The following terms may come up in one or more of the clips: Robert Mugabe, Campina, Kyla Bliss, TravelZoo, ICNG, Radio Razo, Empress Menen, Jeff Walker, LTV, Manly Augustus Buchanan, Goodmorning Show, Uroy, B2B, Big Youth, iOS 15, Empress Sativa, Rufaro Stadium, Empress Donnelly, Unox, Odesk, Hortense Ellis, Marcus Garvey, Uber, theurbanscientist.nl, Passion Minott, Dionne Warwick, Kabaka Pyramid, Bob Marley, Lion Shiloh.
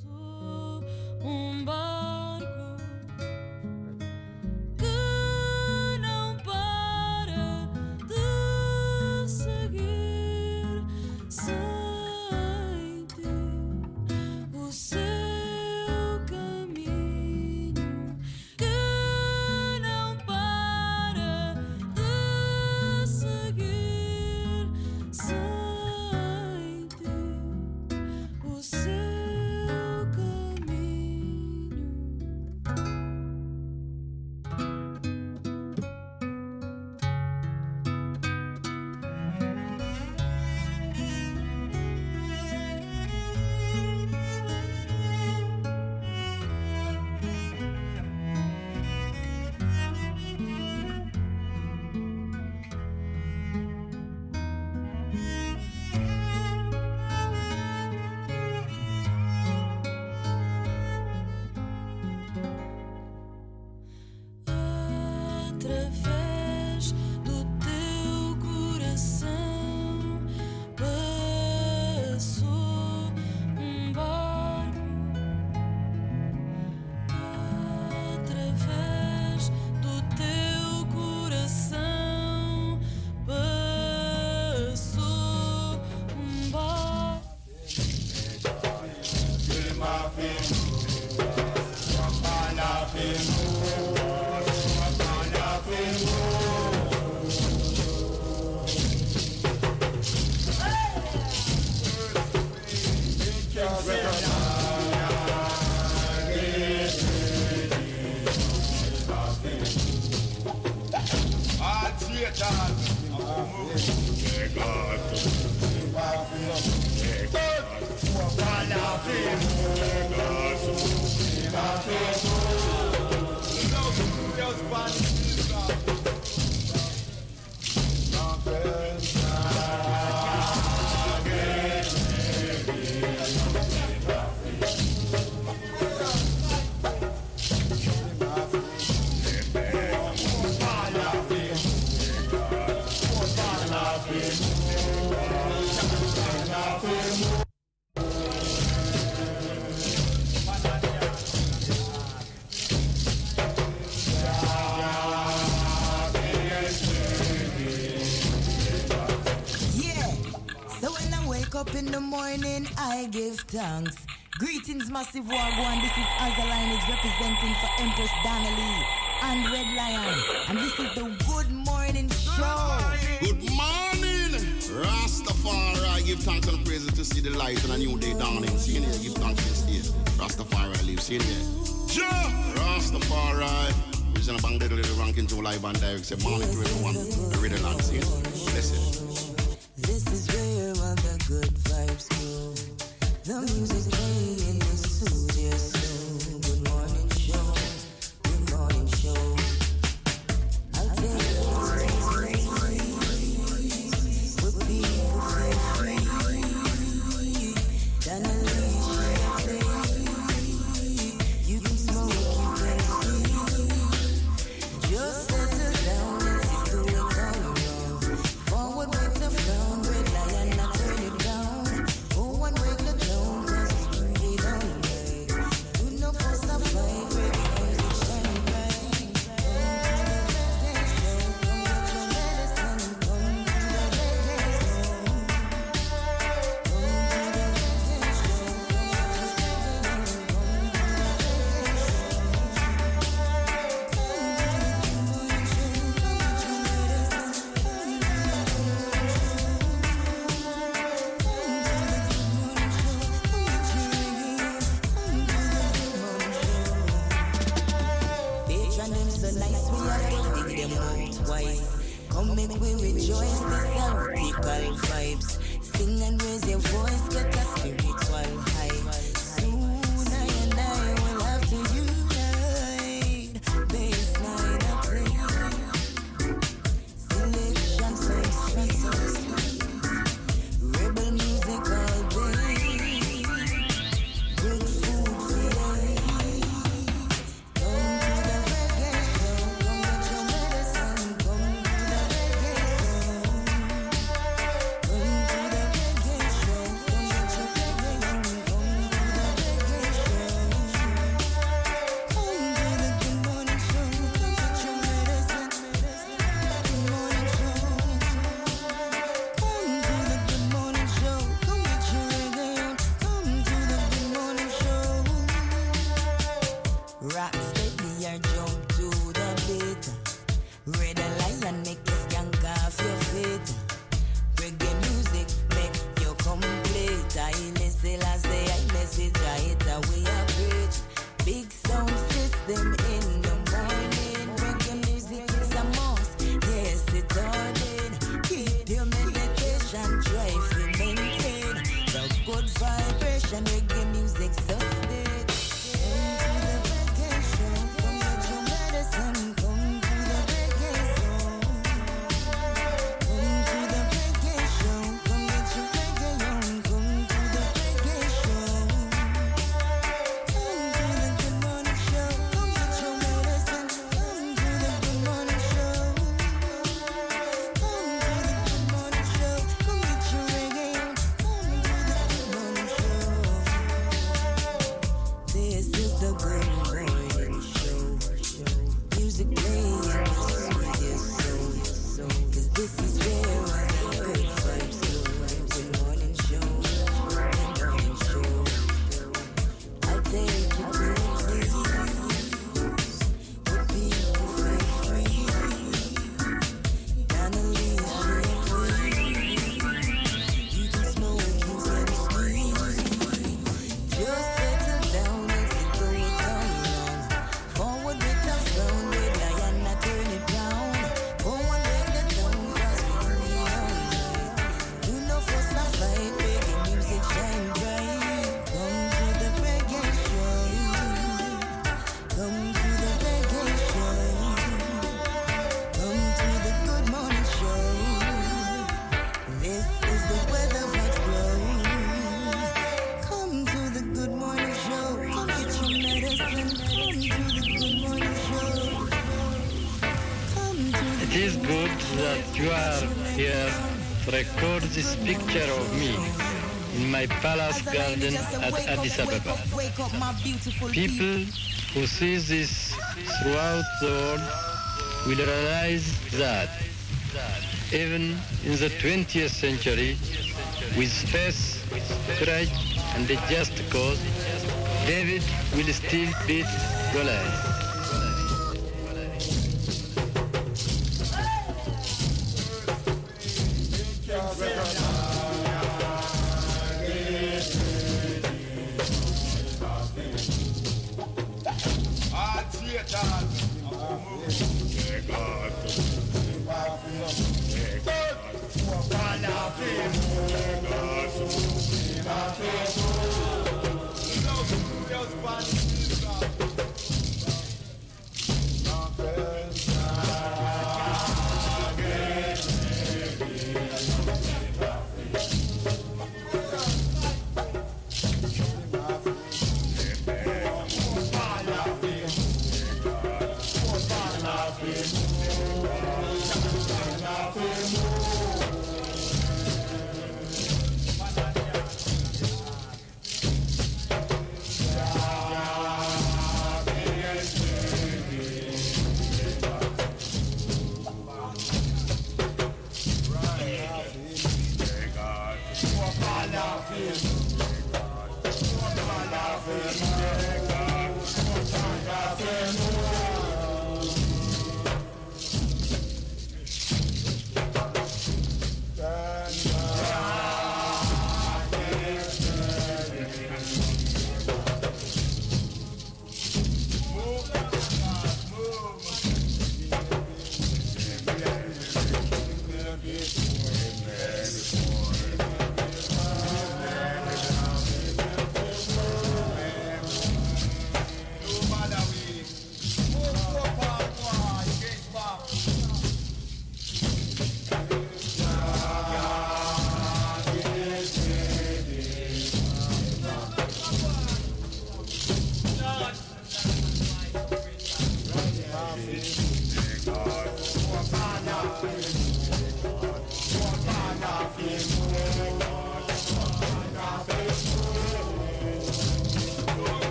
Su un barco que não para de seguir sem ter o seu caminho, que não para de seguir sem ter o seu. Go. Thanks. Greetings, Massive Wagwan. This is Azaline representing for Empress Donnelly and Red Lion. And this is the Good Morning Show. Good morning, Rastafari. Give thanks and praises to see the light and a new day dawning. Seeing here, give thanks this day. Rastafari live. Seeing here. Sure. Rastafari. We're going to bang the little ranking to live and direct. Say morning to everyone. The real land. See it. Bless it. This is where all the good vibes go. The music playing in the studio, so good morning show, I'll tell you what's free, we'll be free, then I'll leave you, you can smoke, you can see, just settle down and see through it all around, forward with the flow, red lion, I turn it down, oh one way. feels good that you are here to record this picture of me in my palace garden at Addis Ababa. People who see this throughout the world will realize that even in the 20th century, with faith, courage, and a just cause, David will still beat Goliath.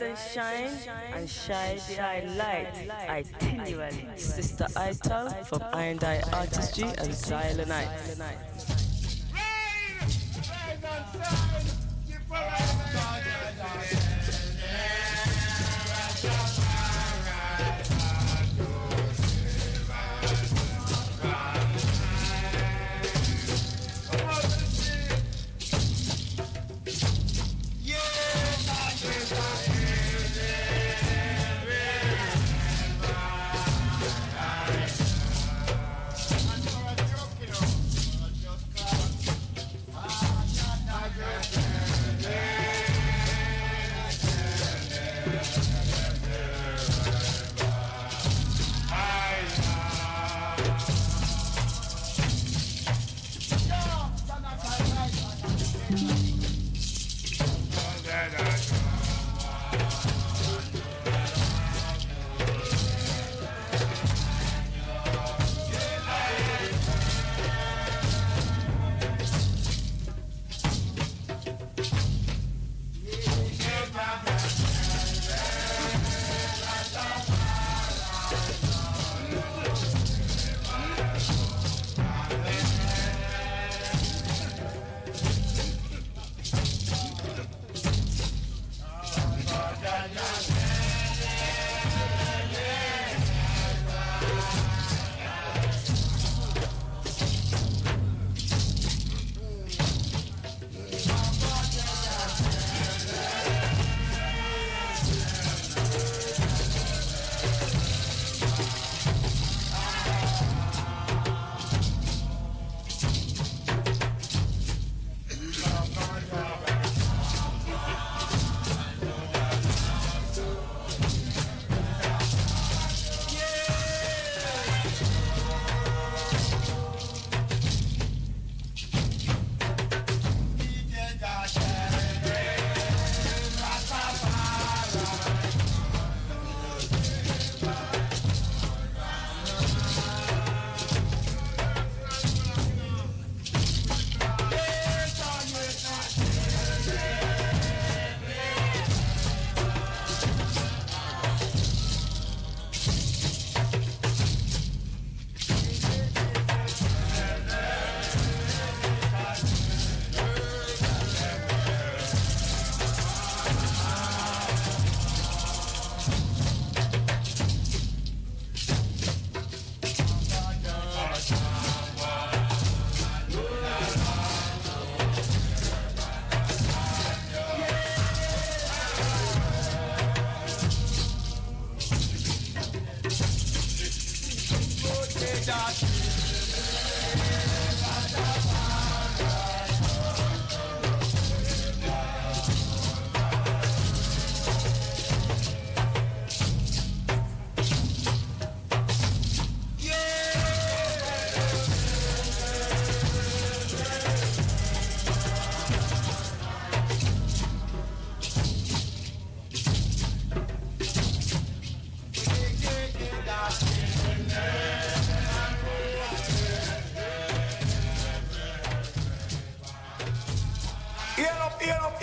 And shine and shine light itinerary Sister Ital from Iron Dye Artistry and Xylonite.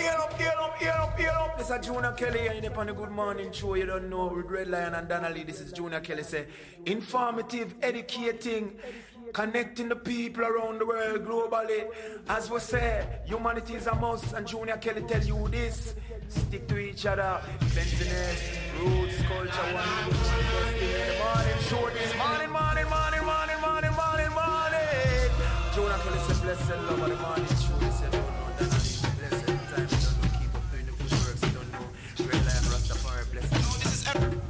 Ear up. This is Junior Kelly and you're on the Good Morning Show. You don't know with Red Lion and Donnelly. This is Junior Kelly. Say informative, educating, connecting the people around the world globally. As we say, humanity is a must. And Junior Kelly tell you this: stick to each other. Benziness, roots, culture, one destiny. The morning show this morning. Junior Kelly say blessed love of the morning show. They say don't know that. Blessed time. Don't know. Keep up doing the good works. You don't know. Red Lion Rastafari blessed. No, this is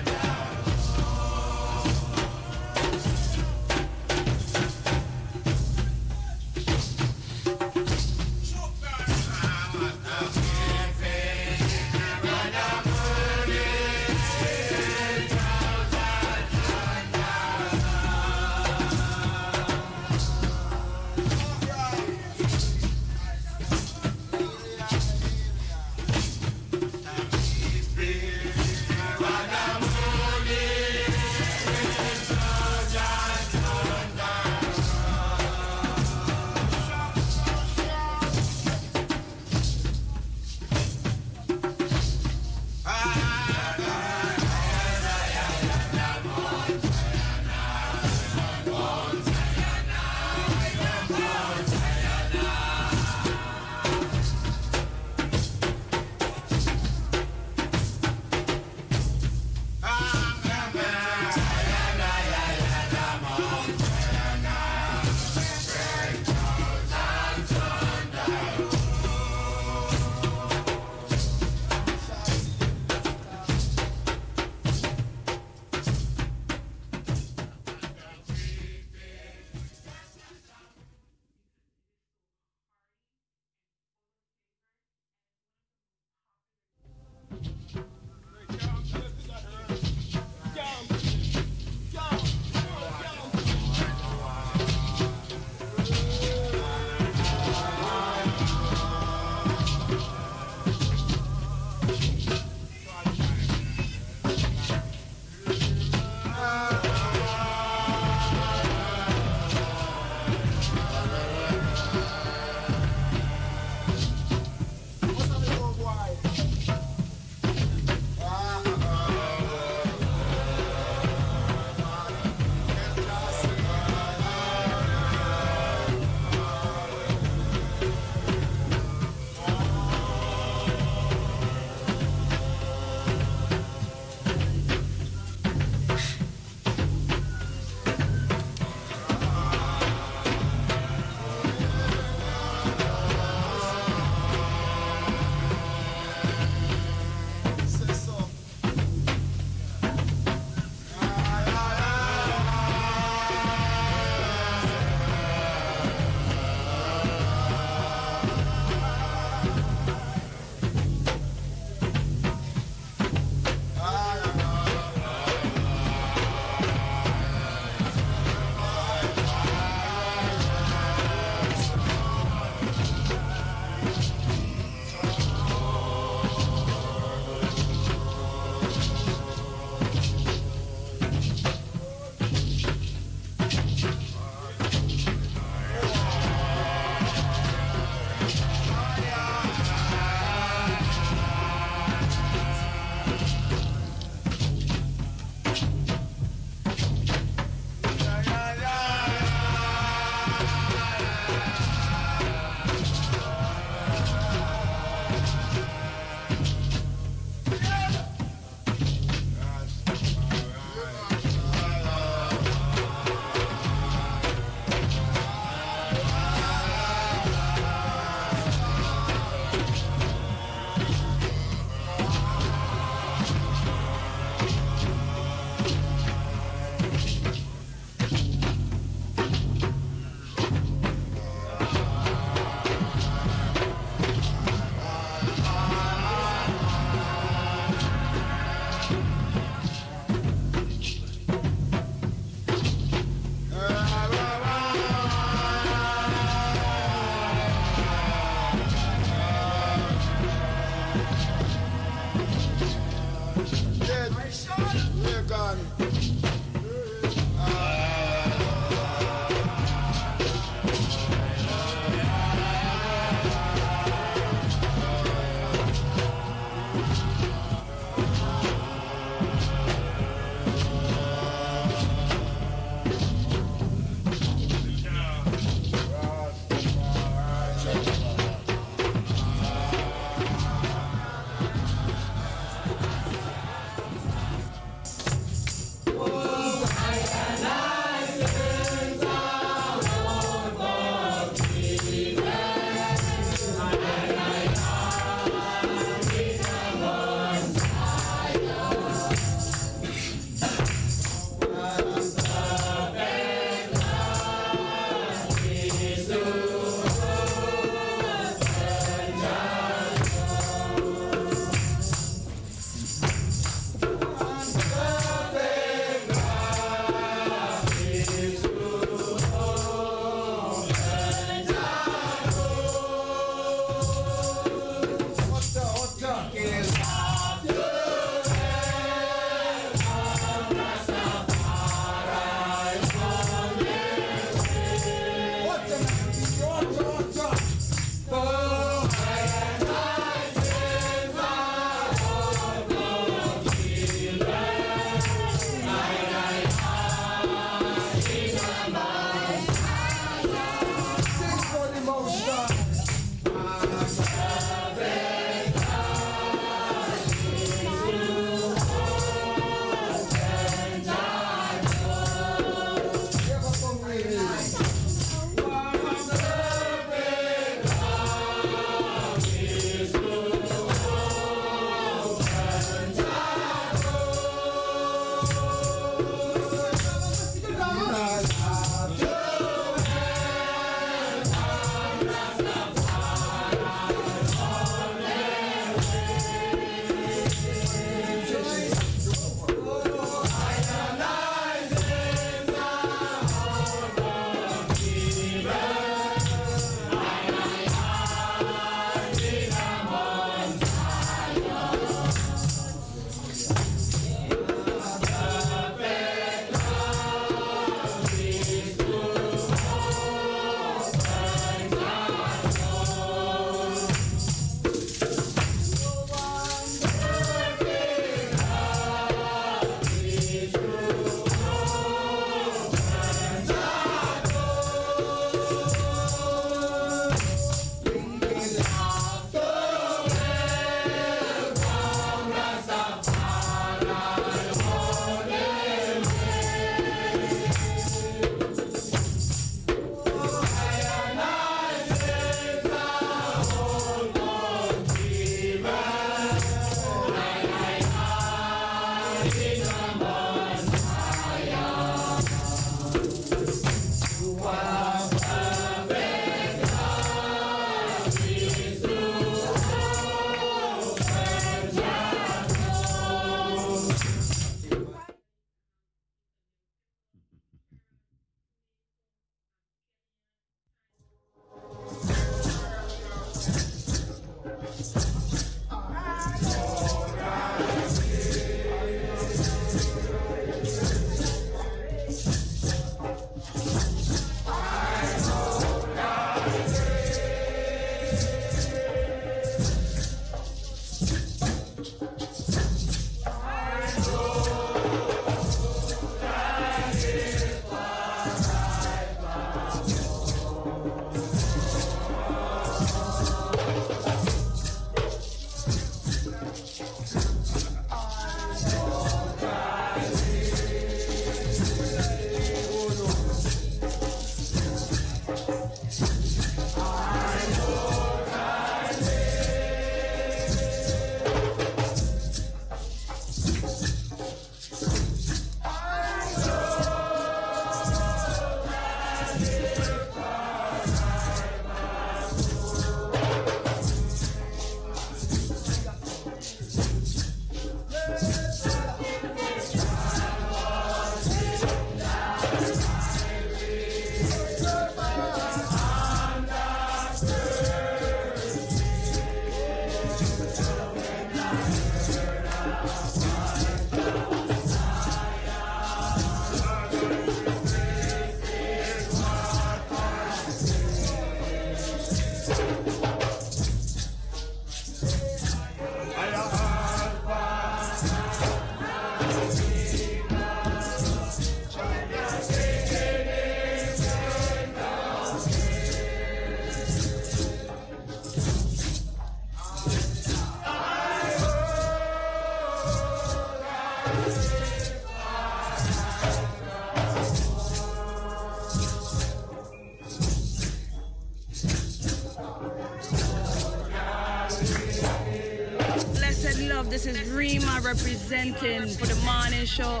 This is Rima representing for the morning show.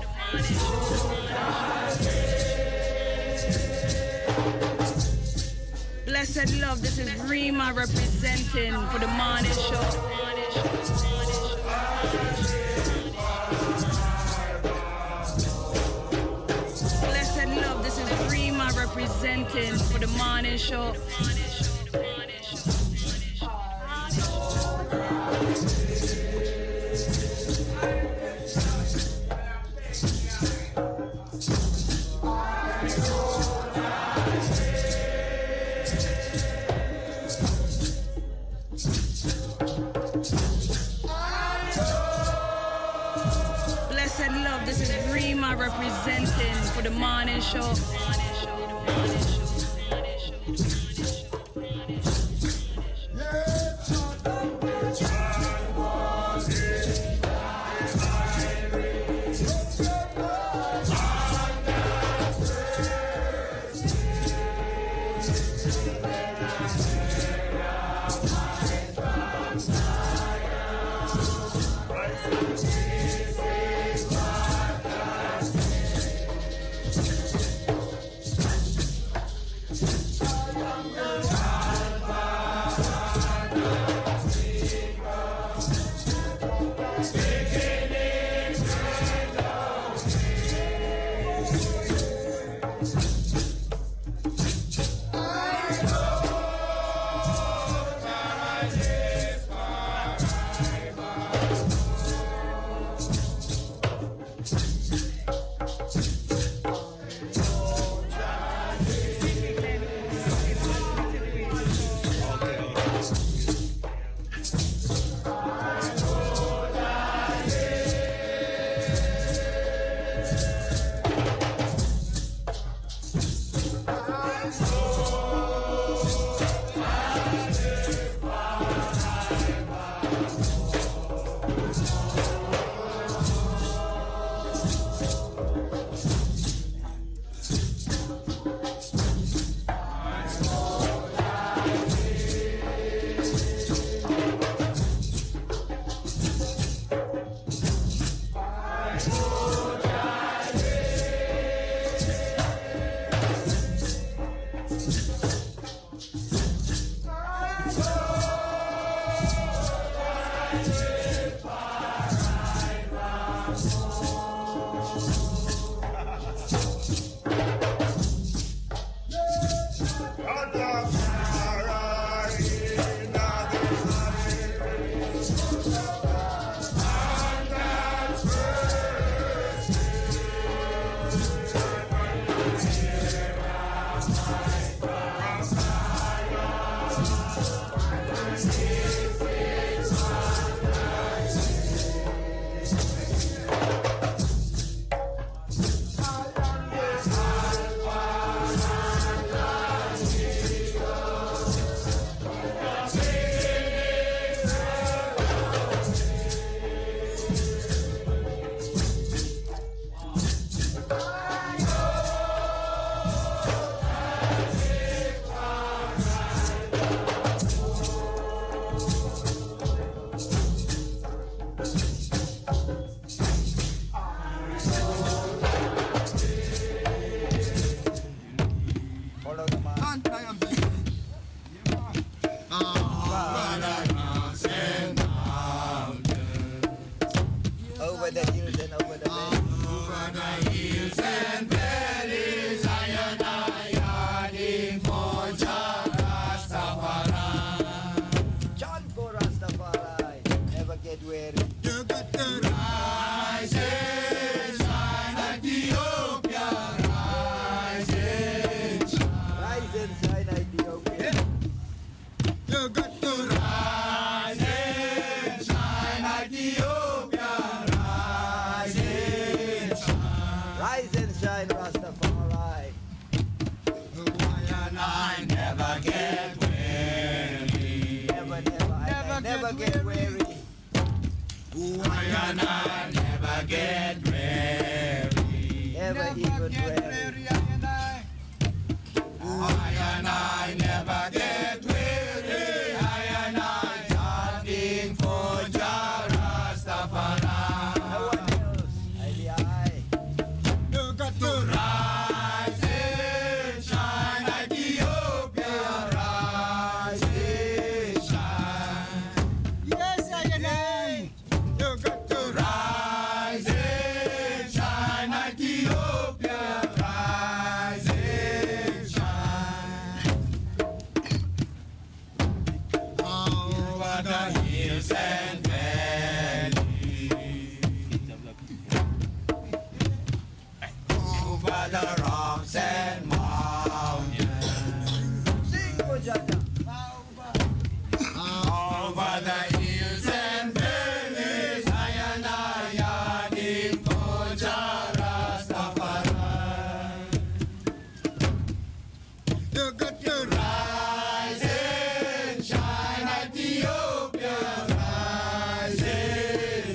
Blessed love, this is Rima representing for the morning show. Blessed love, this is Rima representing for the morning show. Show. it where rises, shine Ethiopia, rises, rise and shine Ethiopia. You got to rise and shine Ethiopia, rise and shine Rastafari. Why and I never get weary, never get weary. Why I never get weary, never even weary. Why and I never get weary, I and I standing for Jah Rastafari. No one else, only I. You got to rise and shine, Ethiopia, rise and shine. Yes, I and I. You got to rise and shine, Ethiopia, rise and shine. Over the hills and valleys, over the rocks and mountains, sing for Jah. over the hills and valleys, I and I are in for Jah Rastafari. You got to rise and shine, Ethiopia, rise and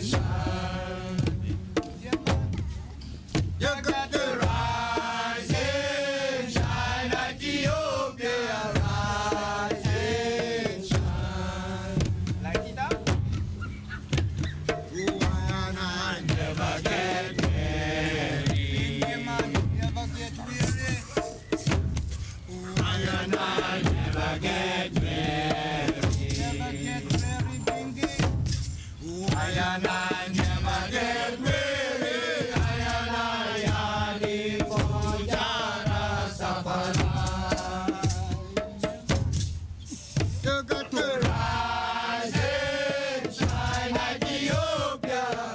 shine. You got to rise and shine, Ethiopia, rise and shine. Like it up? Why and I never get weary, why and I never get weary, why and I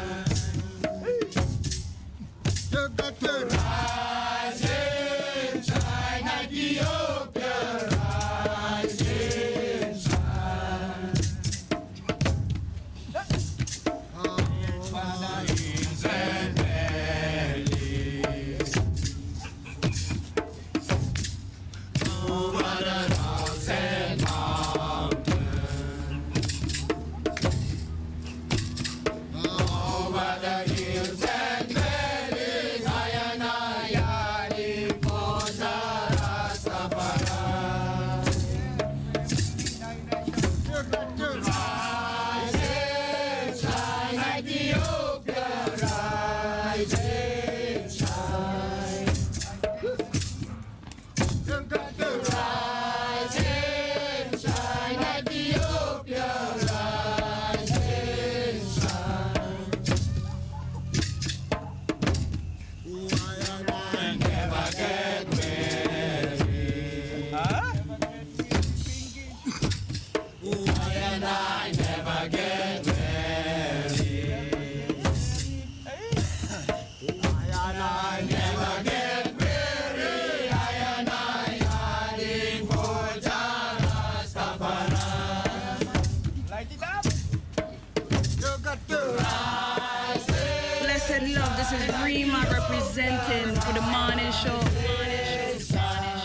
never get weary, I and I are the for Jah Rastafari. You got to rise and shine, Ethiopia, rise and shine. You got to rise and shine, Ethiopia, rise and shine. Over the hills and valleys, over the rocks and mountains, over the hills and valleys, I and I are in for Jah Rastafari. You got to rise and shine, Ethiopia, rise and shine. You got to rise and shine, Ethiopia, rise and shine. Why and I never get weary, why and I never get weary, why and I never get weary, I and I are in for Jah Rastafari. Light it up. You got to rise Bless and love, this is Rima representing for the morning show. and shine.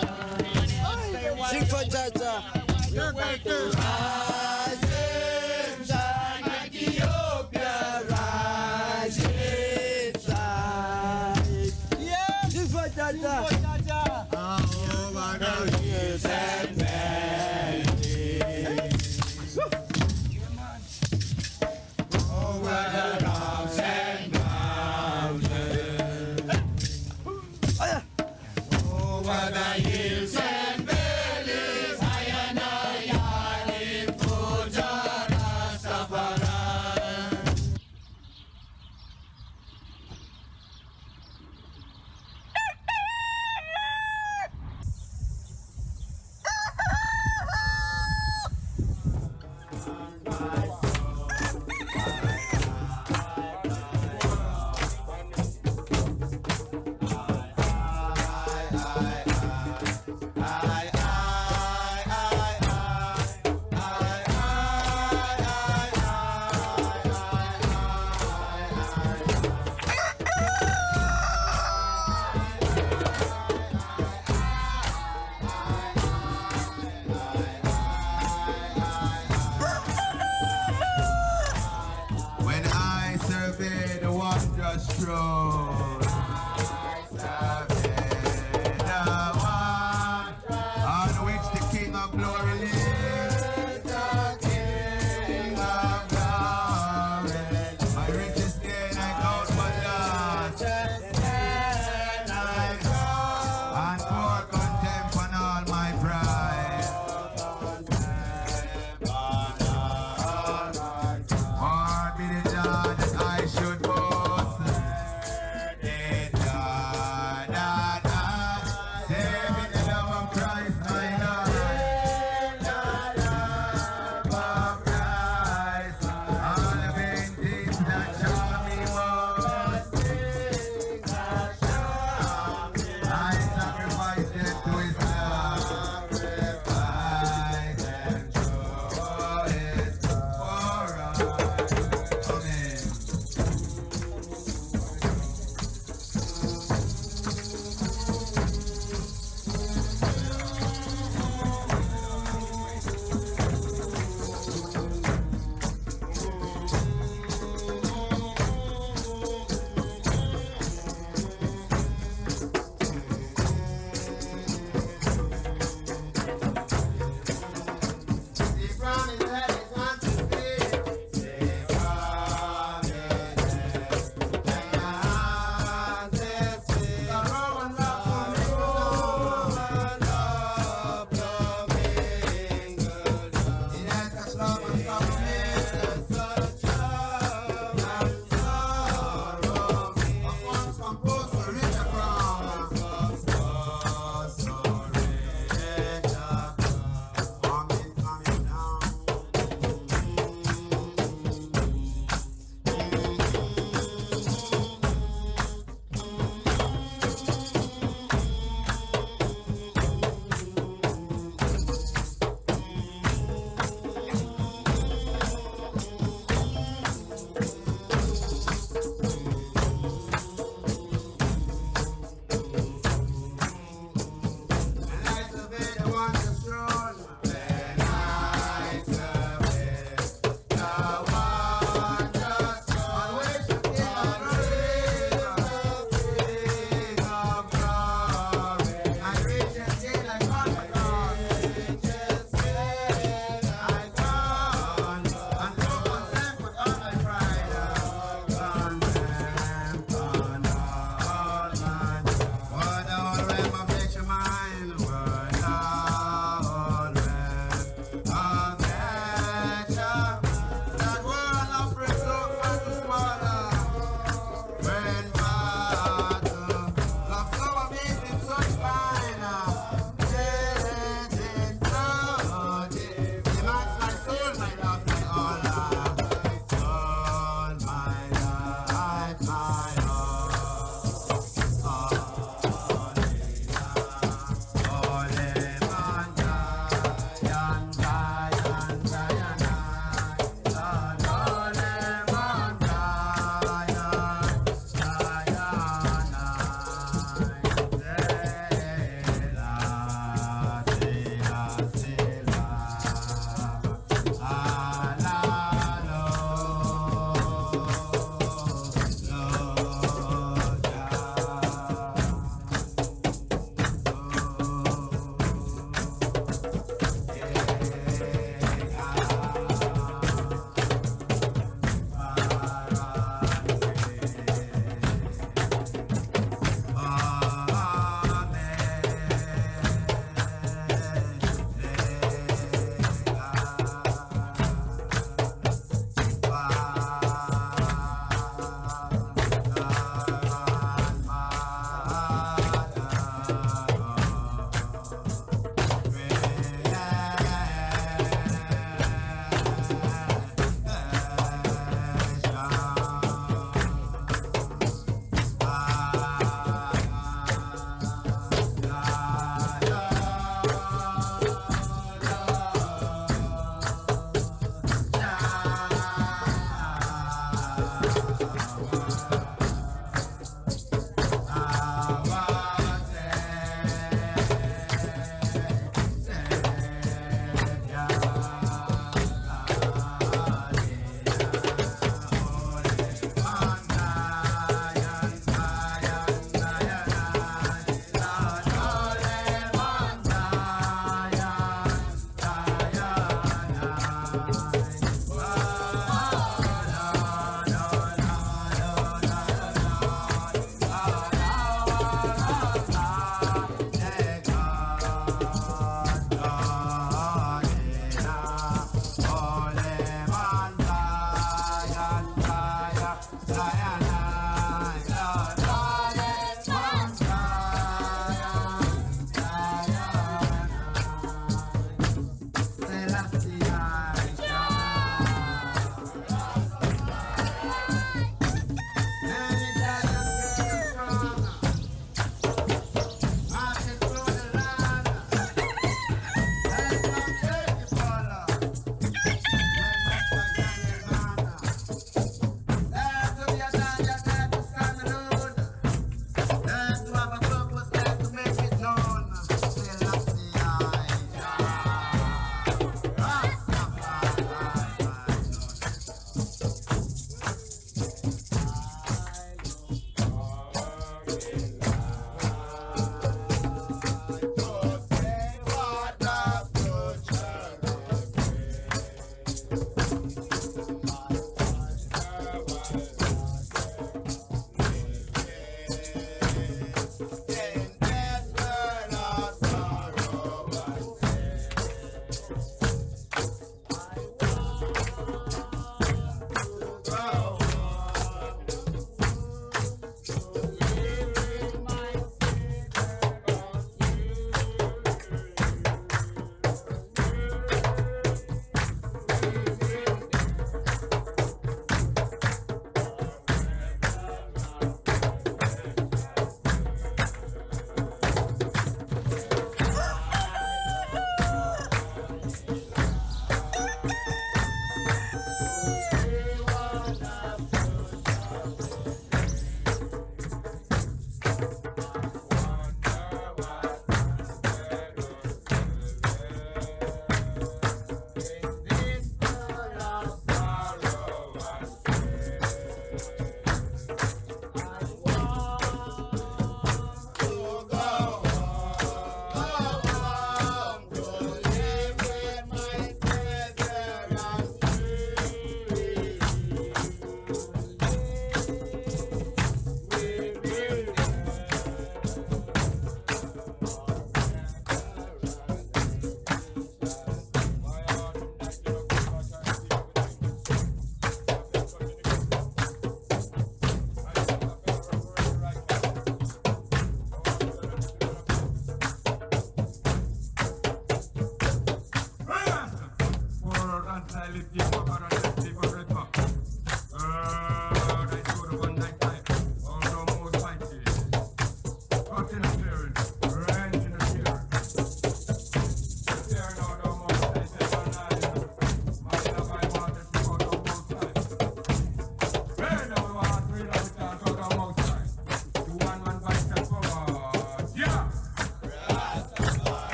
Sing for Jah Jah. You got to rise and shine, Ethiopia, rise and shine. Sing for Jah Jah. Over the hills and valleys, over the rocks and mountains, over the hills and valleys, I and I are in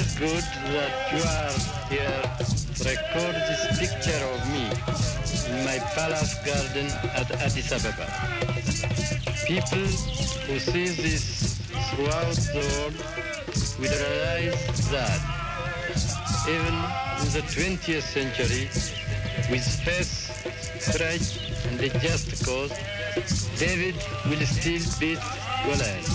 feels good that you are here to record this picture of me in my palace garden at Addis Ababa. People who see this throughout the world will realize that even in the 20th century, with faith, courage, and a just cause, David will still beat Goliath.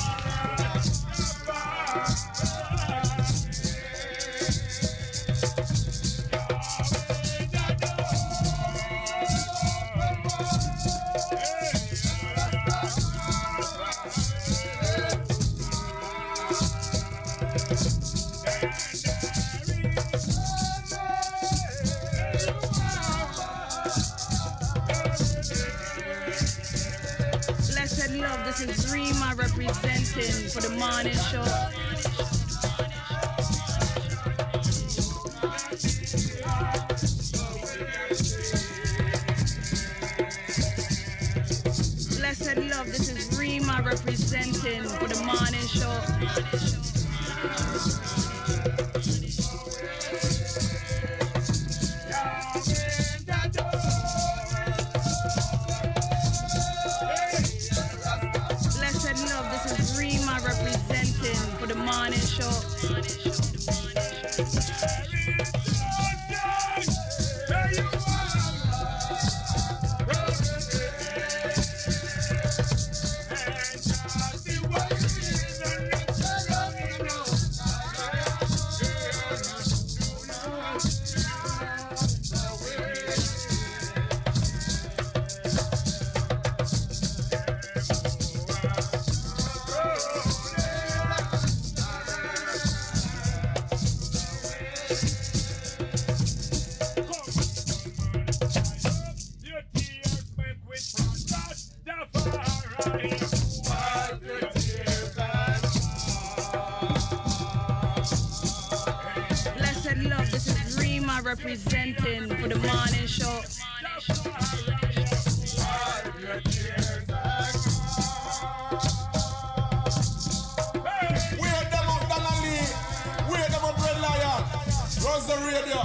This is Rima representing for the morning show. Blessed love, this is Rima representing for the morning show. Presenting for the morning show. We're them up Donnelly, we're them up Red Lion. Rose the radio,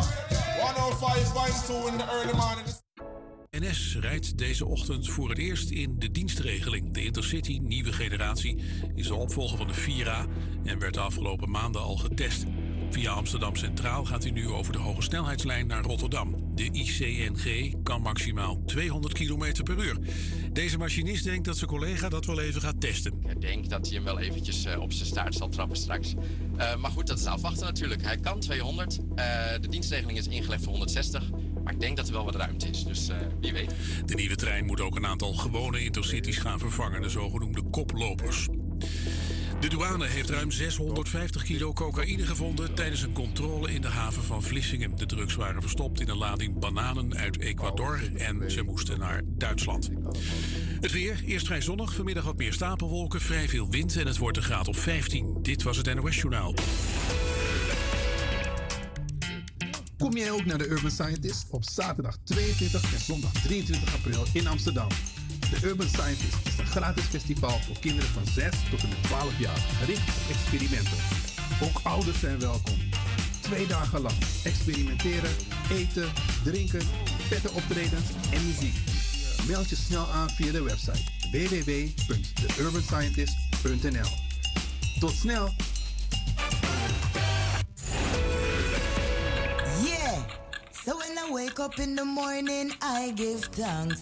105.2 in the early morning. NS rijdt deze ochtend voor het eerst in de dienstregeling. De Intercity Nieuwe Generatie is de opvolger van de Vira en werd de afgelopen maanden al getest. Via Amsterdam Centraal gaat hij nu over de hoge snelheidslijn naar Rotterdam. De ICNG kan maximaal 200 km per uur. Deze machinist denkt dat zijn collega dat wel even gaat testen. Ik denk dat hij hem wel eventjes op zijn staart zal trappen straks. Maar goed, dat is afwachten natuurlijk. Hij kan 200. De dienstregeling is ingelegd voor 160. Maar ik denk dat er wel wat ruimte is, dus wie weet. De nieuwe trein moet ook een aantal gewone intercities gaan vervangen. De zogenoemde koplopers. De douane heeft ruim 650 kilo cocaïne gevonden tijdens een controle in de haven van Vlissingen. De drugs waren verstopt in een lading bananen uit Ecuador en ze moesten naar Duitsland. Het weer, eerst vrij zonnig, vanmiddag wat meer stapelwolken, vrij veel wind en het wordt een graad of 15. Dit was het NOS Journaal. Kom jij ook naar de Urban Scientist op zaterdag 22 en zondag 23 april in Amsterdam. De Urban Scientist is een gratis festival voor kinderen van 6 tot en met 12 jaar, gericht op experimenten. Ook ouders zijn welkom. 2 dagen lang experimenteren, eten, drinken, vette optredens en muziek. Meld je snel aan via de website www.theurbanscientist.nl. Tot snel! Yeah! So when I wake up in the morning, I give thanks.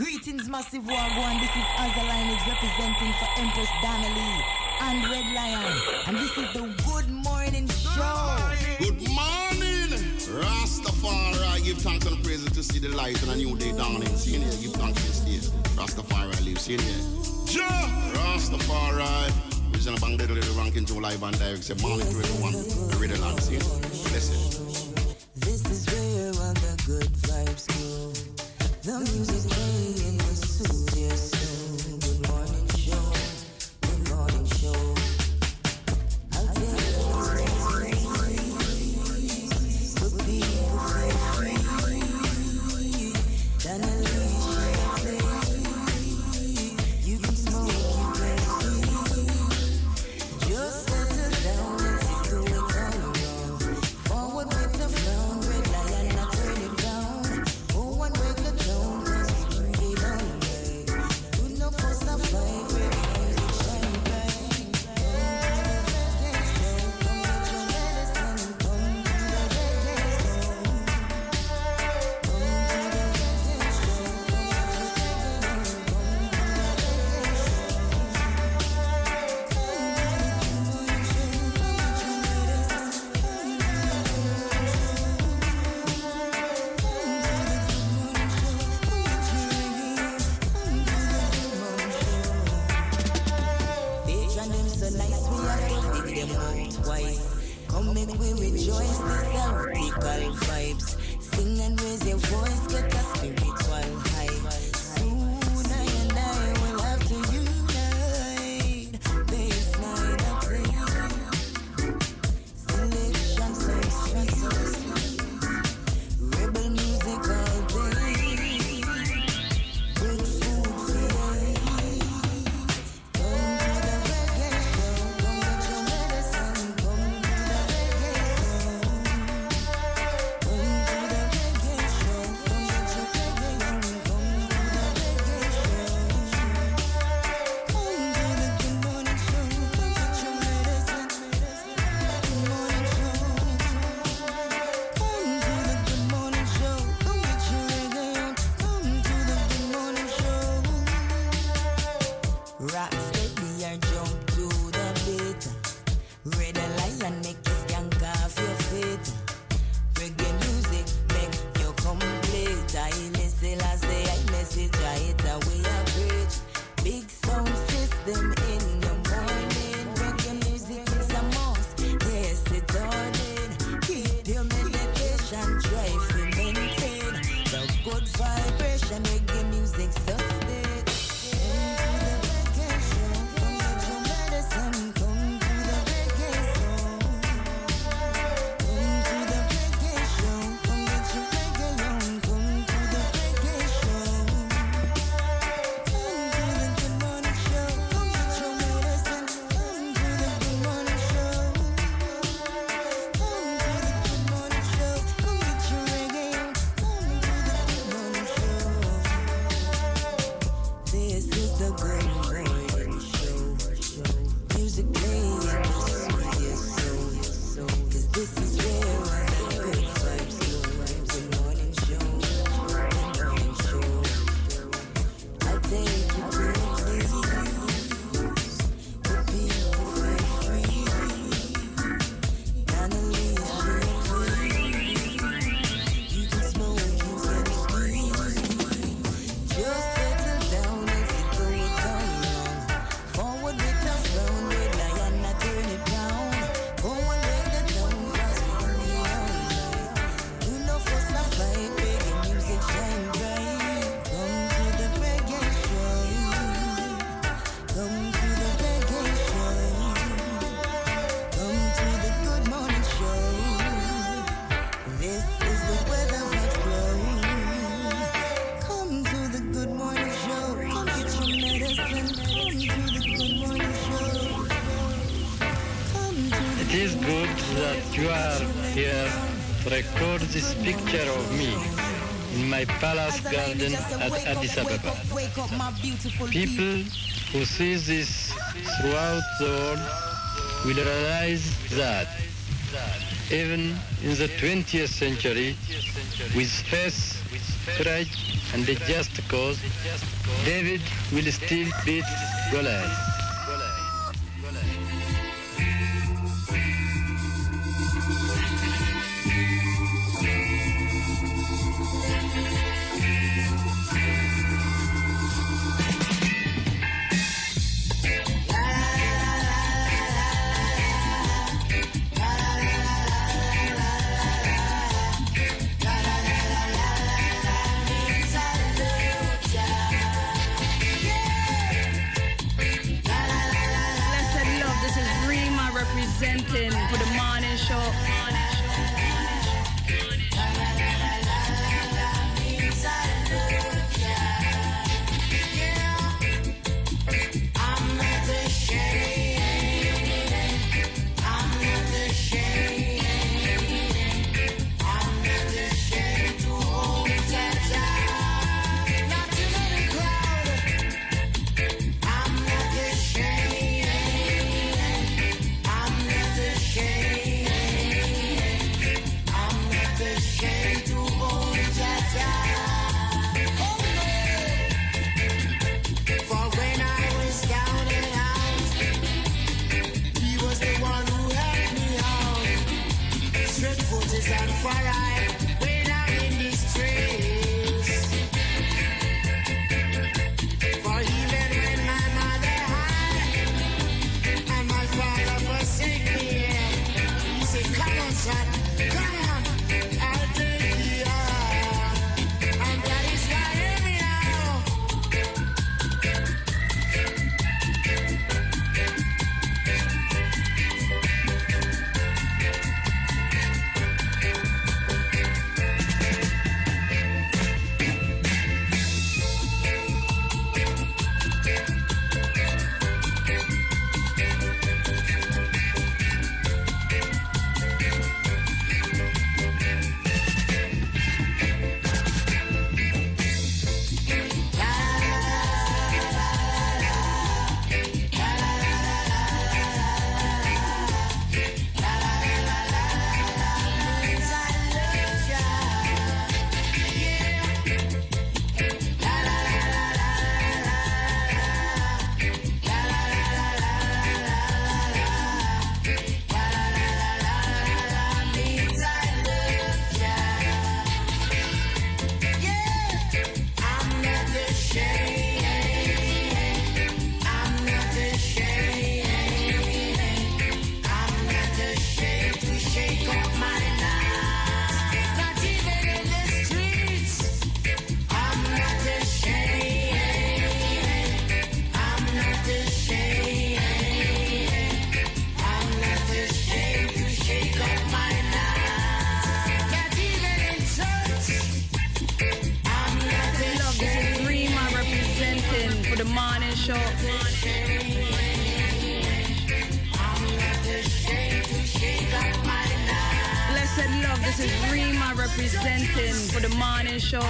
Greetings, Massive Wagwan. This is Azaline representing for Empress Donnelly and Red Lion. And this is the Good Morning Show. Good morning, Rastafari. Give thanks and praises to see the light and a new day dawning. See you here. Give thanks this day. Rastafari lives. See you here. Jah Rastafari. We're going to bang the little ranking July Van Dyke. Say morning to everyone. The Red Lion. See you. Blessed. This is where all the good vibes go. The music playing will soothe your soul. Good morning show, good morning show. I'll tell you what's right. But people feel free. Then at least you're free. You can smoke, you can sleep. Just settle down and take away all your so nice we have to dig them out twice. Come make we rejoice, these heretical vibes. Sing and raise your voice, get a spiritual high. Soon I and I will have to unite. There is nine at three. Selection, selection, selection. Rebel music all day. Good food today. Come to the reggae show. Come get your medicine. Come to the reggae show. Come to the reggae show. Come get your reggae on. Come to the reggae show. Come to the good morning show. Come get your medicine. Good morning show. Come to the good morning show. Come get your reggae on. Come to the good morning show. Rock steady and jump to the beat. Red Lion make you skank off your feet. Reggae music make you complete. Haile Selassie I message, it's a way I preach. Big sound system in the morning. Reggae music is a must, yes it's on. Keep your meditation, try to maintain the good vibration. Reggae music sustain. This is the good morning show. Music playing in your soul. Cause this is where I get good vibes flow. Good morning show. Good morning show. I'll take you to the people free. Donnelly is your queen. You can smoke, you can scream. Just settle down if you do it down wrong. Forward with a frown, red lion, I turn it down. Go and break the town, cause we do the online. You know for some fight, reggae music shine bright. Come to the reggae show. Come to the reggae show. Come to the good morning show. This is the weather that's blowing. Come to the good morning show. Come get your medicine. Come to the good morning show. Come to the It is good that you are here to record this picture of me in my palace garden at Addis Ababa. Wake up, my beautiful people. People who see this throughout the world will realize that even in the 20th century, with faith, courage, and a just cause, David will still beat Goliath. Blessed love, this is Rima representing for the morning show. I'm not ashamed. Blessed love, this is Rima representing for the morning show.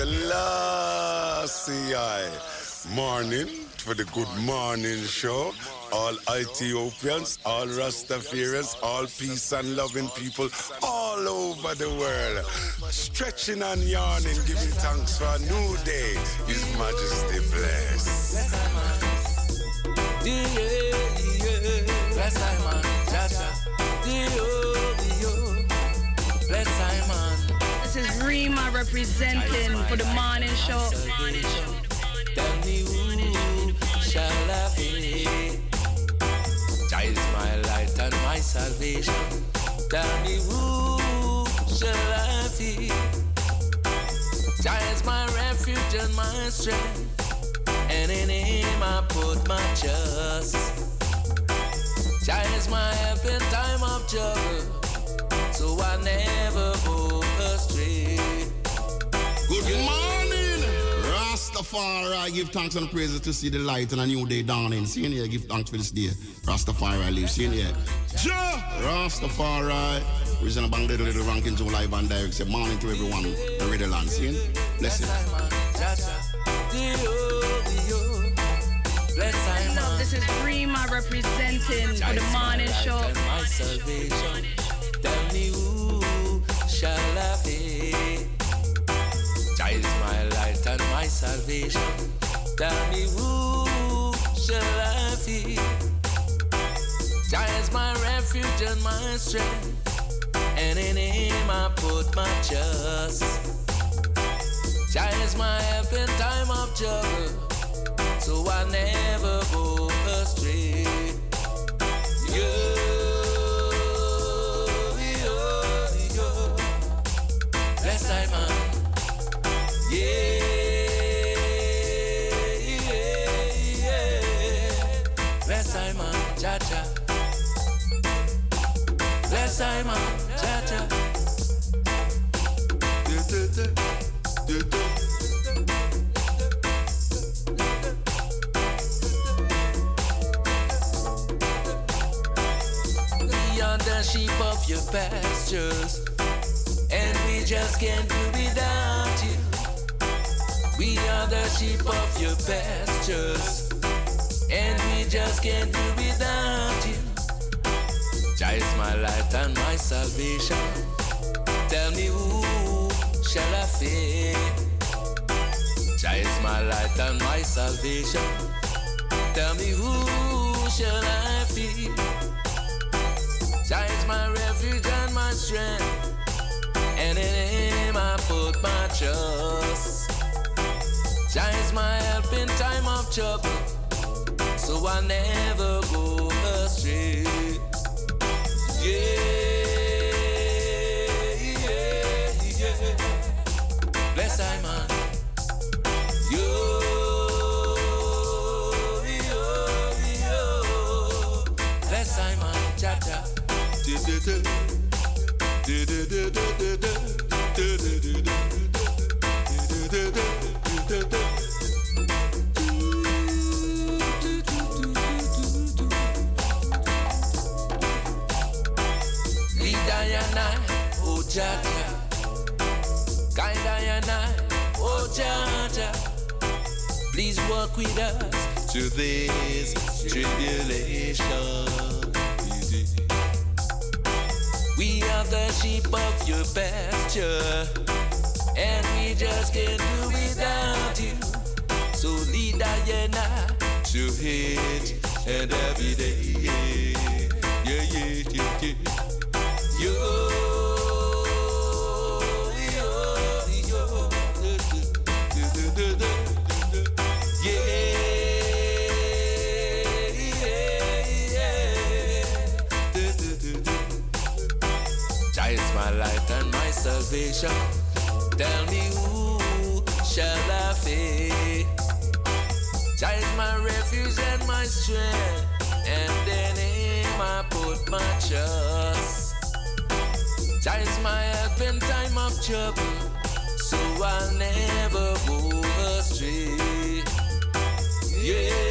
Selassie I. Morning for the good morning show. All Ethiopians, all Rastafarians, all peace and loving people all over the world. Stretching and yawning, giving thanks for a new day. His Majesty bless. Bless Simon, Jaja. Bless Simon. This is Rima representing for the morning show. Tell me who shall I be? Jah is my light and my salvation. Tell me who shall I be? Jah is my refuge and my strength, and in Him I put my trust. Jah is my help in time of trouble, so I never go astray. Good morning, Rastafari. Give thanks and praises to see the light and a new day dawning. See in here, give thanks for this day. Rastafari live. See in here. Ja! Rastafari. Reason about the little ranking to live and direct. Say morning to everyone. The Red Lion. See in? Bless you. This is Rima representing for the morning show. My salvation. Tell me who shall I be? Jah is my light and my salvation. Tell me who shall I be? Jah is my refuge and my strength, and in Him I put my trust. Jah is my help in time of trouble, so I never go astray. Yeah. Bless I man, yeah, yeah, yeah. Bless I man, Jah Jah. Bless I man, Jah Jah. We are the sheep of your pastures, and we just can't do without you. We are the sheep of your pastures, and we just can't do without you. Jah is my light and my salvation. Tell me who shall I fear? Jah is my light and my salvation. Tell me who shall I fear? Jah is my refuge and my strength, and in Him I put my trust. Jah is my help in time of trouble, so I never go astray. Yeah, yeah, yeah. Bless I man. Yo, yo, yo. Bless I man. Jah Jah. Please walk with us to this tribulation. We are the sheep of your pasture, and we just can't do without you. So lead Diana to it and every day. Yeah, yeah, yeah, yeah. Yo, yo, yo. Yeah, yeah. Jah is my light and my salvation. Tell me who shall I fear? Jah is my refuge and my strength, and in Him I put my trust. Jah is my help in time of trouble, so I'll never go astray. Yeah.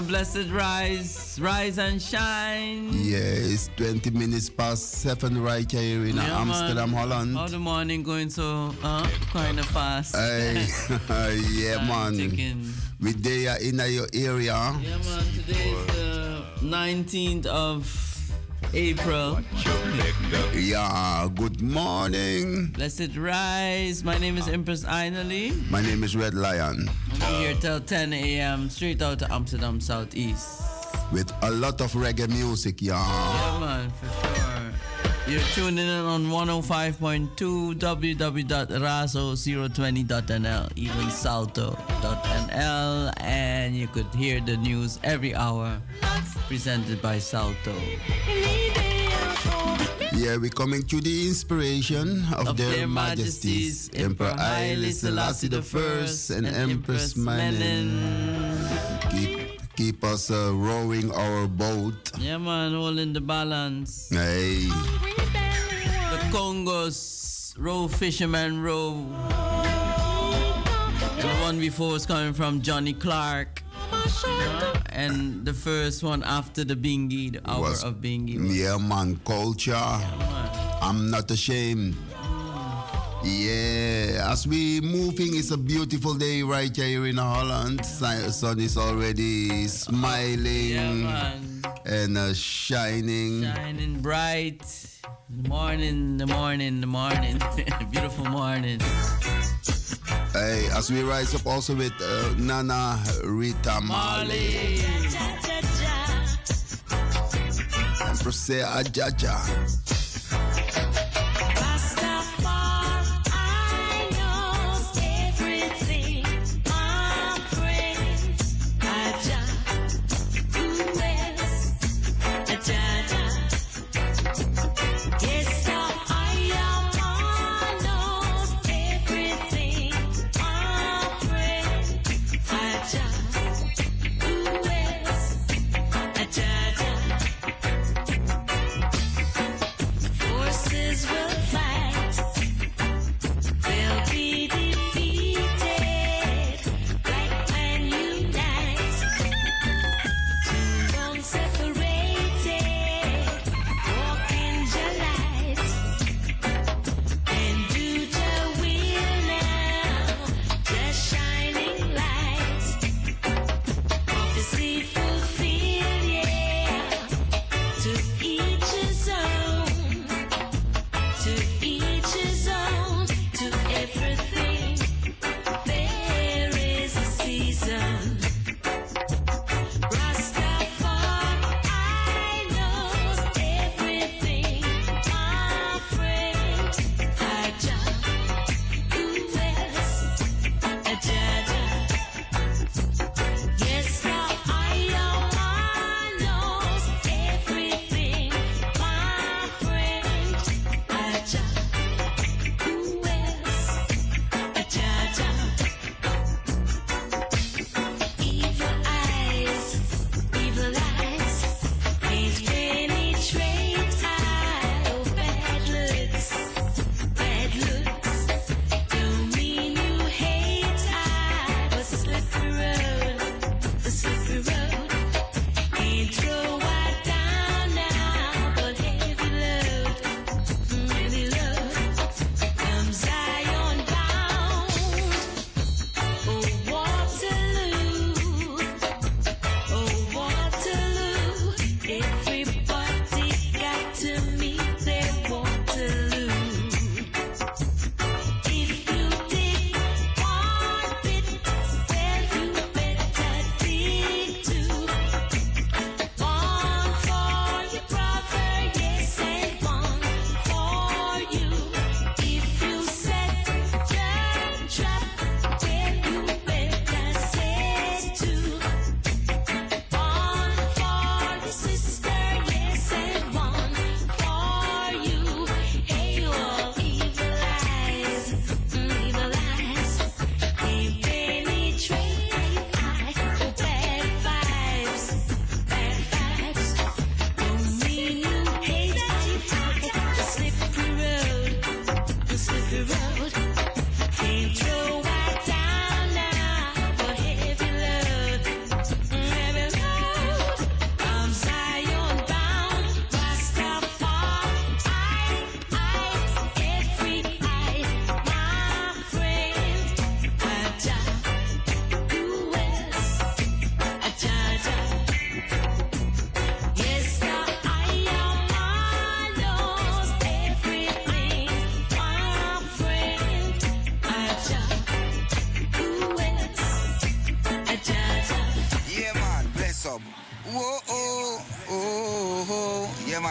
Blessed rise and shine. Yes, 20 minutes past 7 right here in Amsterdam, Holland. All the morning going so kind of fast. Yeah, man. We there in your area. Yeah, man. Today is the 19th of April. Yeah, good morning. Blessed rise. My name is Empress Aina Lee. My name is Red Lion. Here till 10 a.m. straight out to Amsterdam Southeast. With a lot of reggae music, yeah. Yeah, man, for sure. You're tuning in on 105.2 www.razo020.nl, even salto.nl, and you could hear the news every hour presented by Salto. Yeah, we're coming to the inspiration of their majesties, Emperor Haile Selassie I and Empress Menen. Keep us rowing our boat. Yeah, man, holding the balance. Hey. The Congos, row fisherman row. And the one before was coming from Johnny Clark. And the first one after the Bingi, the hour of Bingi. Yeah, man, culture. Yeah, man. I'm not ashamed. Yeah, as we moving, it's a beautiful day right here in Holland. Sun is already smiling, yeah, and shining. Shining bright. The morning. Beautiful morning. Hey, as we rise up also with Nana Rita Marley. And Proce Ajaja.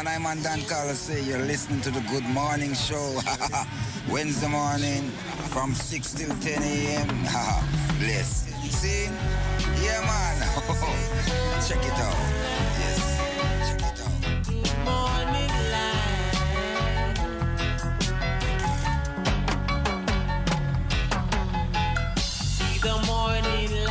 man, I'm on Dan Carlos. You're listening to the Good Morning Show. Wednesday morning from 6 till 10 a.m. Bless. See? Yeah, man. Check it out. Yes. Check it out. Good morning, light. See the morning light.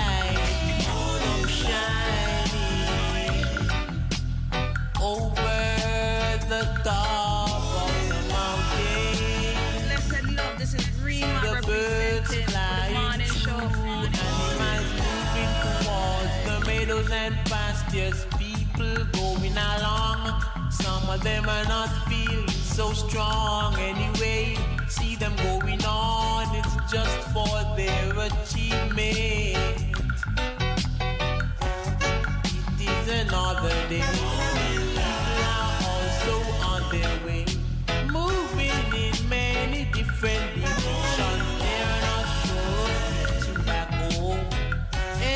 Yes, people going along. Some of them are not feeling so strong anyway. See them going on, it's just for their achievement. It is another day. People are also on their way, moving in many different directions. They are not sure to back home.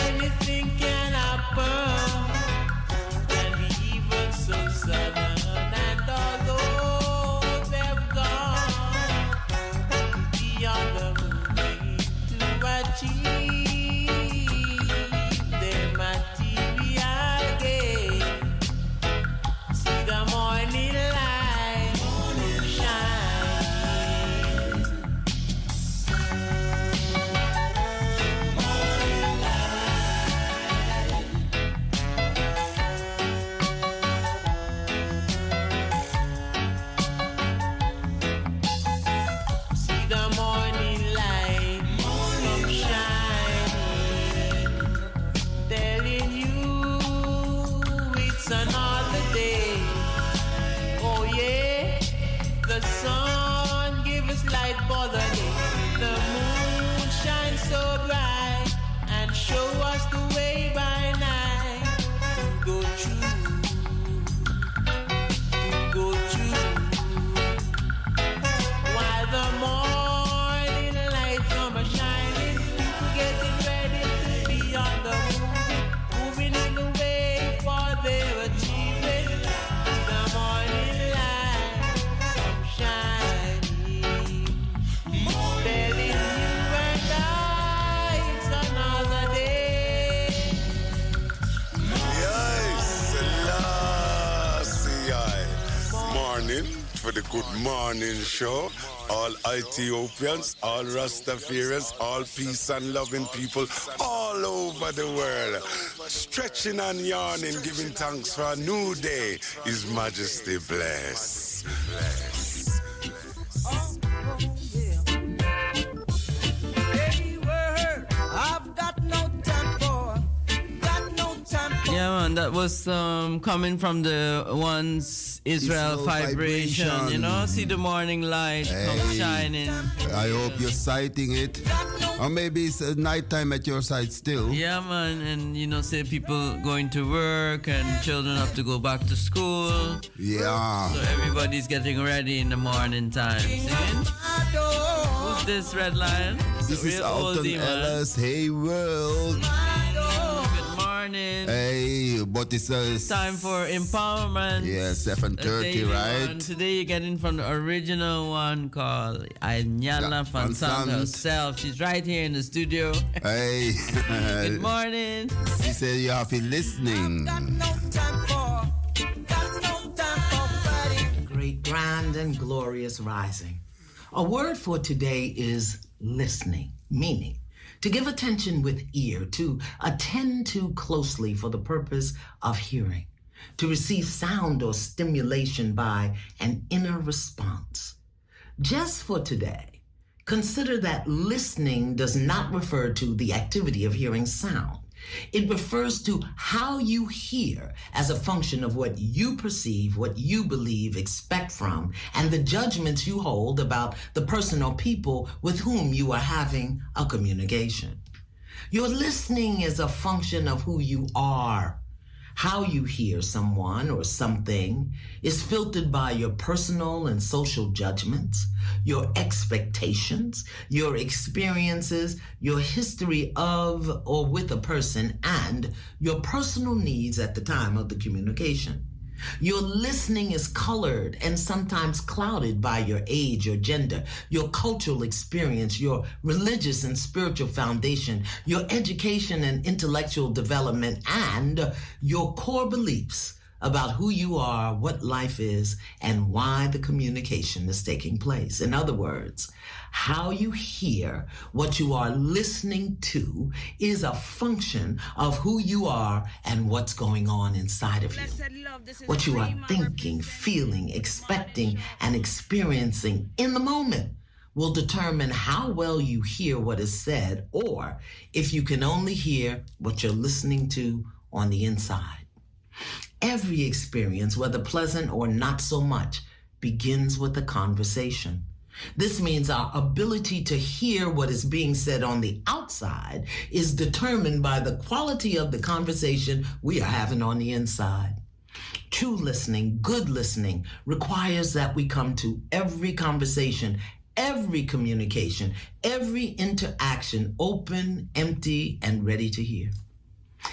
Anything can happen. And although they've gone beyond the moon to achieve their material gain, see the morning light shine. Morning light. Another day, oh yeah, the sun gives us light for the day, the moon shines so bright and show us the way by night to go through, to go through, while the morning light comes a shining, people getting ready to be on the move, moving in the way for their for the Good Morning Show. All Ethiopians, all Rastafarians, all peace and loving people all over the world. Stretching and yawning, giving thanks for a new day. His Majesty bless. Bless. Oh, yeah. Any word, I've got no time for. Got no time for. Yeah, man, that was coming from the ones. Israel vibration, you know, see the morning light, hey, come shining. I hope you're sighting it. Or maybe it's nighttime at your side still. Yeah, man, and you know, say people going to work and children have to go back to school. Yeah. So everybody's getting ready in the morning time. See? Who's this, Red Lion? This is Hortense Ellis. Hey, world. Morning. Hey, but it's time for empowerment. Yeah, 7:30, right? One. Today you're getting from the original one called Anyala Fansan herself. She's right here in the studio. Hey. Good morning. She said you have been listening. Great, grand, and glorious rising. A word for today is listening, meaning to give attention with ear, to attend to closely for the purpose of hearing, to receive sound or stimulation by an inner response. Just for today, consider that listening does not refer to the activity of hearing sound. It refers to how you hear as a function of what you perceive, what you believe, expect from, and the judgments you hold about the person or people with whom you are having a communication. Your listening is a function of who you are. How you hear someone or something is filtered by your personal and social judgments, your expectations, your experiences, your history of or with a person, and your personal needs at the time of the communication. Your listening is colored and sometimes clouded by your age, your gender, your cultural experience, your religious and spiritual foundation, your education and intellectual development, and your core beliefs about who you are, what life is, and why the communication is taking place. In other words, how you hear what you are listening to is a function of who you are and what's going on inside of you. What you are thinking, feeling, expecting, and experiencing in the moment will determine how well you hear what is said, or if you can only hear what you're listening to on the inside. Every experience, whether pleasant or not so much, begins with a conversation. This means our ability to hear what is being said on the outside is determined by the quality of the conversation we are having on the inside. True listening, good listening, requires that we come to every conversation, every communication, every interaction open, empty, and ready to hear.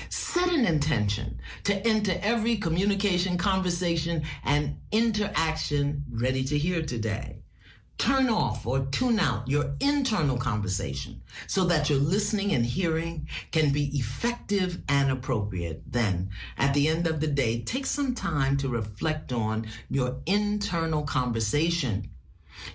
Set an intention to enter every communication, conversation, and interaction ready to hear today. Turn off or tune out your internal conversation so that your listening and hearing can be effective and appropriate. Then, at the end of the day, take some time to reflect on your internal conversation.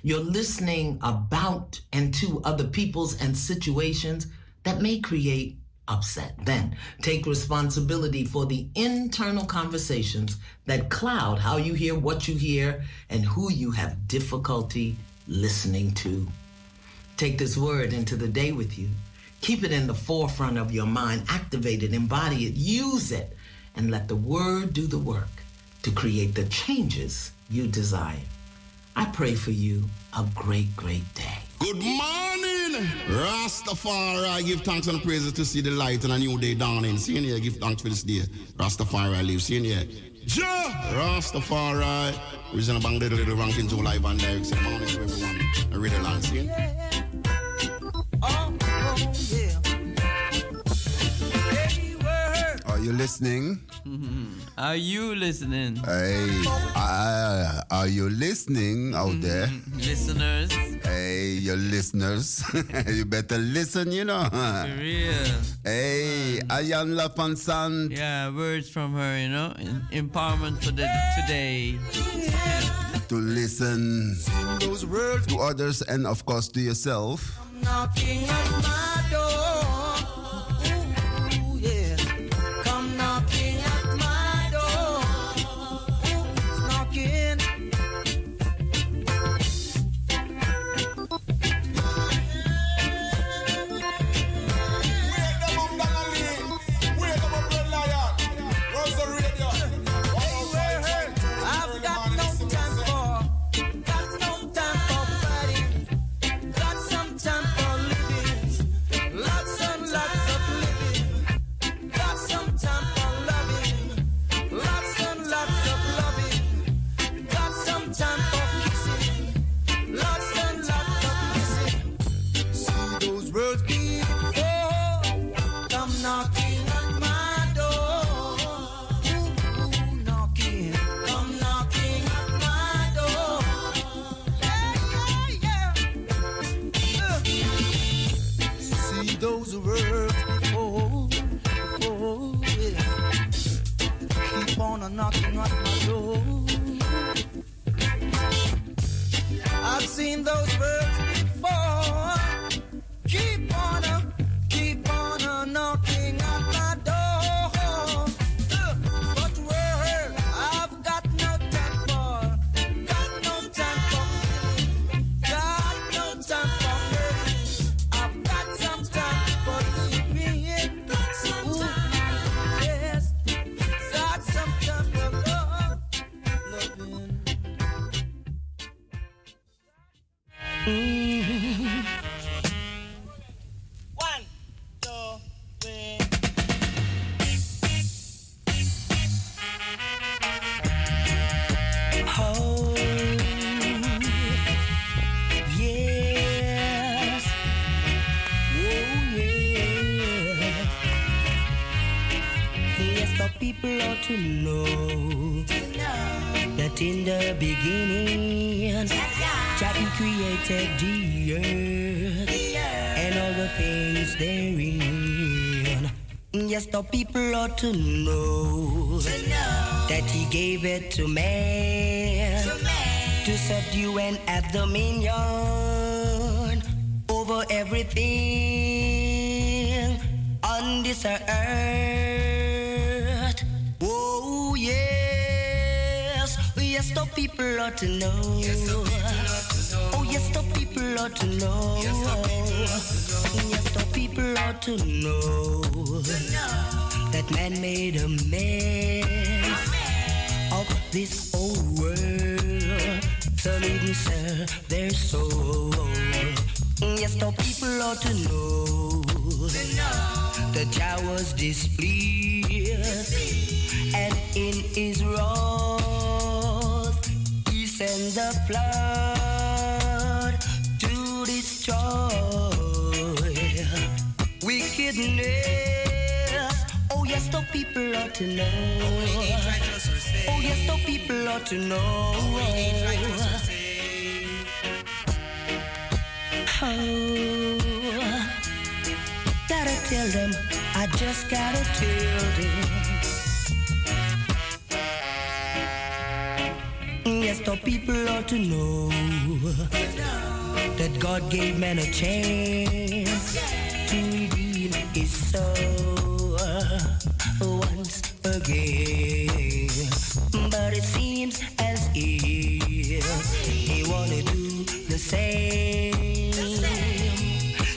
Your listening about and to other peoples and situations that may create upset. Then take responsibility for the internal conversations that cloud how you hear what you hear and who you have difficulty listening to. Take this word into the day with you. Keep it in the forefront of your mind. Activate it, embody it, use it, and let the word do the work to create the changes you desire. I pray for you a great, great day. Good morning, Rastafari. Give thanks and praises to see the light and a new day dawning. See in here, give thanks for this day. Rastafari live. See in here. Jah Rastafari. Reason about the little rankings of live and lyrics. Good morning to everyone. I read the line, see in. Are you listening? Are you listening? Hey, are you listening out there? Listeners. Hey, your listeners. You better listen, you know. For real. Hey, Ayan Lafansan. Yeah, words from her, you know. Empowerment for the today. To listen those words to others and, of course, to yourself. I'm knocking at my door. People ought to know But in the beginning, Jah created the earth and all the things therein. Yes, the people ought to know that He gave it to man to subdue and have dominion over everything on this earth. Oh, yes. Yes, the people ought to know. Oh, yes, the people ought to know. Yes, the people ought to know that man made a mess of this whole world, some even sell their soul. Yes, the people ought to know that Jah was displeased, and in His wrath He sent the flood to destroy wickedness. Oh yes, the people ought to know. Oh yes, the people ought to know. Oh, gotta tell them, I just gotta tell them. Yes, the people ought to know that God gave man a chance to redeem his soul once again, but it seems as if He wanna do the same.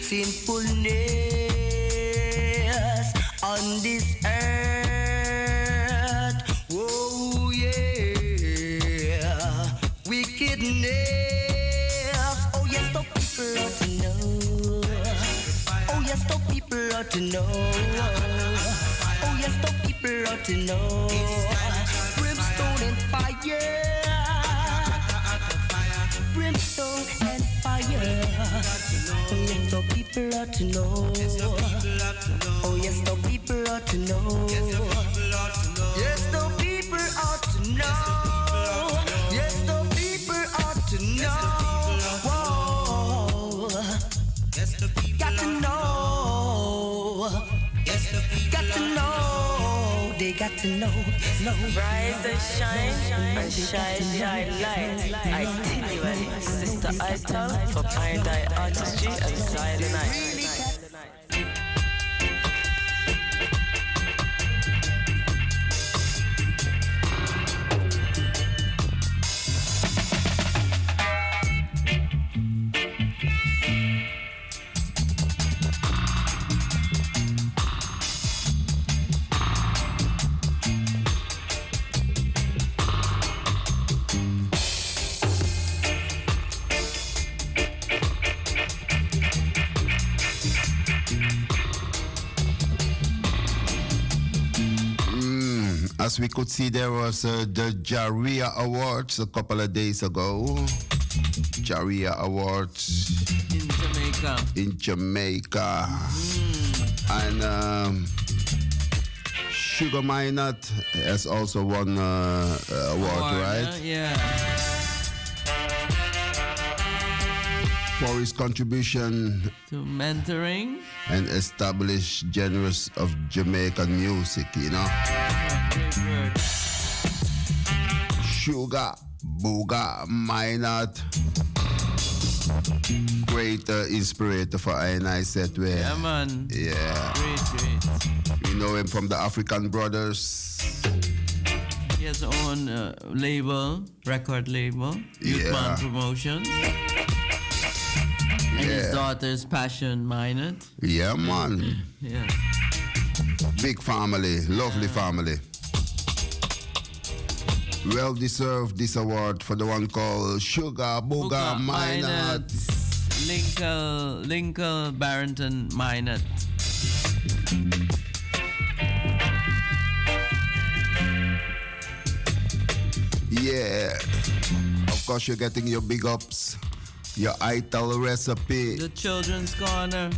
Sinfulness on this earth, oh yeah, wickedness. Oh yes, the people ought to know. Oh yes, the people ought to know. Ought to know, brimstone and fire, brimstone and fire. Oh yes, the people ought to know. Oh yes, the people ought to know. Yes, the people ought to know. Yes, the people ought to know. Yes, the people got to know. Yes, the people got to know. They got to know, know. Rise and shine, and shine light. I tell you what, Sister Ital for Pine Dye Artistry and Zionite. As we could see, there was the Jaria Awards a couple of days ago. Jaria Awards in Jamaica. And Sugar Minott has also won an award, right? Yeah. For his contribution to mentoring and establish genres of Jamaican music, you know. Sugar Booga Minott, great inspirator for Aina, I said. Yeah, man. Yeah. Great. We know him from the African Brothers. He has his own label, record label, Youth Man Promotions. And his daughter's Passion Minott. Yeah, man. Yeah. Big family, lovely family. Well deserved this award for the one called Sugar Booga Minott. Lincoln Barrington Minott. Yeah. Of course, you're getting your big ups, your Ital recipe. The Children's Corner.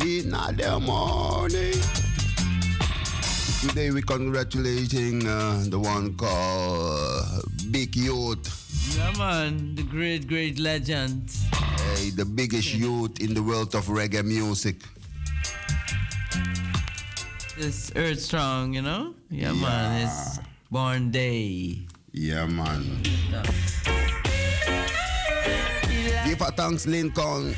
In the morning. Today we're congratulating the one called Big Youth. Yeah, man, the great, great legend. Hey, the biggest youth in the world of reggae music. It's Earth Strong, you know? Yeah, yeah, man, it's born day. Yeah, man. Yeah. Give a thanks, Lincoln.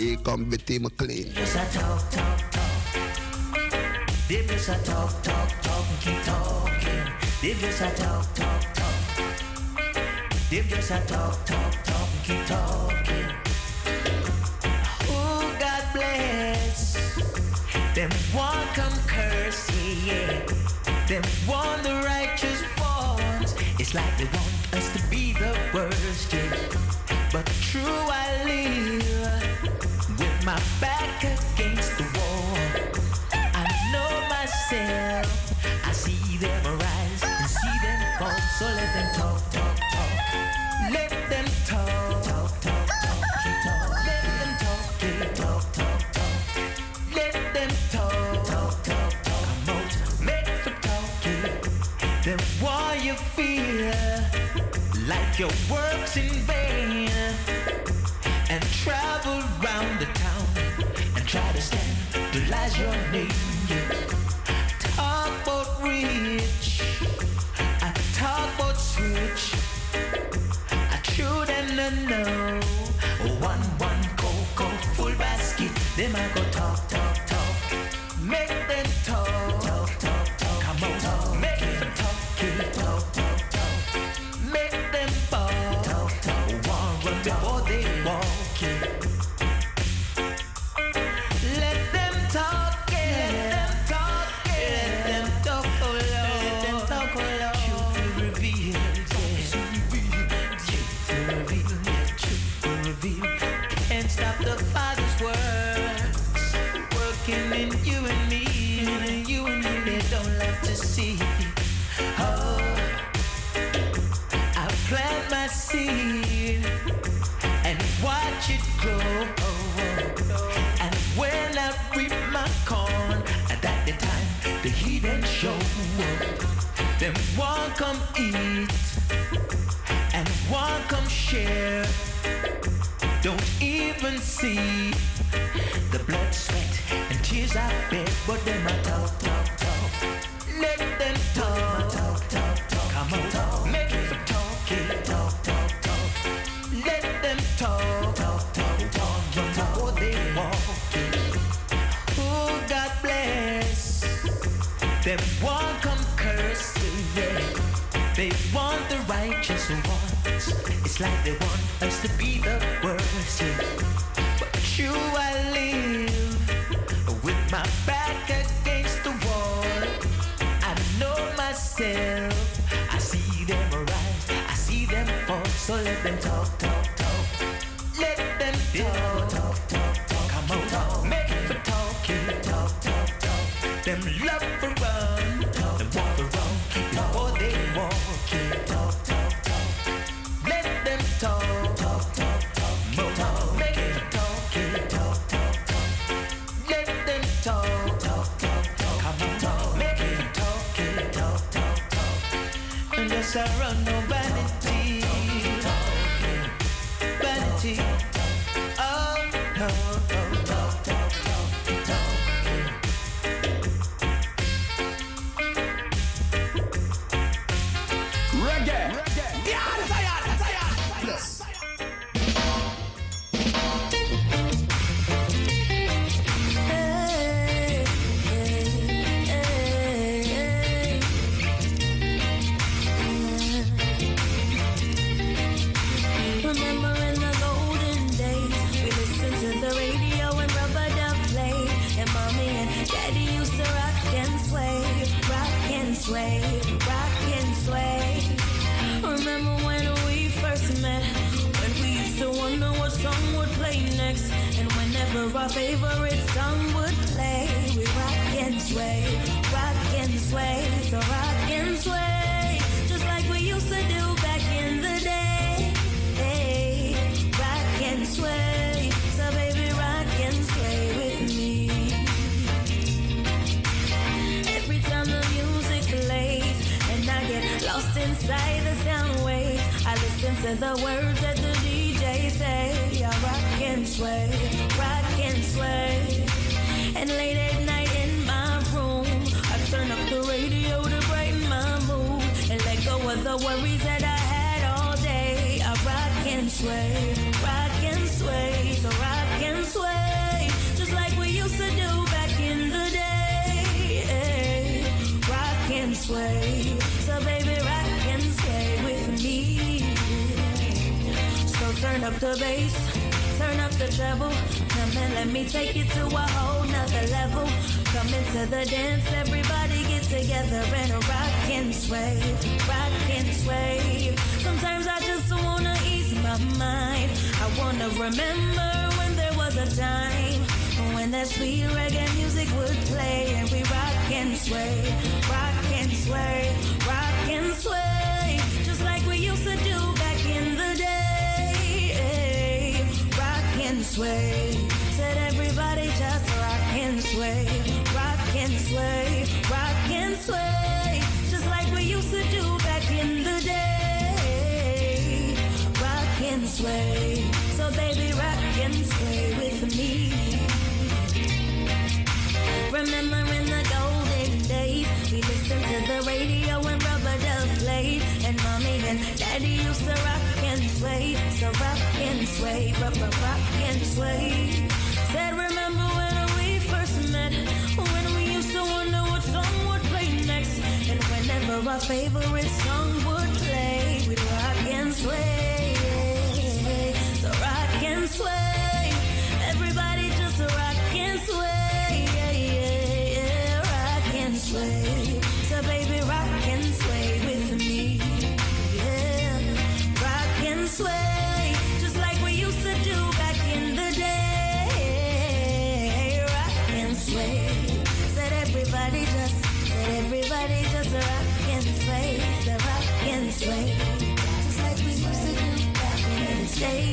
Here comes Betty McLean. They just talk, talk, talk, and keep talking. They just talk, talk, talk. They just talk, talk, talk, and keep talking. Oh, God bless them welcome curse, yeah. Them want the righteous ones. It's like they want us to be the worst, yeah. But true I live with my back against the wall. I know myself. I see them arise and see them fall. So let them talk, talk, talk. Let them talk, talk, talk, talk, talk. Let them talk, talk, talk, talk. Let them talk, talk, talk, talk. I'm out made for talking. Then why you feel like your work's in vain? And travel round the town and try to scandalize your name. Talk about rich, I talk about switch. I shouldn't know. One cocoa full basket. Them I go talk, talk, talk. Make them talk, talk, talk, talk. Come on, talk, make them talk, talk, talk, talk, talk. Make them talk, talk, talk. One run before they walk. Then one come eat and one come share. Don't even see the blood, sweat, and tears I bear. But them I talk, talk, talk. Let them talk, talk, talk, talk. Come on, talk, make them talk, talk, talk, talk. Let them talk, talk, talk, talk, talk. Before they walk, oh God bless them. One come. They want the righteous ones. It's like they want us to be the worst. But you, I live with my back against the wall. I know myself. I see them arise. I see them fall. So let them talk, talk, talk. Let them talk, talk, talk, talk. Come on, talk. Make them talk, talk, talk, talk. Them love for run. Them want for run. Before they walk, talk, talk, talk. Let them talk, talk, talk, talk, talk. Make them talk, talk, talk, talk. Let them talk, talk, talk, talk. Come on, talk. Make them talk, talk, talk, talk. And yes, I run no vanity, vanity. Oh no, oh, talk, talk, talk, talk. Our favorite song would play. We rock and sway, rock and sway. So rock and sway, just like we used to do back in the day. Hey, rock and sway, so play the sound waves. I listen to the words that the DJ say. Yeah, rock and sway, rock and sway. And late at night in my room, I turn up the radio to brighten my mood and let go of the worries that I had all day. I rock and sway, rock and sway. So rock and sway, just like we used to do back in the day. Rock and sway. So baby, rock and sway with me. So turn up the bass, turn up the treble, come and let me take you to a whole nother level. Come into the dance, everybody get together and rock and sway, rock and sway. Sometimes I just wanna ease my mind. I wanna remember when there was a time when that sweet reggae music would play and we rock and sway, rock and sway, rock and sway, just like we used to do back in the day. Sway, said everybody just rock and sway, rock and sway, rock and sway, just like we used to do back in the day. Rock and sway, so baby rock and sway with me. Remembering the golden days, we listened to the radio and rubber dub played, and mommy and daddy used to rock and sway, so rock and sway, rock and sway. Said remember when we first met, when we used to wonder what song would play next, and whenever our favorite song would play, we'd rock and sway, so rock and sway. Everybody just rock and sway, rock and sway. So baby, rock and sway with me. Sway, just like we used to do back in the day. Rock and sway, said everybody just rock and sway, said rock and sway, just like we used to do back in the day.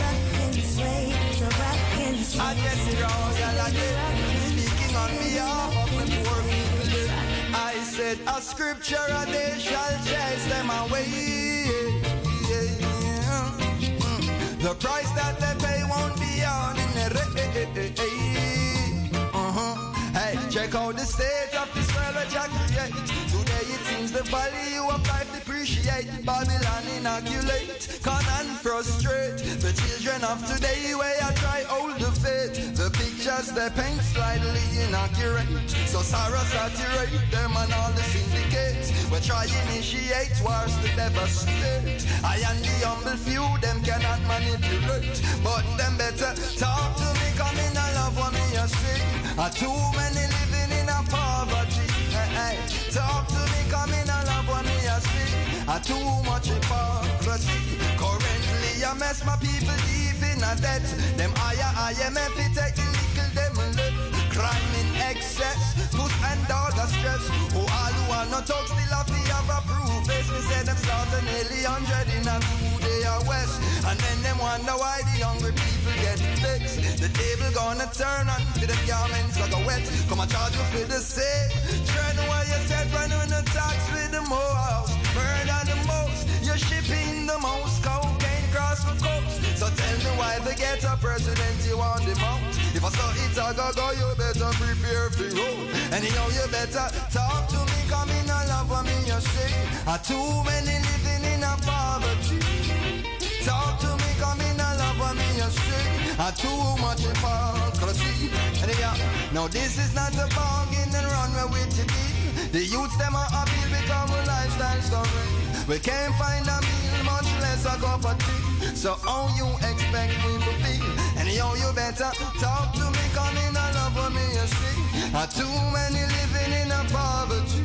Rock and sway, so rock and sway. I Jesse Royal again, speaking on behalf of the poor people. I said a scripture and they shall chase them away. The price that they pay won't be on in the rain. Hey, check out the state of this world which I create. Today it seems the value of life depreciate. Babylon inoculate, con and frustrate the children of today where I try hold the faith. The pictures they paint slightly inaccurate, so sorrow saturate them and all the syndicates. We try initiate wars to devastate. I and the humble few them cannot manipulate, but them better talk to me, come in and love what me I say. Are too many living in a poverty. Hey, hey. Talk to me, come in and love what me I say. Are too much hypocrisy. Currently I mess my people deep in a debt. Them IMF it take the nickel them left. Crime in excess, food and all the stress. Oh, all who are not talk still have to have a proof. They say them slaughter nearly 100 in a 2-day west. And then them wonder why the hungry people get fixed. The table gonna turn on to the garments like a wet. Come and charge you for the same. Turn away yourself and run the tax with the most. Murder the most, you're shipping the most. Cocaine cross the coast. So tell me why they get a president you want the most. If I saw it a go, you better prepare for road. Anyhow, you better talk to me, come in and love what me you say. Are too many living in a poverty. Talk to me, come in and love what me you say. Are too much hypocrisy. Anyhow, now this is not a bargain and run where we today. The youths them are appeal with our lifestyle story. We can't find a meal, much less a cup of tea. So how you expect me to feel? Anyhow, you better talk to me, come in and love what me you see. Are too many living in a poverty.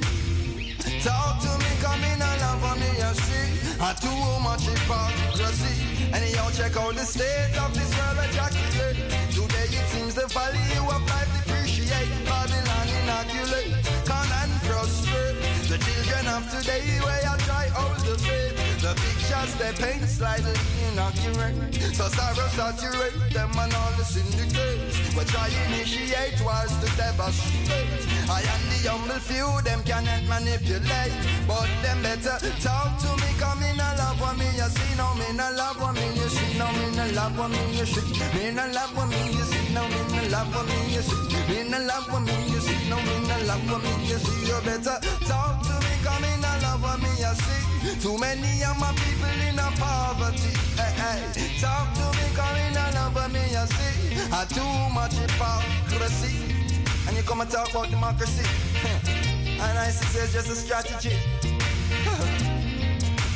Talk to me, come in and love what me you see. Are too much hypocrisy. Anyhow, check out the state of this world that I create. Today it seems the value of life depreciate. Babylon inoculate, con and frustrate the children of today where I try all the faith. The pictures they paint slightly inaccurate, so sorrow saturate them and all the syndicates. We try initiate wars to devastate. I am the young few them cannot manipulate, but them better talk to me, come in a love what me you see, no me no love what me you see, no me no love what me you see, me no love what me you see, no me no love what me you see, me no love what me you see, no me no love what me you see, you better talk to me, come in a love what me you see, too many of my people in a poverty, hey, hey. Talk to me, come in a love what me you see, I too much hypocrisy. And you come and talk about democracy. And I see it's just a strategy.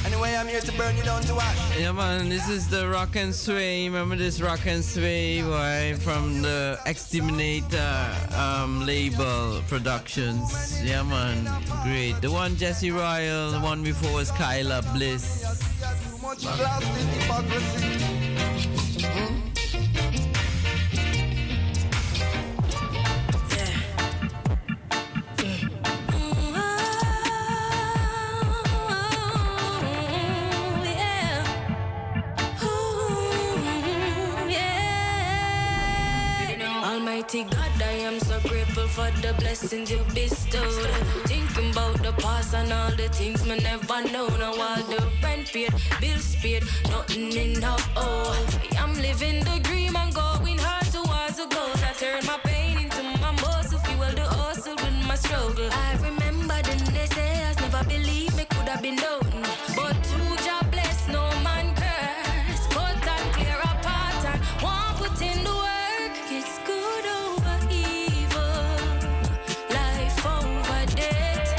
Anyway, I'm here to burn you down to ash. Yeah, man, this is the Rock and Sway. Remember this Rock and Sway from the Exterminator label productions. Yeah, man, great. The one Jesse Royal, the one before was Kyla Bliss. God, I am so grateful for the blessings you bestowed. Thinking about the past and all the things me never know. Now all the rent paid, bills paid, nothing enough. Oh, I'm living the dream and going hard towards a goal. I turn my pain into my muscle, fuel the hustle with my struggle. I remember the naysayers never believed me could have been known. But who Jah bless, no man curse. Cut and clear apart and won't put in the work. It's good over evil, life over death,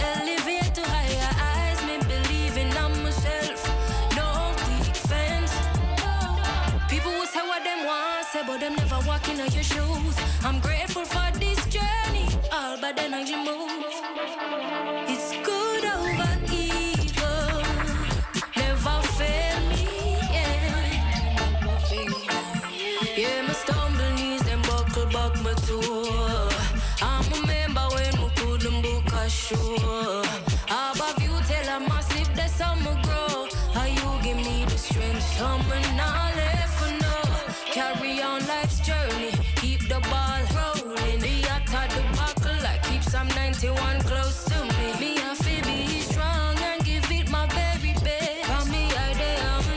elevate to higher eyes, me believing on myself, no weak fence. People will say what them want, say but them never walking on your shoes. I'm grateful for this journey, all but then I just move. It's good over evil, never fail me. Yeah, my stumble knees, them buckle back my toe. I remember when we couldn't book a show. Above you tell I must sleep, that's how I grow. How you give me the strength, summer now left for no. Carry on life's journey, keep the ball rolling. The yacht at the buckle, like keep some 91 close to me. Me I feel be strong and give it my very best. For me, I dare I'm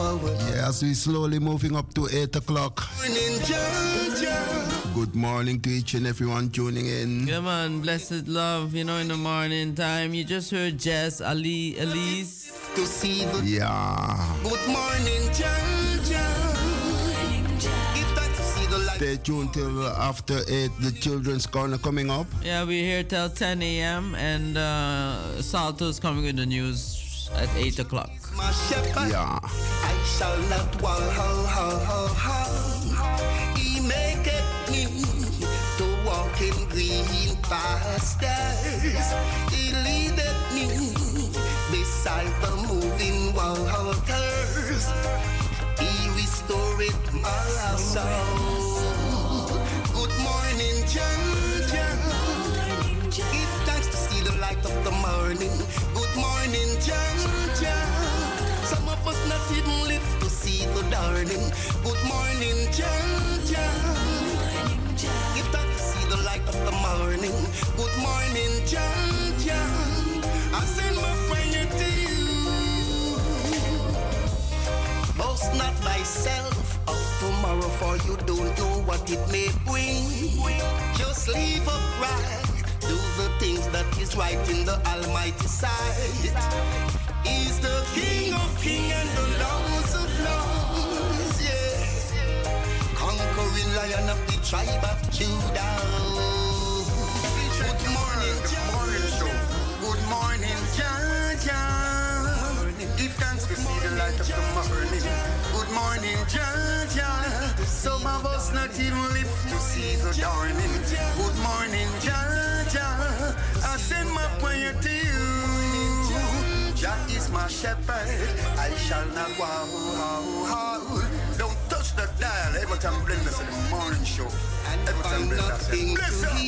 forward. Yes, we slowly moving up to 8 o'clock. Good morning to each and everyone tuning in. Come on, blessed love, you know, in the morning time. You just heard Jess, Ali, Elise. To see the yeah. Good morning, stay tuned till after 8, the children's corner coming up. Yeah, we're here till 10 a.m. and Salto's coming with the news at 8 o'clock. Yeah. I shall not walk, ho, ho, ho, ho. He make it new to walk in green pastures. He leadeth new beside the moving waters. He restored my soul. Of the morning, good morning, Jaja. Some of us not even live to see the darling. Good morning, Jaja. Give thanks to see the light of the morning. Good morning, Jaja. I send my prayer to you. Boast not thyself of tomorrow, for you don't know what it may bring. Just live upright. Do the things that is right in the Almighty sight. He's the King of Kings and the Lords of Lords, yeah. Conquering Lion of the tribe of Judah. Good morning, Jah. Good morning, Jah. Give thanks to see the light of the morning. Good morning, Jah. Some of us not even live to see the dawning. Good morning, Jah. I send my prayer to you. Jah is my shepherd, I shall not want. Don't touch the dial. Everton Blender in the morning show. Everton Blender said, bless her.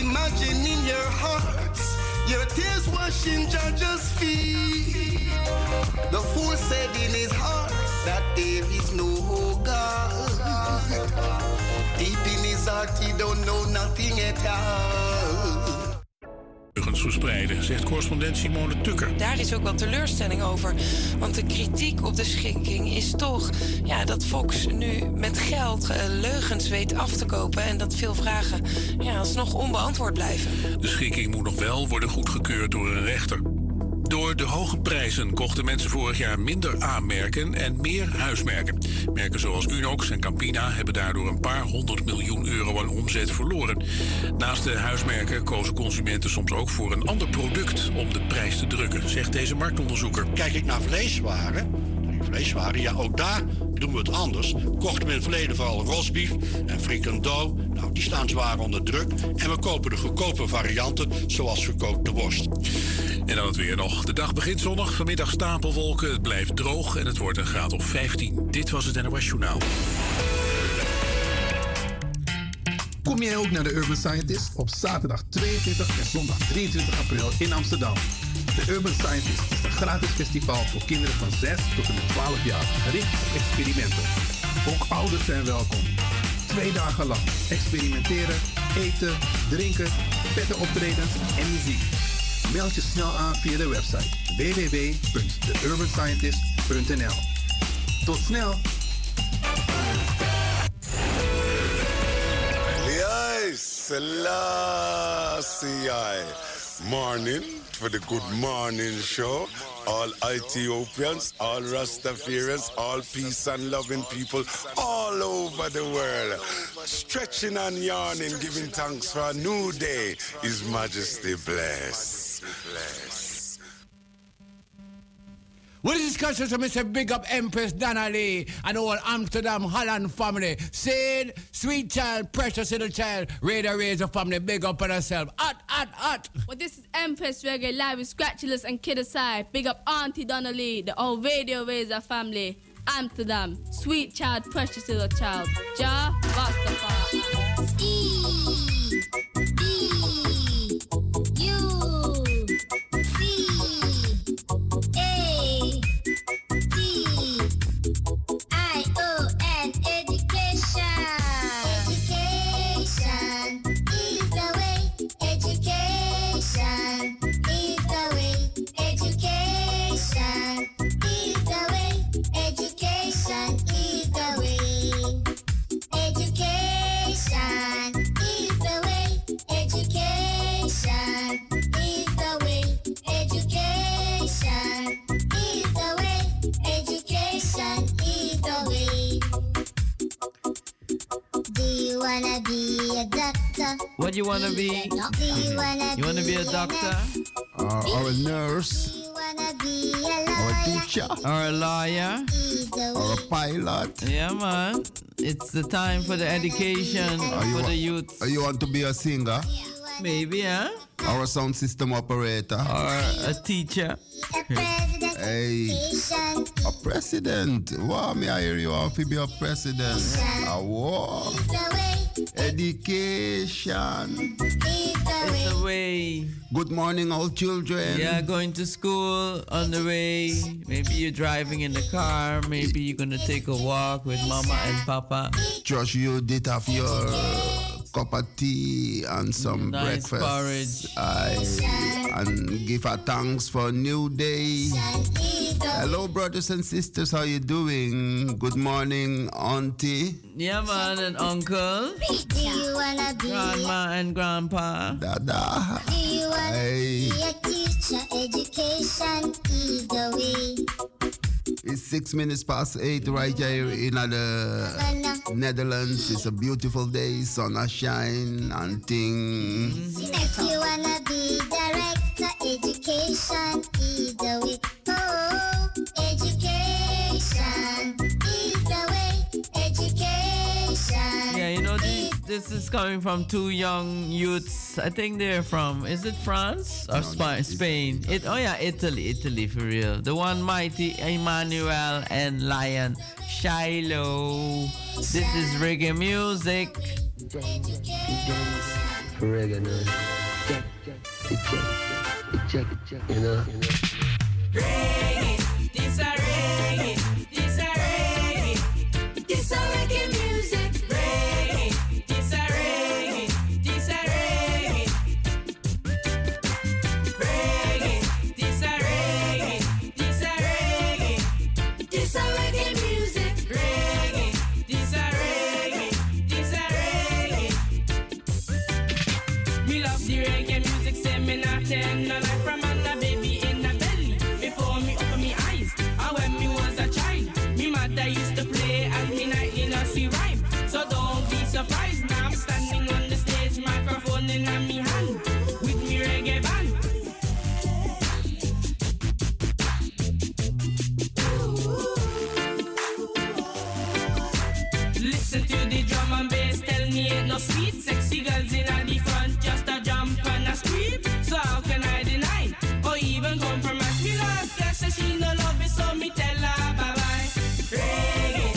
Imagine in your hearts, your tears washing Jah's feet. The fool said in his heart that there is no God. Deep in his heart, he don't know nothing at all. Verspreiden, zegt correspondent Simone Tukker. Daar is ook wel teleurstelling over. Want de kritiek op de schikking is toch ja, dat Fox nu met geld leugens weet af te kopen en dat veel vragen ja, alsnog onbeantwoord blijven. De schikking moet nog wel worden goedgekeurd door een rechter. Door de hoge prijzen kochten mensen vorig jaar minder A-merken en meer huismerken. Merken zoals Unox en Campina hebben daardoor een paar 100 miljoen euro aan omzet verloren. Naast de huismerken kozen consumenten soms ook voor een ander product om de prijs te drukken, zegt deze marktonderzoeker. Kijk ik naar vleeswaren, ja, ook daar doen we het anders. Kochten we in het verleden vooral rosbief en frikandel. Nou, die staan zwaar onder druk. En we kopen de goedkope varianten, zoals gekookte worst. En dan het weer nog. De dag begint zonnig, vanmiddag stapelwolken. Het blijft droog en het wordt een graad of 15. Dit was het NOS Journaal. Kom jij ook naar de Urban Scientist op zaterdag 22 en zondag 23 april in Amsterdam. De Urban Scientist is een gratis festival voor kinderen van 6 tot en met 12 jaar, gericht op experimenten. Ook ouders zijn welkom. 2 dagen lang experimenteren, eten, drinken, vette optredens en muziek. Meld je snel aan via de website www.theurbanscientist.nl. Tot snel! Selassie I. Morning for the Good Morning Show. All Ethiopians, all Rastafarians, all peace and loving people all over the world. Stretching and yawning, giving thanks for a new day. His Majesty bless. With this discussion, Mr. Big Up Empress Donnelly and all Amsterdam Holland family. Sid, sweet child, precious little child, Radar Razor family, big up on herself. Hot. Well, this is Empress Reggae live with Scratchulous and Kid Aside. Big up Auntie Donnelly, the old Radio Razor family, Amsterdam. Sweet child, precious little child. Ja, Rastafari. Education is the wanna be a doctor? What do you wanna be? You wanna be a doctor? Or a nurse? Or a teacher? Or a lawyer? Or a pilot? Yeah, man. It's the time for the education for the youth. You want to be a singer? Maybe, huh? Or a sound system operator? Or a teacher? Hey, a president. Wow, me I hear you want to be a president. A war. Education. It's the way. Good morning, all children. Yeah, going to school on the way. Maybe you're driving in the car. Maybe you're going to take a walk with mama and papa. Trust you did have your cup of tea and some nice breakfast. Porridge. And give her thanks for a new day. Hello, brothers and sisters. How you doing? Good morning, auntie. Yeah, man, and uncle. Grandma and grandpa. Dada. Hey. It's 8:06 right here in the Netherlands. It's a beautiful day, sun a shine and thing. If you wanna be director, education is the way. Oh, education is the way. Education. Yeah, you know this is coming from two young youths. I think they're from, is it France or Spain? Italy for real. The one mighty Emmanuel and Lion Shiloh. This is reggae music. For reggae check, you know. Reggae, this a reggae, this a reggae, this a reggae music. She no love me, so me tell her bye-bye. Reggae,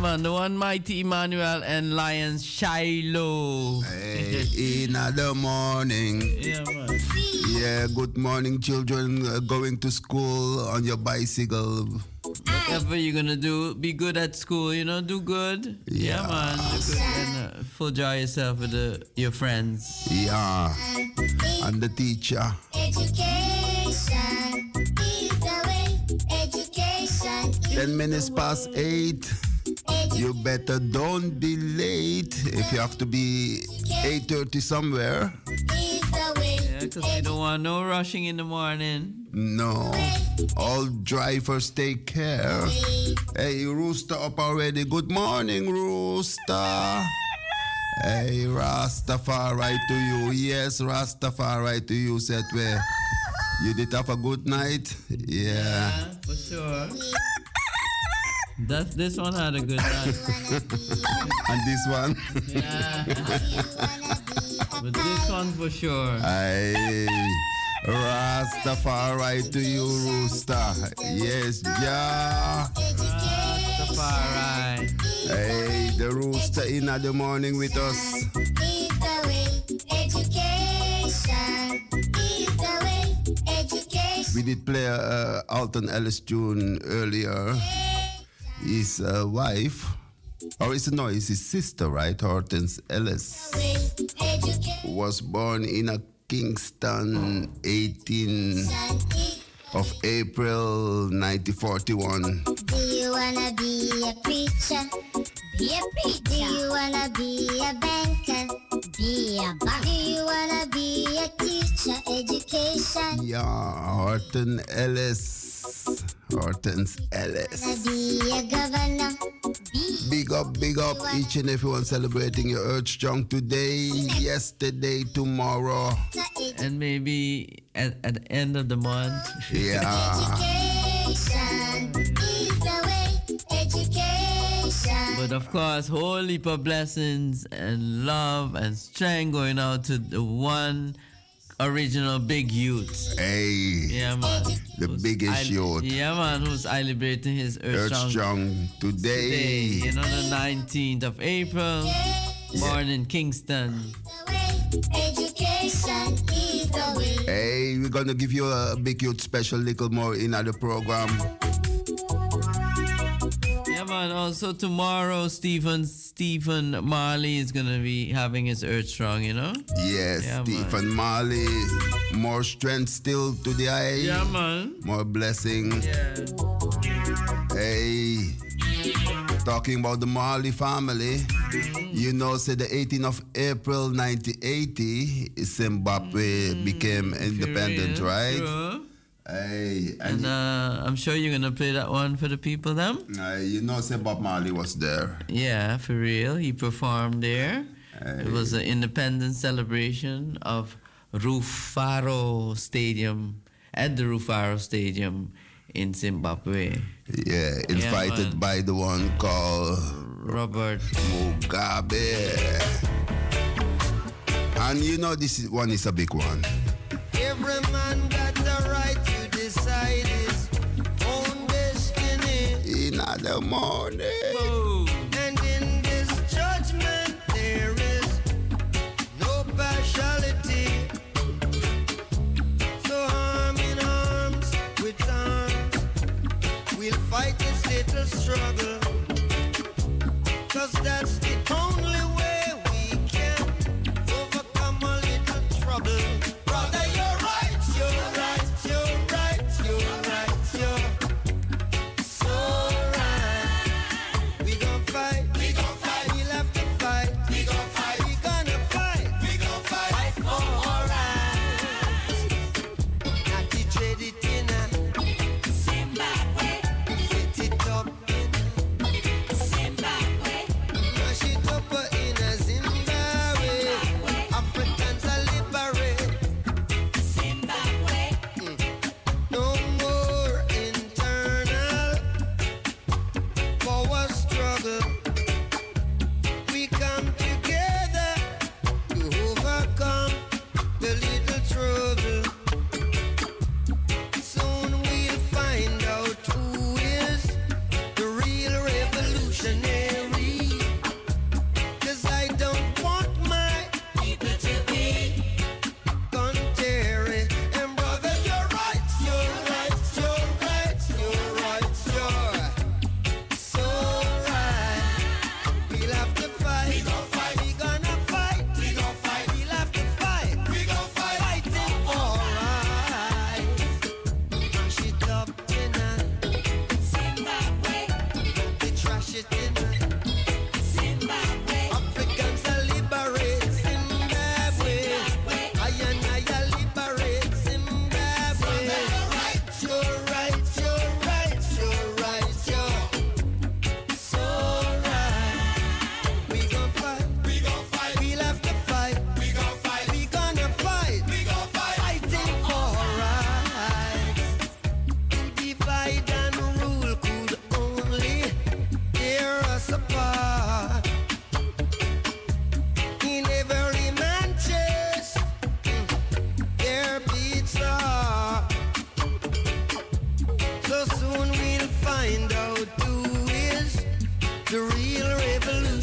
man. The One Mighty Emmanuel en Lion Shiloh. Hey, in the morning. Yeah, man. Yeah, good morning, children going to school on your bicycle. Whatever you're gonna do, be good at school, you know, do good. Yeah, yeah man. Do good and full joy yourself with your friends. Yeah. And the teacher. Education is the way. Education is 8:10. You better don't be late if you have to be 8:30 somewhere. Yeah, because we don't want no rushing in the morning. No. All drivers take care. Hey, Rooster up already. Good morning, Rooster. Hey, Rastafari to you. Yes, Rastafari to you, Setwe. You did have a good night? Yeah for sure. This one had a good night. And this one? Yeah. But this one for sure. Hey, Rastafari to you, Rooster. Yes, yeah. Rastafari. Hey, the Rooster in at the morning with us. We did play Alton Ellis tune earlier. His wife, or is it no? It's his sister, right? Hortense Ellis was born in Kingston, 18 of April 1941. Do you wanna be a preacher? Be a preacher. Do you wanna be a banker? Be a banker. Do you wanna be a teacher? Education. Yeah, Hortense Ellis. Hortense Ellis. Big up each and everyone celebrating your Earth Junk today, yesterday, tomorrow. And maybe at the end of the month. Yeah. Education is the way, education. But of course, whole heap of blessings and love and strength going out to the one original Big Youth. Hey. Yeah, man. The biggest youth. Yeah, man, who's celebrating his Earth Strong today. You know, the 19th of April. Born in Kingston. Education is the way. Hey, we're going to give you a Big Youth special little more in other program. Yeah, man. Also, tomorrow, Stephen Marley is going to be having his Earth Strong, you know? Yes, yeah, Stephen Marley. More strength still to the eye. Yeah, man. More blessing. Yeah. Hey. Talking about the Marley family, you know, say the 18th of April 1980, Zimbabwe became independent, Korea, right? Sure. Hey, and I'm sure you're going to play that one for the people then. You know, say Bob Marley was there. Yeah, for real. He performed there. Hey. It was an independence celebration of Rufaro Stadium, at the Rufaro Stadium in Zimbabwe. Yeah, invited by the one called Robert Mugabe. And you know this one is a big one. Every man got the right to decide his own destiny in the morning. Whoa. And in this judgment there is no partiality. So arm in arms with arms, we'll fight this little struggle, 'cause that's the only way we can overcome a little trouble. Brother,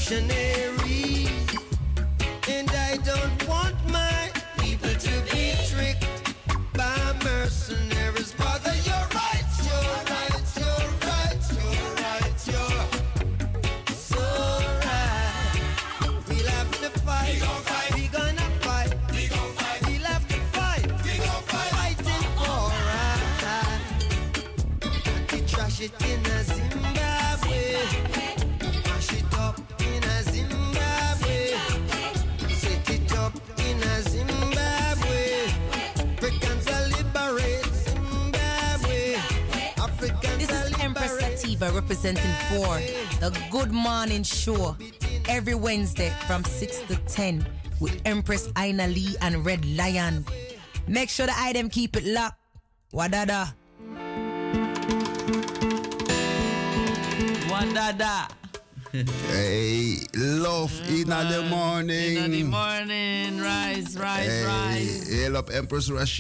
missionary, and I don't want my people to be tricked by mercenaries. Brother, you're right, you're right, you're right, you're right, you're so right. We'll have to fight, we gon' fight, we gonna fight, we gon' fight, we'll have to fight, we gon' fight, fighting for right. We trash it in a Zimbabwe. Representing for the Good Morning Show every Wednesday from 6 to 10 with Empress Aina Lee and Red Lion. Make sure the item keep it locked. Wadada. Wadada. Hey, love in the morning. In the morning, rise. Hey, up Empress Empress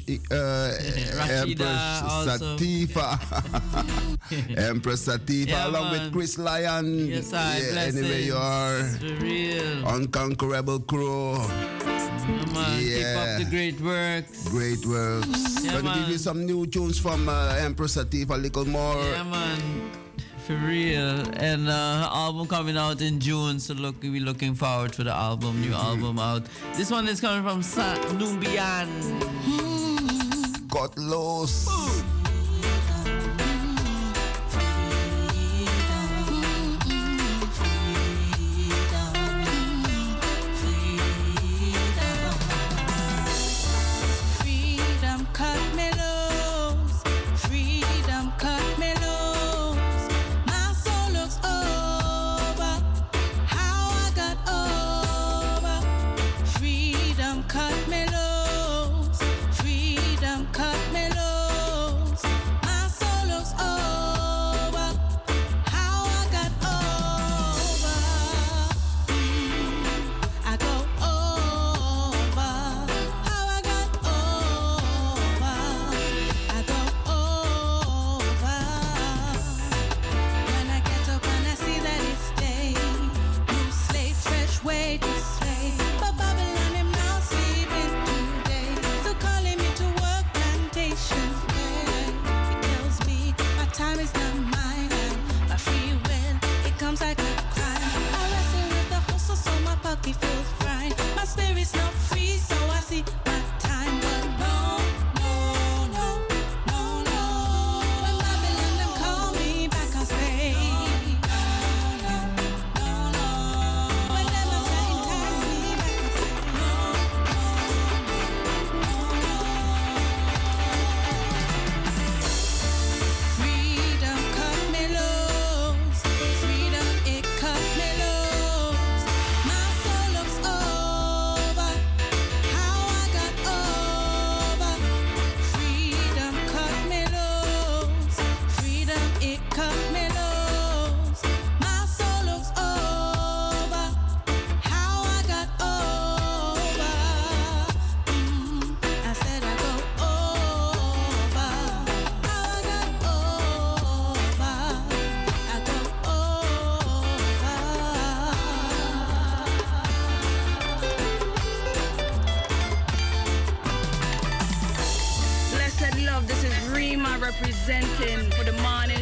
Sativa. Empress Sativa, yeah, along with Chris Lyon. Yes, I bless you. Anyway, you are real. Unconquerable crew. Yeah. Keep up the great works. Great works. Yeah, gonna give you some new tunes from Empress Sativa, a little more. Yeah, man. For real, and album coming out in June, so we're looking forward to the album, new album out. This one is coming from Sam Nubian. Got lost.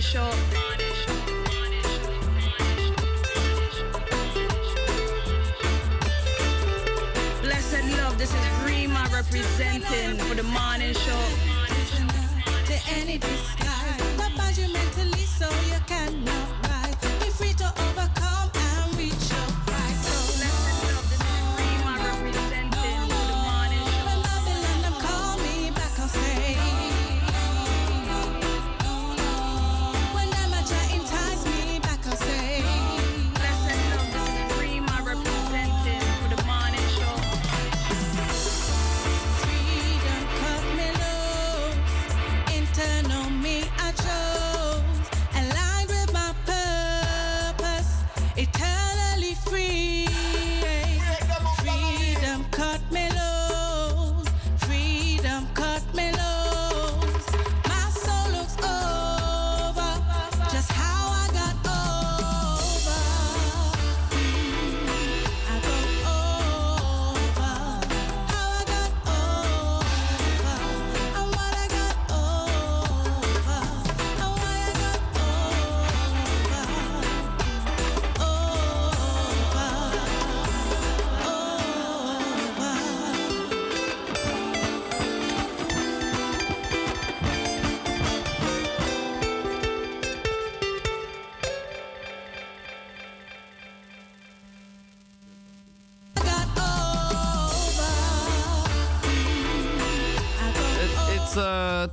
Chose, aligned with my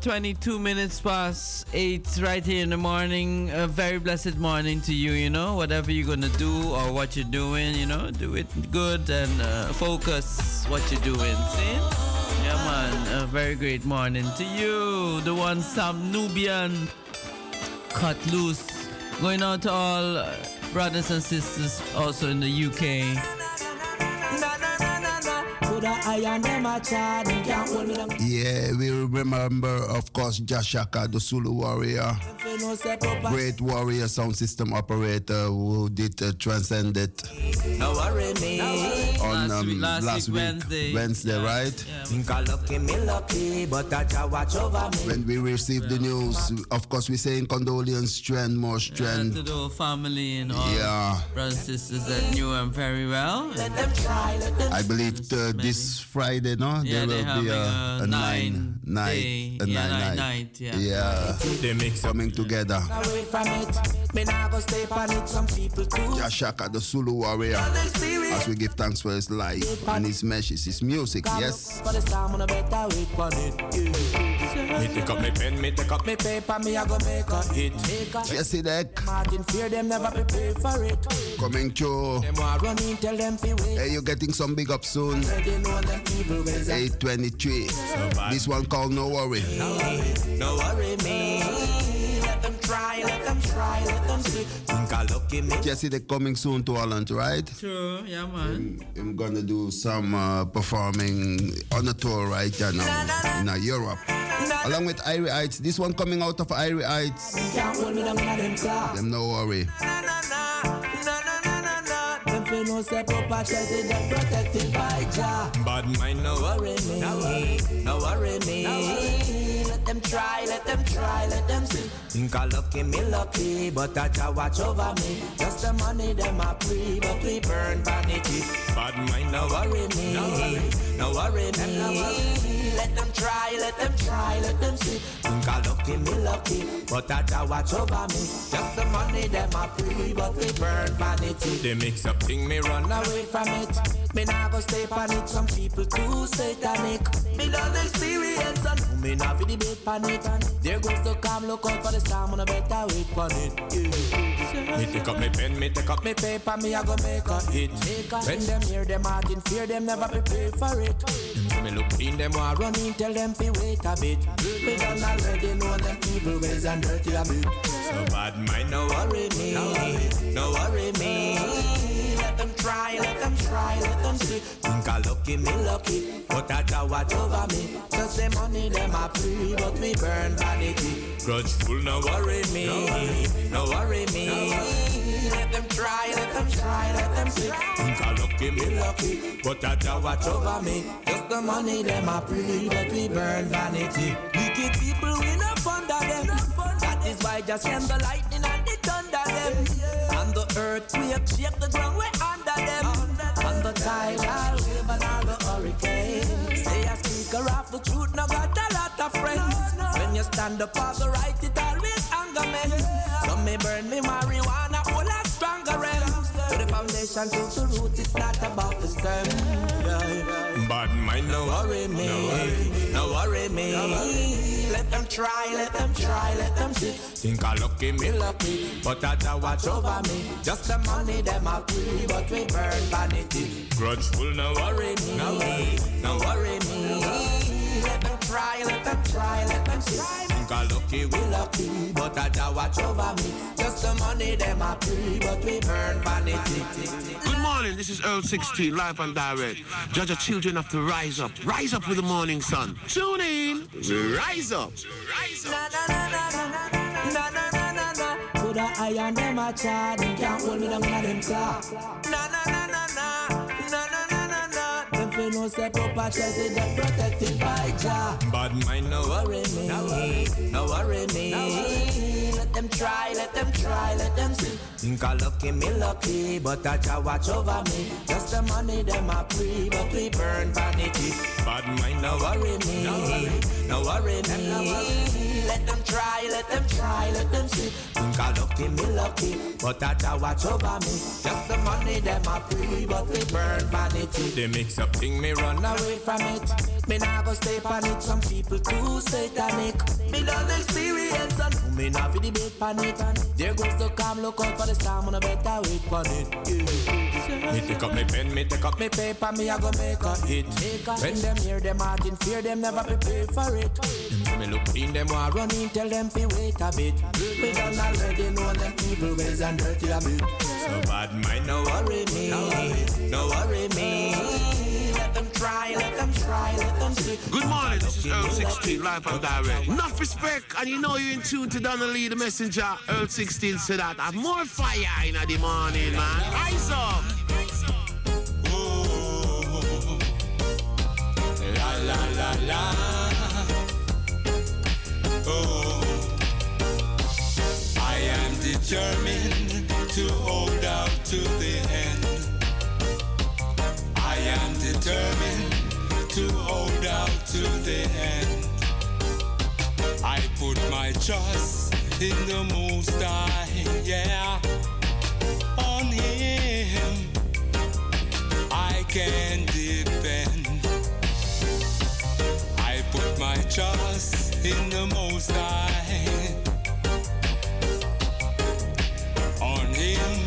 22 minutes past 8 right here in the morning. A very blessed morning to you, you know. Whatever you're going to do or what you're doing, you know, do it good and focus what you're doing, see? Yeah, man, a very great morning to you. The one Sam Nubian cut loose. Going out to all brothers and sisters also in the UK. Yeah, we remember, of course, Jah Shaka, the Zulu Warrior, great warrior sound system operator who did transcend it on last week, Wednesday, yeah, right? Yeah. When we received the news, of course, we saying condolence, strength, more strength. To the family and all brothers and sisters that knew him very well. I believe this Friday, no? Yeah, there will be a nine night. Coming together. Jah Shaka, the Zulu Warrior, as we give thanks for his life and his messages, his music, yes. Me take up my pen, me take up my paper, me I go make a hit. Jesse Deck. Martin fear them, never prepare for it. Coming through. Hey, you're getting some big up soon. 8:23. This one called No Worry. No worry me. Let them try, let them try, let them see. Jesse Deck coming soon to Holland, right? True, yeah, man. I'm gonna do some performing on a tour right here now in Europe. Along with Irie Heights, this one coming out of Irie Heights. Them No Worry. Bad mind, no worry me. No worry me. Let them try, let them try, let them see. Think I lucky me lucky, but I just watch over me. Just the money them I pre, but we burn vanity. Bad mind, no worry me. No worry me. Let them try, let them try, let them see. Think I lucky me lucky, but I just watch over me. Just the money them I pre, but we burn vanity. They mix up things. Me run away from it. Me nah go stay on it. Some people too satanic. Me don't experience and me nah be debate on it. There goes the calm, look out for the storm. On a better wait for it. Yeah. Me take up my pen, me take up my paper. Me I go make a hit. When them hear them out in fear, them never prepare for it. Me look in them war running, tell them fi wait a bit. Me don't already know the evil ways and dirty habit. So bad mind, no worry me, no worry me. Let them try, let them try, let them see. Think I lucky, me lucky, but I just watch over me. Just the money them I free, but we burn vanity. Grudgeful, no worry me, no worry me. Let them try, let them try, let them see. Think I lucky, me lucky, but I just watch over me. Just the money them I free, but we burn vanity. Wicked people, we no fond of them. That is why just send the lightning and the thunder them. And the earth we have shake the ground way under them. And the tide I'll live and all the hurricane. Say a speaker of the truth, now got a lot of friends. When you stand up for the right, it always anger men. Some may burn me marijuana, all a stronger end. To the foundation, to the root, it's not about the stem. But mine no worry me, no worry me. Let them try, let them try, let them see. Think I lucky me lucky, but I just watch over me. Just the money them I free, but we burn vanity. Grudgeful, no worry me, no worry me. Let them try, let them try, let them see. Think I lucky, we lucky, but I just watch over me. Just the money them I free, but we burn vanity. Good morning, this is Earl 16, live and direct. Judge of children have to rise up. Rise up with the morning sun. Tune in. Rise up. Rise up. Put a eye on them a child, they can't hold me down on them clock. No set up a chest that protected by Jah. But mine no worry me, no worry me. Let them try, let them try, let them see. Think I lucky, me lucky, but I just watch over me. Just the money them I free, but we burn vanity. But mine no worry me, no worry me. Let them try, let them try, let them see. Think I look in me lucky, but that I watch over me. Just the money them I pray, but they burn vanity. They mix up thing, me run away from it. Me nah go stay on it, some people too satanic. Me done experience and me nah be debate on it. There goes the calm, look out for the storm, and I better wait for it. Yeah. Me take up me pen, me take up me paper, me I go make a hit. When them hear them out in fear, them never prepare for it. Me look in them or run in, tell them fi wait a bit. We done already know them evil ways and dirty habit. So bad mind, no worry me, no worry, no worry me. Let them try, let them try, let them see. Good morning, this is Earl 16, live and direct. Enough respect, and you know you're in tune to Donnelly, the messenger. Earl 16 said that I've more fire in the morning, man. Eyes up. Oh, la la la la. Oh, I am determined to hold out to the end. I am determined to hold out to the end. I put my trust in the Most High, yeah, on Him I can depend. I put my trust in the Most High, on Him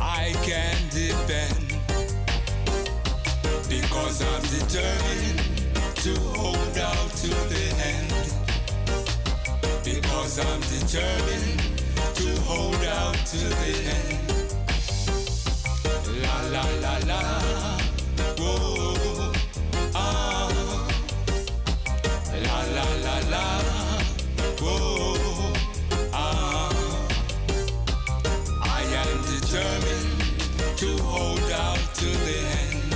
I can depend, because I'm determined to hold out to the end, because I'm determined to hold out to the end. La la la la, whoa, ah. La la la la, oh, ah. I am determined to hold out to the end.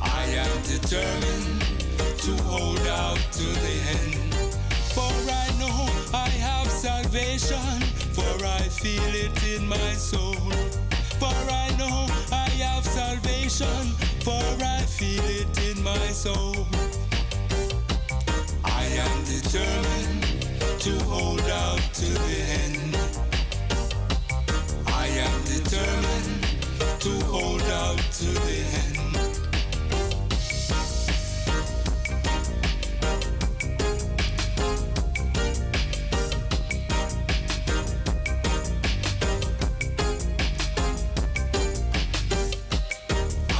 I am determined to hold out to the end. For I know I have salvation, for I feel it in my soul. For I know I have salvation, for I feel it in my soul. I am determined to hold out to the end. I am determined to hold out to the end.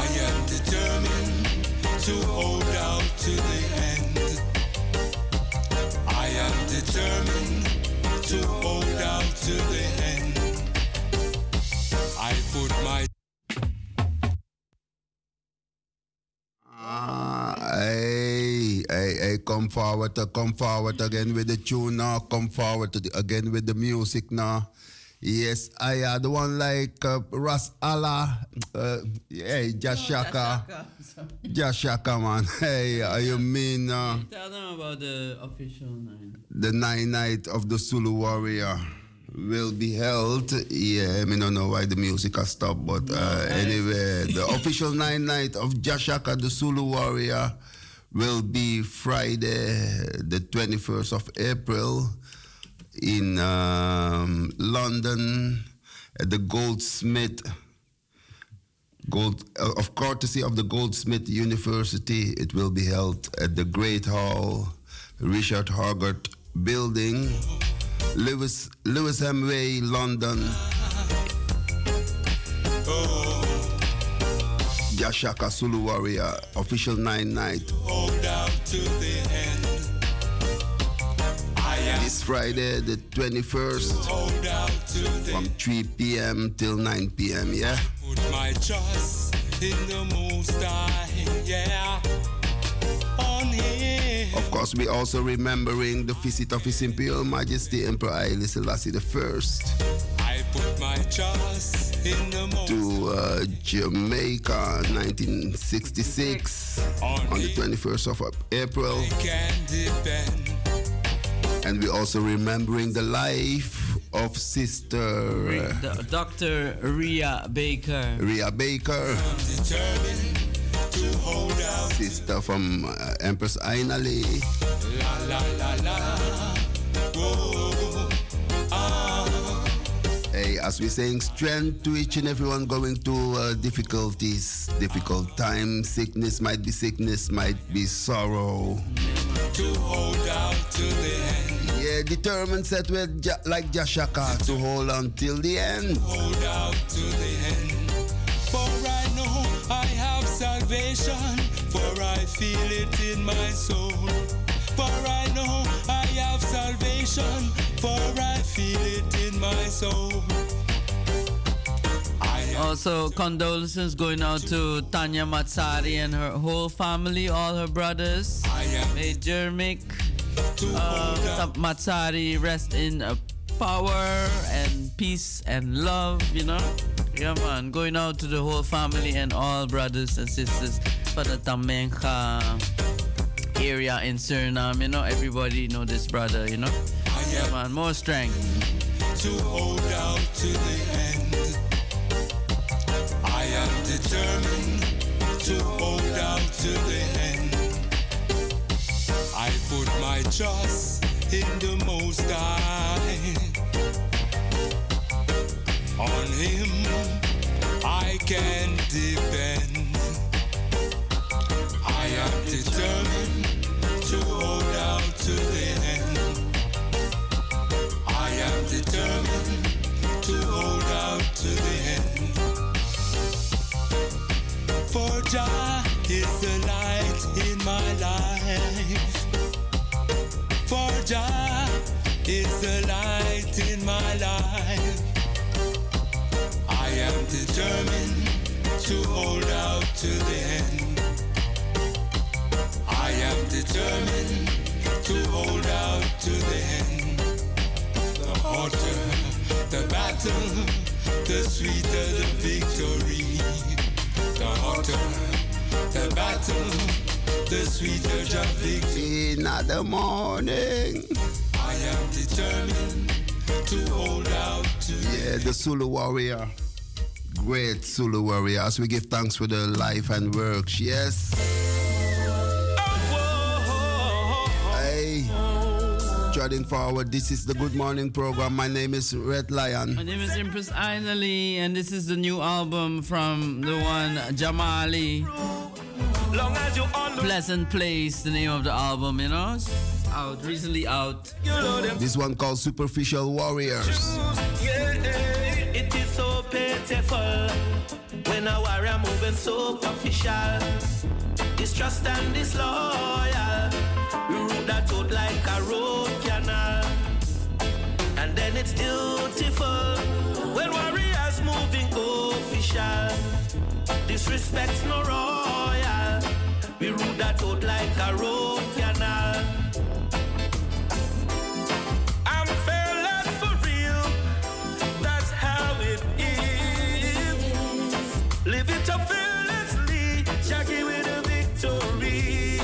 I am determined to hold out to the end. I am determined to hold out to the end. I put my... Hey, come forward again with the tune now. Come forward again with the music now. Yes, I had the one like Ras Allah, hey, Jah Shaka. Jah Shaka, man. Hey, you mean... tell them about the official night. The night of the Zulu Warrior will be held. Yeah, I mean, I don't know why the music has stopped, but anyway, the official night of Jah Shaka, the Zulu Warrior, will be Friday, the 21st of April. In London, at the Goldsmith, of courtesy of the Goldsmith University, it will be held at the Great Hall, Richard Hogarth Building, Lewisham Way, London. Jah Shaka Zulu Warrior, official night. Hold out to the end. This Friday, the 21st, from 3 p.m. till 9 p.m., yeah? Put my trust in the Most High, yeah, on Him. Of course, we also remembering the visit of His Imperial Majesty Emperor Haile Selassie I. Put my trust in the Most to Jamaica, 1966, on the 21st of April. And we're also remembering the life of Sister Dr. Rhea Baker. Sister from Empress Aina Lee. La la la. Whoa. Ah. Hey, as we're saying, strength to each and everyone going through difficulties, difficult times. Sickness, might be sorrow. To hold out to the end. Yeah, determined, set with like Jah Shaka to hold on till the end. To hold out to the end. For I know I have salvation. For I feel it in my soul. For I know I have salvation. For I feel it in my soul. Also, condolences going out to Tanya Matsari and her whole family, all her brothers. Major Mick Matsari, rest in power and peace and love, you know. Yeah, man, going out to the whole family and all brothers and sisters for the Tamenga area in Suriname, you know. Everybody know this brother, you know. Yeah, man, more strength. To hold out to the end. I am determined to hold out to the end. I put my trust in the Most High. On Him I can depend. I am determined to hold out to the end. I am determined to hold out to the end. For Jah is the light in my life. For Jah is the light in my life. I am determined to hold out to the end. I am determined to hold out to the end. The hotter the battle, the sweeter the victory. The hotter the battle, the sweeter the victory. In the morning, I am determined to hold out to. Yeah, the Zulu Warrior, great Zulu Warrior. As we give thanks for the life and works, yes. Hey, trotting forward. This is the Good Morning Program. My name is Red Lion. My name is Empress Aina Lee, and this is the new album from the one Jamali. Pleasant Place, the name of the album, you know. It's out, recently out. This one called Superficial Warriors. It is so pitiful when a warrior moving so superficial. Distrust and disloyal. Road that out like a road canal. And then it's dutiful when warriors moving official. Disrespects no royal. We road that out like a road canal. I'm fearless for real. That's how it is. Live it up fearlessly. Shaggy with a victory.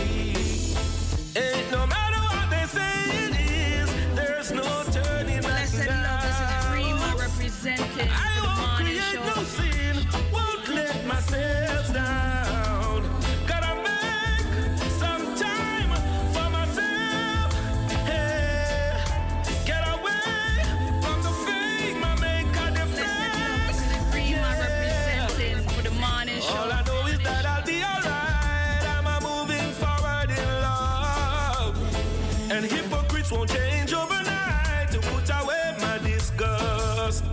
No matter what they say it is, there's no turning back. Blessed love, this is Rima representing I the won't create show. No sin, won't let myself down. Gotta make some time for myself. Hey, get away from the fame, I make a difference. Blessed love, this is Rima representing for the morning show. All I know is that I'll be alright. And hypocrites won't change overnight to put away my disgust.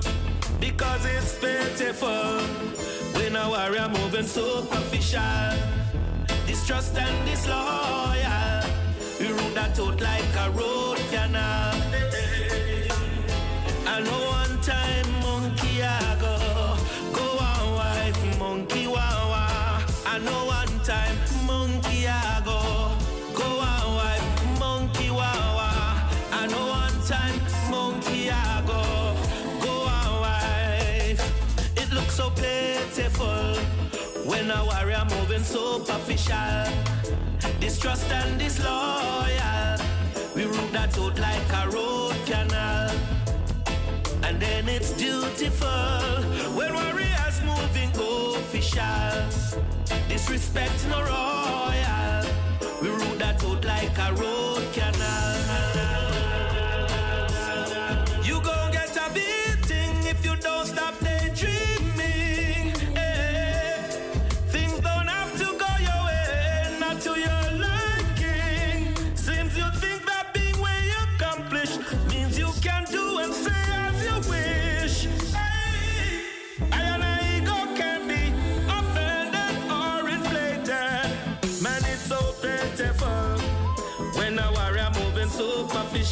Because it's pitiful when a warrior moving so superficial. Distrust and disloyal. We rule that out like a road canal. I know one time monkey I go on wife monkey wawa. I know one time monkey I go on wife. I know one time monkey I go on wife. It looks so pitiful when a warrior moving so superficial. Distrust and disloyal. We root that out like a road canal. And then it's dutiful when warriors moving official. Disrespect no royal. We root that out like a road canal.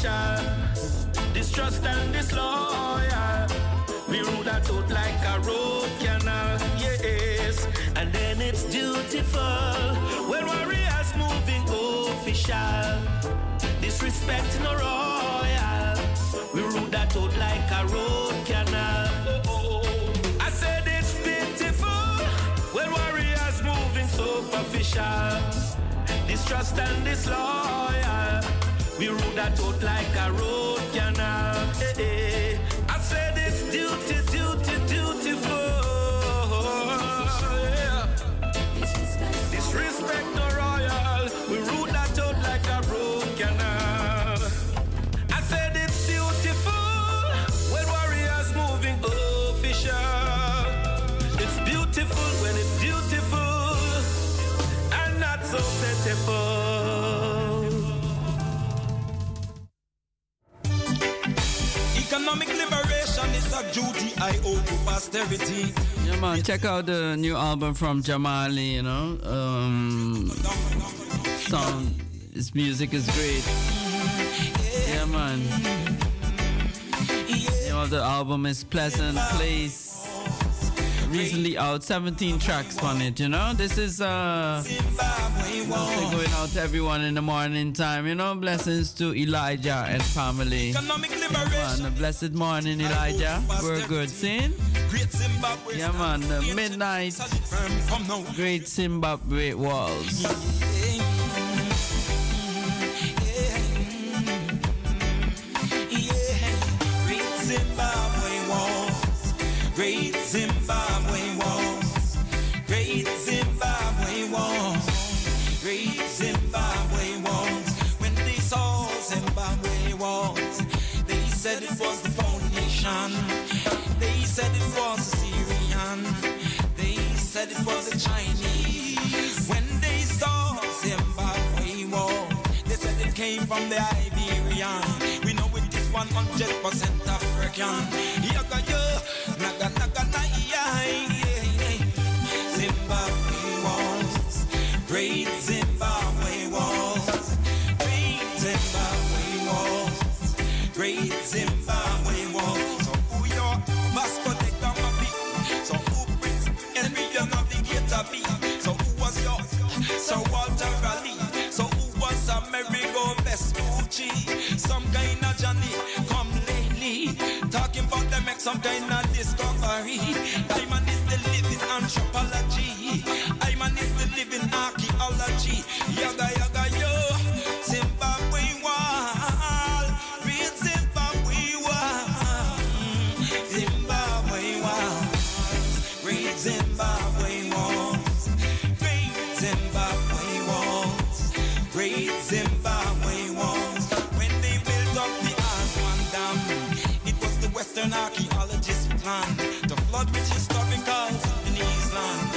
partial, distrust and disloyal. We rule that out like a road canal, yes. And then it's dutiful when warriors moving official. Disrespect no royal. We rule that out like a road canal. Oh, oh, oh. I said it's pitiful when warriors moving superficial. Distrust and disloyal. We rule that out like a road canal. Hey, hey. I said it's dutiful. Yeah. Disrespect no royal. We rule that out like a road canal. Economic liberation is a duty I owe to posterity. Yeah, man, check out the new album from Jah Marley, you know. Sound, his music is great. Yeah, man. You know, the album is Pleasant Place. Recently out, 17 tracks on it, you know. This is going out to everyone in the morning time, you know. Blessings to Elijah and family. Yeah, man, a blessed morning, Elijah. We're good, sin. Yeah, man, the midnight, Great Zimbabwe Walls. Great Zimbabwe Walls. Great Zimbabwe Walls. Great Zimbabwe Walls. Great Zimbabwe walls. When they saw Zimbabwe walls, they said it was the foundation. They said it was the Syrian. They said it was the Chinese. When they saw Zimbabwe wall, they said it came from the Iberian. We know it is 100% African. Yaga yo, naga naga na iya. Zimbabwe walls. Great Zimbabwe walls, great Zimbabwe walls, great Zimbabwe walls. So who your master they come up be? So who brings envy and navigator be? So who was yours? So Walter Raleigh. So who was Amerigo Vespucci? Some kind of Johnny come lately. Talking about them make some kind of discovery. Diamond is the living anthropology. Diamond is the living archaeology. Yaga yaga yo, Zimbabwe wall, great Zimbabwe wall, Zimbabwe wall, great Zimbabwe walls, great Zimbabwe walls, great Zimbabwe walls. When they built up the Aswan Dam, it was the Western archaeologists' plan to flood with historical in Islam.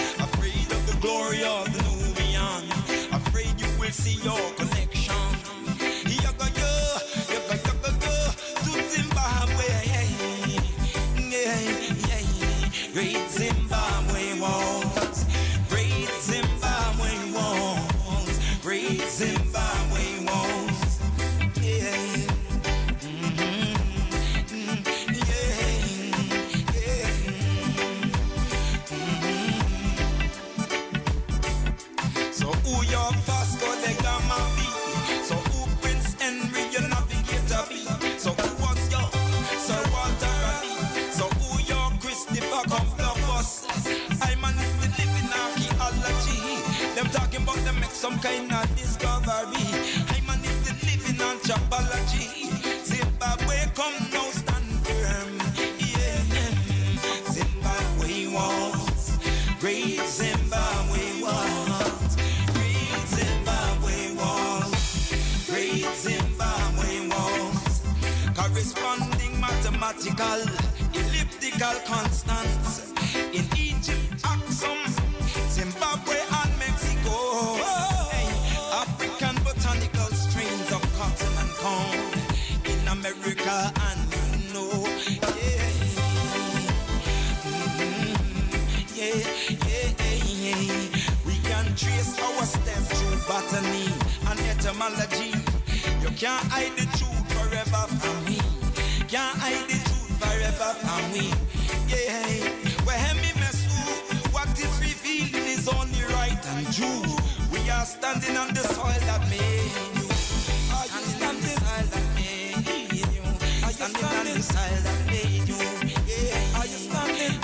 Glory of the Nubian, afraid you will see your connection. Yaga yaga go to Zimbabwe, yeah. Great Zimbabwe walls, great Zimbabwe walls, great Zimbabwe walls, yeah. Mm-hmm. Yeah, yeah. Mm-hmm. Who your Vasco de Gama be? So who Prince Henry your navigator be? So who was your Sir Walter Raleigh? So who your Christopher Columbus? I'm an living archaeology. Them talking about them make some kind of discovery. I'm an living anthropology. Zimbabwe come now stand firm. Yeah, Zimbabwe walls, great Zimbabwe walls. Corresponding mathematical, elliptical constants in Egypt, Aksum, Zimbabwe and Mexico. Hey, African botanical strains of cotton and corn in America and you know, yeah. Mm-hmm. Yeah. We can trace our steps through botany and etymology. You can't hide the truth forever. forever from me. Can't hide the truth forever from me. Yeah, where me mesu, what is revealed is only right and true. We are standing on the soil that made you. Are you standing on the soil that made you? Are you standing on the soil that made you? Yeah, are you standing?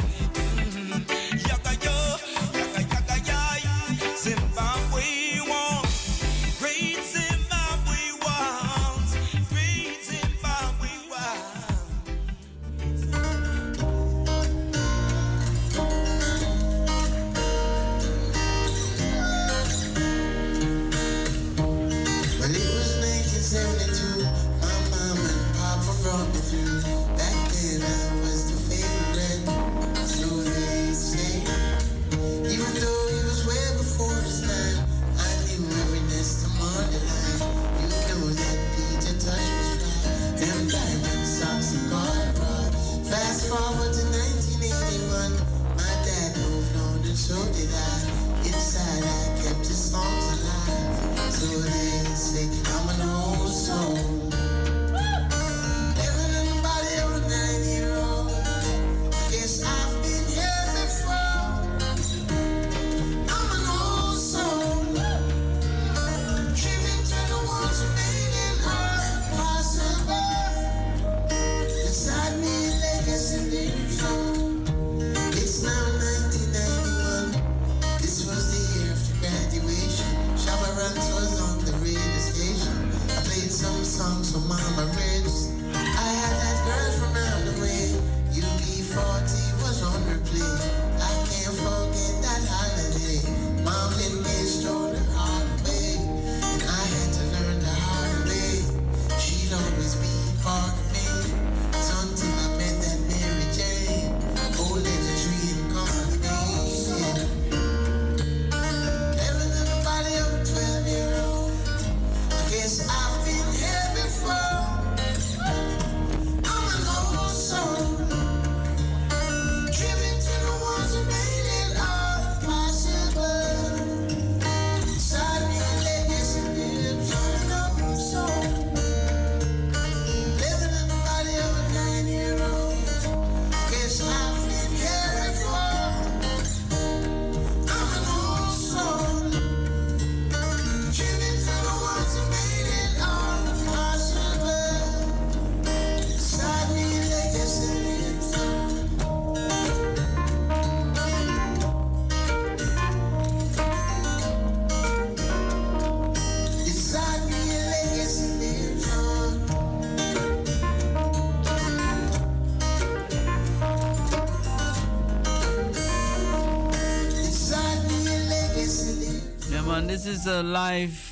This is a live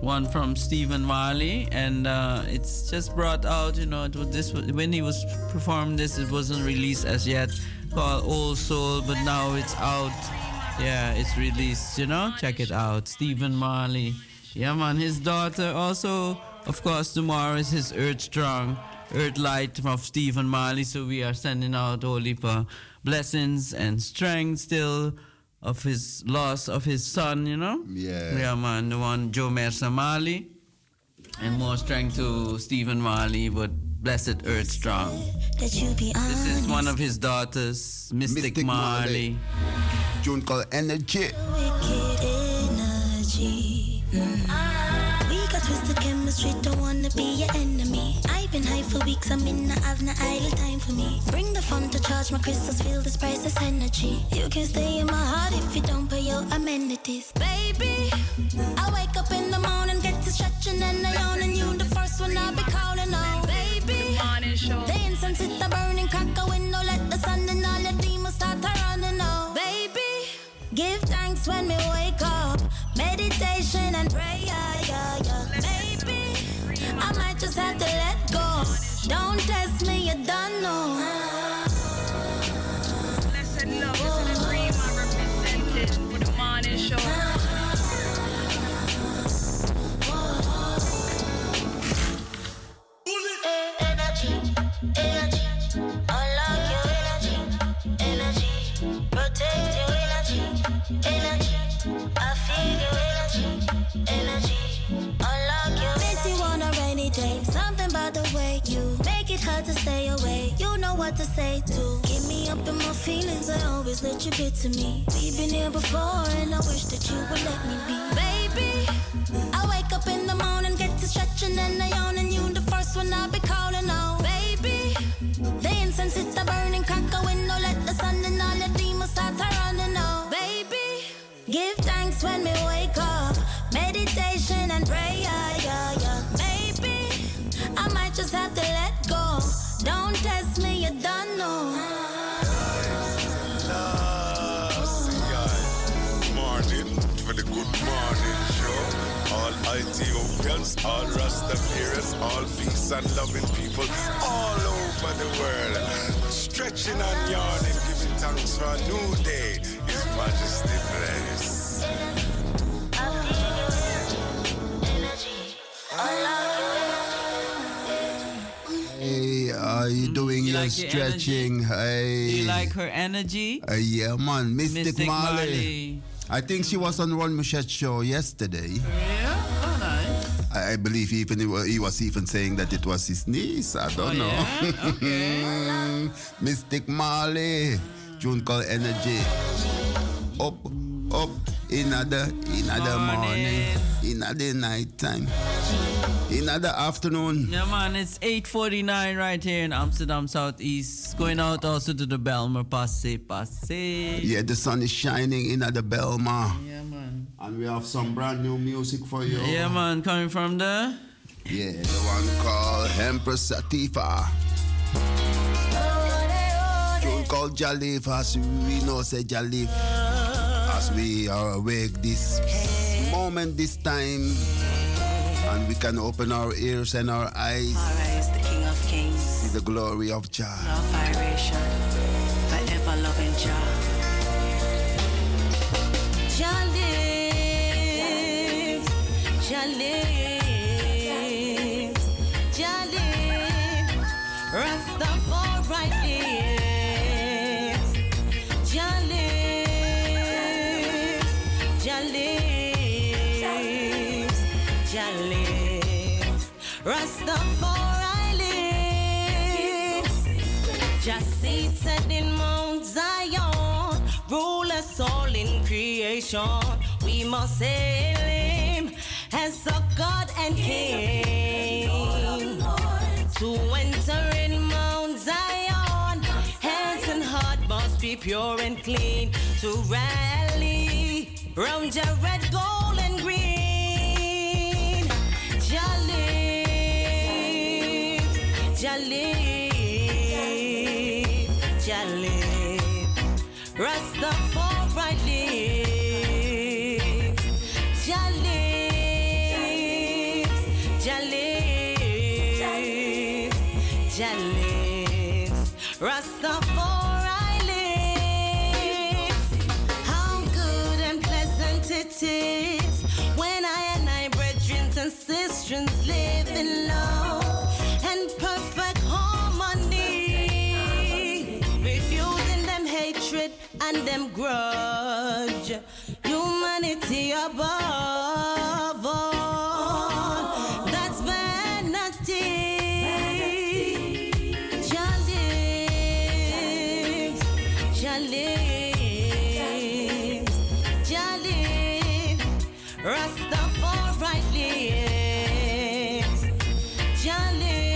one from Stephen Marley, and it's just brought out. You know, it was this when he was performed. This it wasn't released as yet, called Old Soul, but now it's out. Yeah, it's released. You know, check it out, Stephen Marley. Yeah, man. His daughter also, of course. Tomorrow is his Earth Strong, Earth Light of Stephen Marley. So we are sending out all the blessings and strength still. Of his loss of his son, you know? Yeah. Yeah, man. The one, Joe Mercer Marley. And more strength to Stephen Marley, but blessed Earth Strong. This is one of his daughters, Mystic Marley. June called Energy. Wicked energy. We got twisted chemistry, don't wanna be your enemy. I've been high for weeks, I'm in, I have no idle time for me. Bring the fun to charge my crystals, feel this priceless energy. You can stay in my heart if you don't pay your amenities. Baby, I wake up in the morning, get to stretching and I own. And you the first one I'll be calling on. Baby, the incense is the burning, crack a window, let the sun in, all the demons start running on. Baby, give thanks when we wake up, meditation and prayer, yeah, yeah. Maybe I might just have to let go. Don't test me, you don't know. Listen up, this is a dream I represented for the morning show. Energy, energy, unlock your energy, energy, protect your energy, energy, I feel your energy, energy. Unlock your energy. Makes you on a rainy day. what to say to get me up in my feelings. I always let you get to me. We've been here before, and I wish that you would let me be. Baby, I wake up in the morning, get to stretching and I yawn, and you the first one I be calling on. Baby, the incense is the burning, crack a window, let the sun and all the demons start running on. Baby, give thanks when we wake up, meditation and prayer. Maybe I might just have to let go. Don't test me, you don't know. Last guy, morning for the good morning show. All Ethiopians, all Rastafarians, all peace and loving people all over the world. Stretching and yawning, giving thanks for a new day. His Majesty bless. Hey, are you doing you your like stretching? Your hey. Do you like her energy? Yeah, man. Mystic Marley. I think she was on Ron Mouchette's show yesterday. Yeah? Oh, nice. I believe even he was even saying that it was his niece. I don't know. Yeah? Okay. Mystic Marley. June call energy. Up, up. Another morning, another night time, another afternoon. Yeah, man, it's 8:49 right here in Amsterdam Southeast. Going out also to the Belmer, passe. Yeah, the sun is shining in at the Belmer. Yeah, man. And we have some brand new music for you. Yeah, man, coming from the. Yeah, the one called Empress Sativa. Tune called Jalif, as we know, say Jalif. As we are awake this moment, this time, and we can open our ears and our eyes to the King of Kings, see the glory of Jah, love iration, forever loving Jah. Jah lives, Jah lives, Jah lives, Rastafari lives, Jah lives. Rastafari lives, just seated in Mount Zion, rulers all in creation. We must hail him as a God and King. To enter in Mount Zion, hands and heart must be pure and clean. To rally round your red, gold, and green. Jolly. Jalif, Jalif, Rastafari lives. Jalif, Jalif, Jalif, Rastafari lives. How good and pleasant it is when I and my brethren and sisters live in love. Perfect harmony, refusing them hatred and them grudge. Humanity above all, that's vanity. Jah lives, Jah lives, Jah lives, Rastafari lives, Jah lives.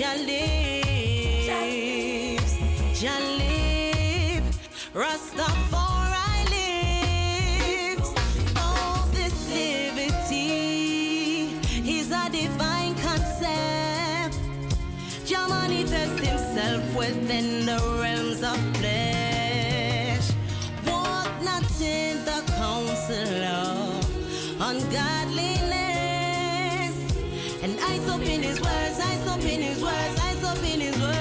Jalif, Rastafari lives. Oh, this liberty is a divine concept. Jah manifests himself within the realms of flesh. Walk not in the counsel of ungodliness. And eyes open his words, eyes open his words, eyes open his words.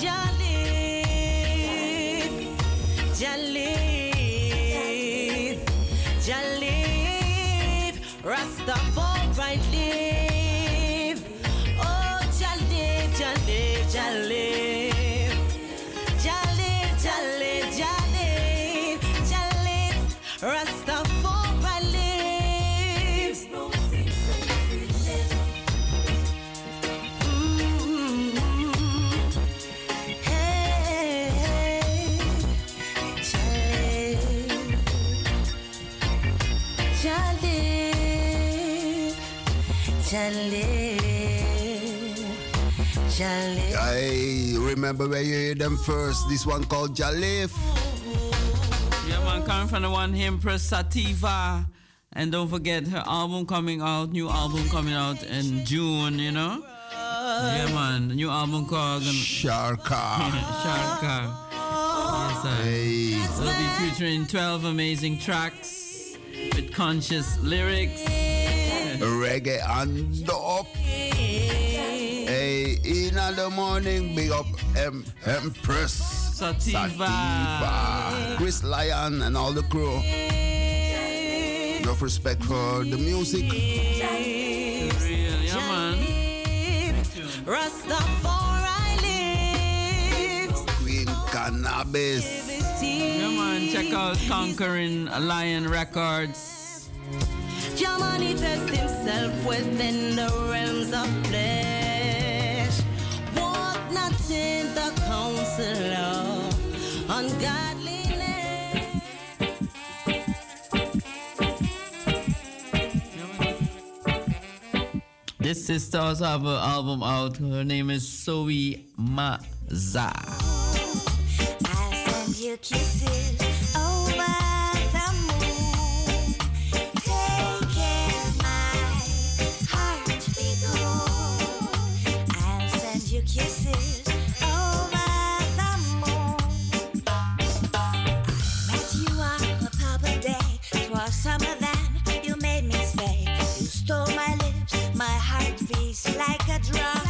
Jalif, Jalif, Rastafari live. Oh, Jalif, Jalif, Jalif, Jalif, Jalif, Jalif, Jalif, Rastafari lives. Jalif. I remember when you hear them first. This one called Jalif. Yeah, man, coming from the one Empress Sativa. And don't forget her album coming out, new album coming out in June, you know? Yeah, man, new album called Shaka. Shaka. Yes, sir. Hey. We'll be featuring 12 amazing tracks with conscious lyrics. Reggae and dub. Hey, in the morning, big up Empress Sativa, Chris Lyon, and all the crew. Enough respect for the music. Real, yeah, man. Queen Cannabis. Yeah, man. Check out Conquering Lion Records. Jah manifests himself within the realms of flesh. Walk not in the counsel of ungodliness. This sister also have an album out. Her name is Sowie Maza. I send you kisses over the moon. Take care, my heart be cool. I'll send you kisses. Like a drum,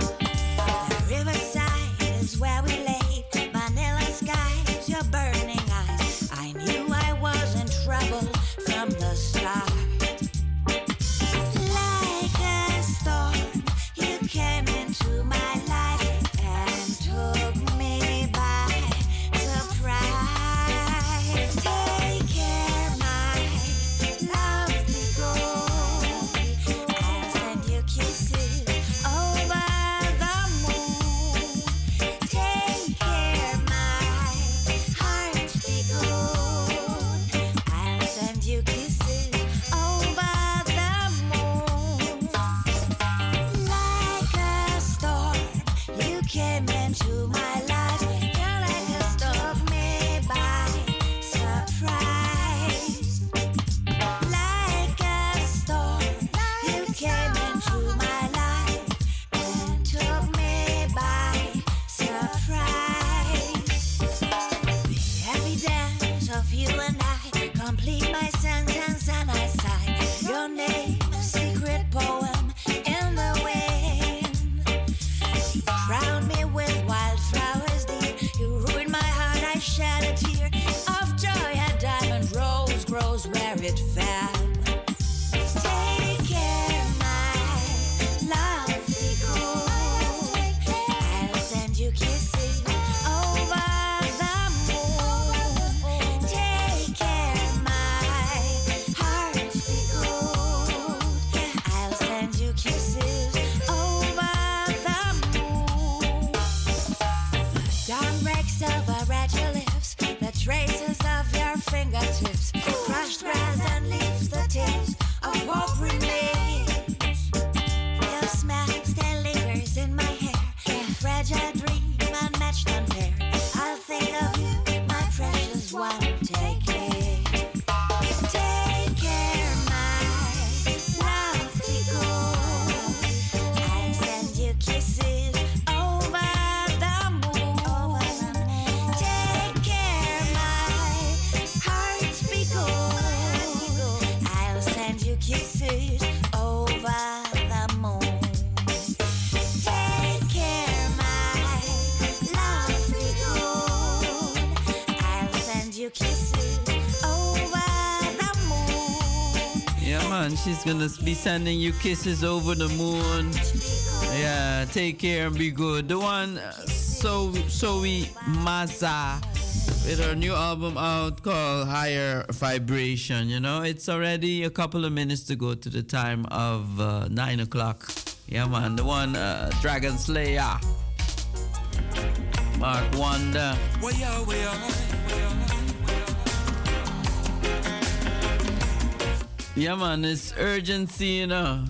the riverside is where we lay. Manila skies, your burning eyes. I knew I was in trouble from the start. Like a storm, you came into my life and took me by surprise. Take care, my love, me go. She's gonna be sending you kisses over the moon. Yeah, take care and be good. The one Sowie Maza with her new album out called Higher Vibration. You know, it's already a couple of minutes to go to the time of 9 o'clock. Yeah, man. The one Dragon Slayer, Mark Wonder. Yeah, man, it's urgency, you know.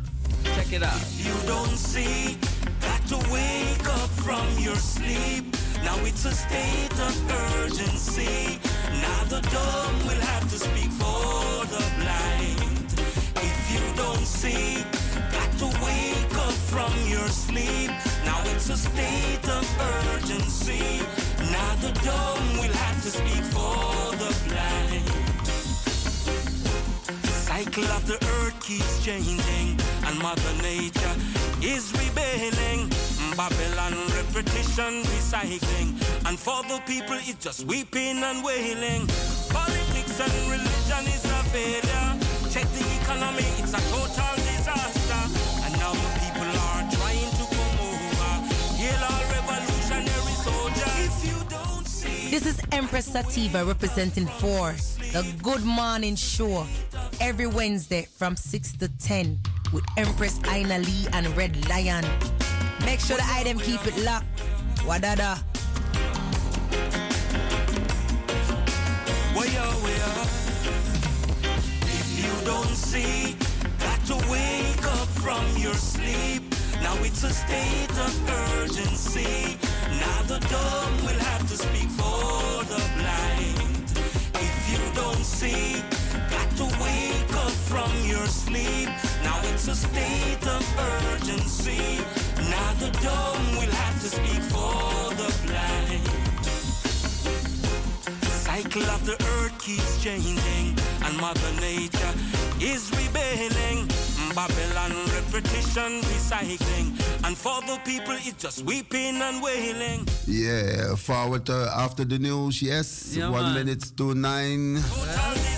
Check it out. If you don't see, got to wake up from your sleep. Now it's a state of urgency. Now the dumb will have to speak for the blind. If you don't see, got to wake up from your sleep. Now it's a state of urgency. Now the dumb will have to speak for the blind. The cycle of the earth keeps changing, and Mother Nature is rebelling. Babylon, repetition, recycling, and for the people it's just weeping and wailing. Politics and religion is a failure. Check the economy, it's a total disaster. And now the people are trying to come over. Hail our revolutionary soldiers. If you don't see. This is Empress Sativa representing for the Good Morning Show every Wednesday from 6 to 10 with Empress Aina Lee and Red Lion. Make sure the item keep it locked. Wadada. If you don't see, got to wake up from your sleep. Now it's a state of urgency. Now the dumb will have to speak for the blind. If you don't see, got to wake up from your sleep. Now it's a state of urgency. Now the dumb will have to speak for the blind. The cycle of the earth keeps changing, and Mother Nature is rebelling. Babylon, repetition, recycling, and for the people it's just weeping and wailing. Yeah, forward after the news, yes. Yeah, 1 minute to 9. Well,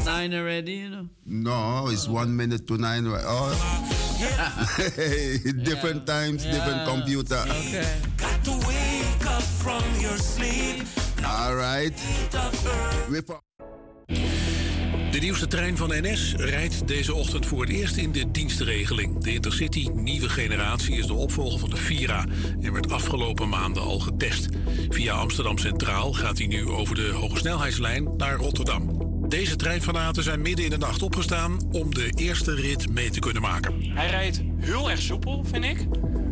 9 already, you know. No, it's 1 minute to 9. Right? Oh. Different times, different computer. Okay. Got to wake up from your sleep. All right. De nieuwste trein van NS rijdt deze ochtend voor het eerst in de dienstregeling. De Intercity Nieuwe Generatie is de opvolger van de Vira en werd afgelopen maanden al getest. Via Amsterdam Centraal gaat hij nu over de hogesnelheidslijn naar Rotterdam. Deze treinfanaten zijn midden in de nacht opgestaan om de eerste rit mee te kunnen maken. Hij rijdt heel erg soepel, vind ik.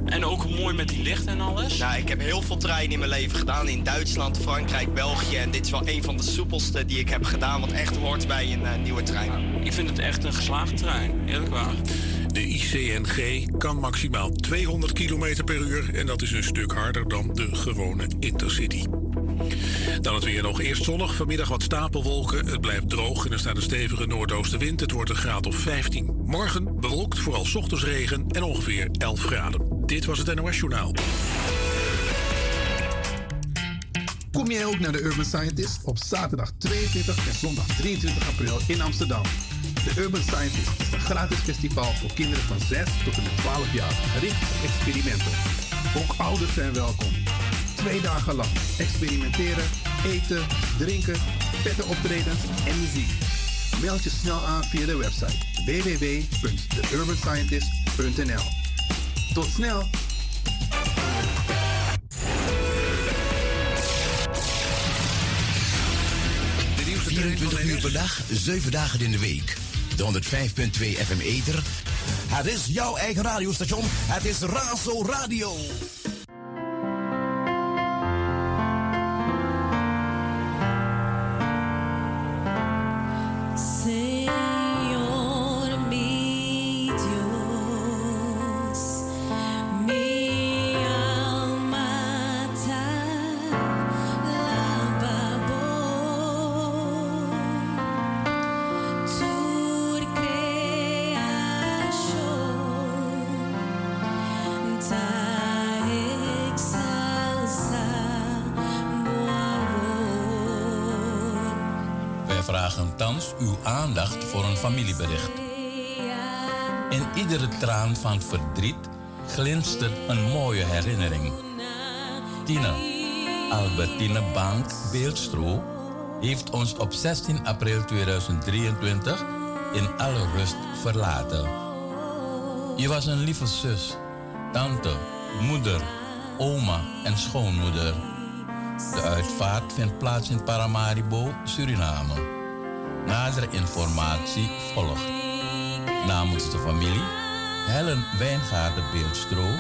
En ook mooi met die licht en alles. Nou, ik heb heel veel treinen in mijn leven gedaan. In Duitsland, Frankrijk, België. En dit is wel een van de soepelste die ik heb gedaan. Wat echt hoort bij een nieuwe trein. Ik vind het echt een geslaagde trein, eerlijk waar. De ICNG kan maximaal 200 km per uur. En dat is een stuk harder dan de gewone Intercity. Dan het weer nog eerst zonnig. Vanmiddag wat stapelwolken. Het blijft droog en er staat een stevige noordoostenwind. Het wordt een graad of 15. Morgen bewolkt, vooral 's ochtends regen en ongeveer 11 graden. Dit was het NOS Journaal. Kom jij ook naar de Urban Scientist op zaterdag 22 en zondag 23 april in Amsterdam. De Urban Scientist is een gratis festival voor kinderen van 6 tot en met 12 jaar. Gericht op experimenten. Ook ouders zijn welkom. 2 dagen lang experimenteren, eten, drinken, vette optredens en muziek. Meld je snel aan via de website www.theurbanscientist.nl. Tot snel! De nieuwste 24 uur per dag, 7 dagen in de week. De 105.2 FM Ether. Het is jouw eigen radiostation. Het is Razo Radio. Uw aandacht voor een familiebericht. In iedere traan van verdriet glinstert een mooie herinnering. Tina, Albertine Bank Beeldstro, heeft ons op 16 april 2023 in alle rust verlaten. Je was een lieve zus, tante, moeder, oma en schoonmoeder. De uitvaart vindt plaats in Paramaribo, Suriname. Nadere informatie volgt. Namens de familie Helen Wijngaarden Beeldstroop,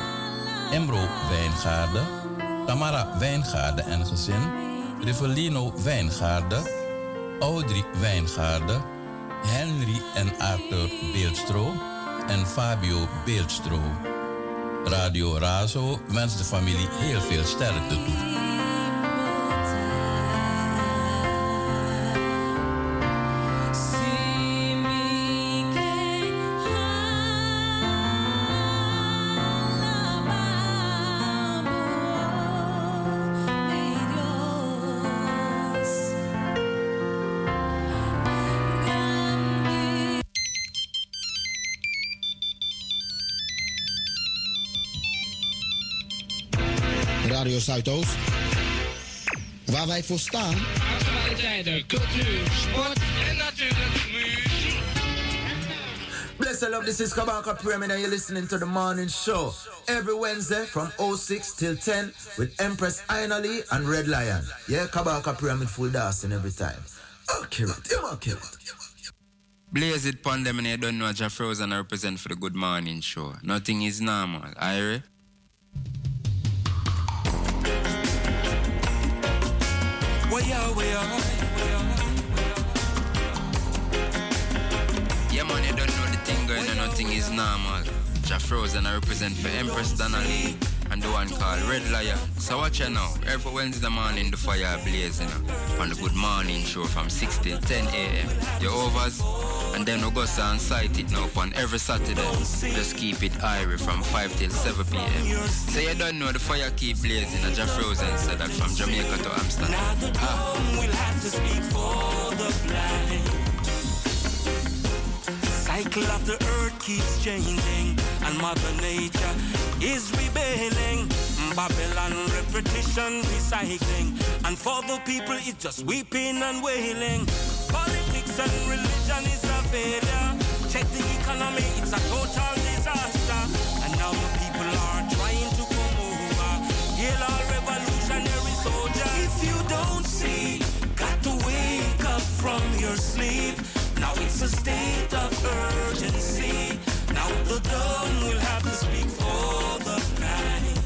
Emro Wijngaarden, Tamara Wijngaarden en gezin, Rivelino Wijngaarden, Audrey Wijngaarden, Henry en Arthur Beeldstroop en Fabio Beeldstroop. Radio Razo wenst de familie heel veel sterkte toe. Radio Zuidoost, waar wij voor staan. Actualiteiten, cultuur, sport en natuurlijk muziek. Bless and love, this is Kabaka Pyramid and you're listening to the morning show. Every Wednesday from 06 till 10 with Empress Aina Lee and Red Lion. Yeah, Kabaka Pyramid full dancing every time. Okay, right, you okay, right. Blaze it pon them and you don't know Jeff Frozen I represent for the good morning show. Nothing is normal, Ira. Yeah, man, you don't know the thing going on, nothing is normal. Jah Frozen, I represent for Empress Donnelly and the one called Red Lion. So watch you now, every Wednesday morning the fire blazing up on the Good Morning Show from 6 till 10 a.m. The overs, and then we go and sight it now on every Saturday. Just keep it airy from 5 till 7 p.m. So you don't know the fire keep blazing and Jah Frozen said that from Jamaica to Amsterdam. We'll have to speak for the blind. Cycle of the earth keeps changing and Mother Nature is rebelling. Babylon repetition recycling and for the people it's just weeping and wailing. Politics and religion is a failure. Check the economy, it's a total disaster. And now the people are trying to come over. Hail our revolutionary soldiers. If you don't see, got to wake up from your sleep. Now it's a state of urgency. Now the dawn will have to speak for the night.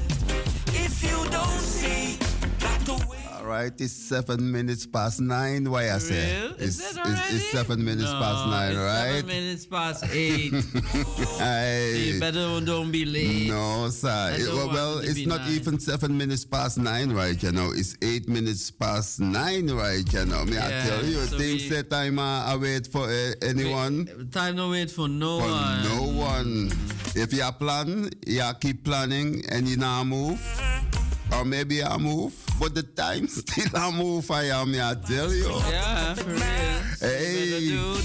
If you don't see, got to wait. All right, it's 7 minutes past nine. Why I say? Real? Is that already? It's 7 minutes past nine, right? 7 minutes past eight. So you better don't be late. No, sir. Well, it's not nine. Even 7 minutes past nine, right? You know, it's 8 minutes past nine, right? You know, may I tell you? So things that time I wait for anyone. Time no wait for no for one. No one. If you plan, you keep planning, and you now move. Or maybe I move, but the time still I move. I am, I tell you. Yeah, for real. Hey.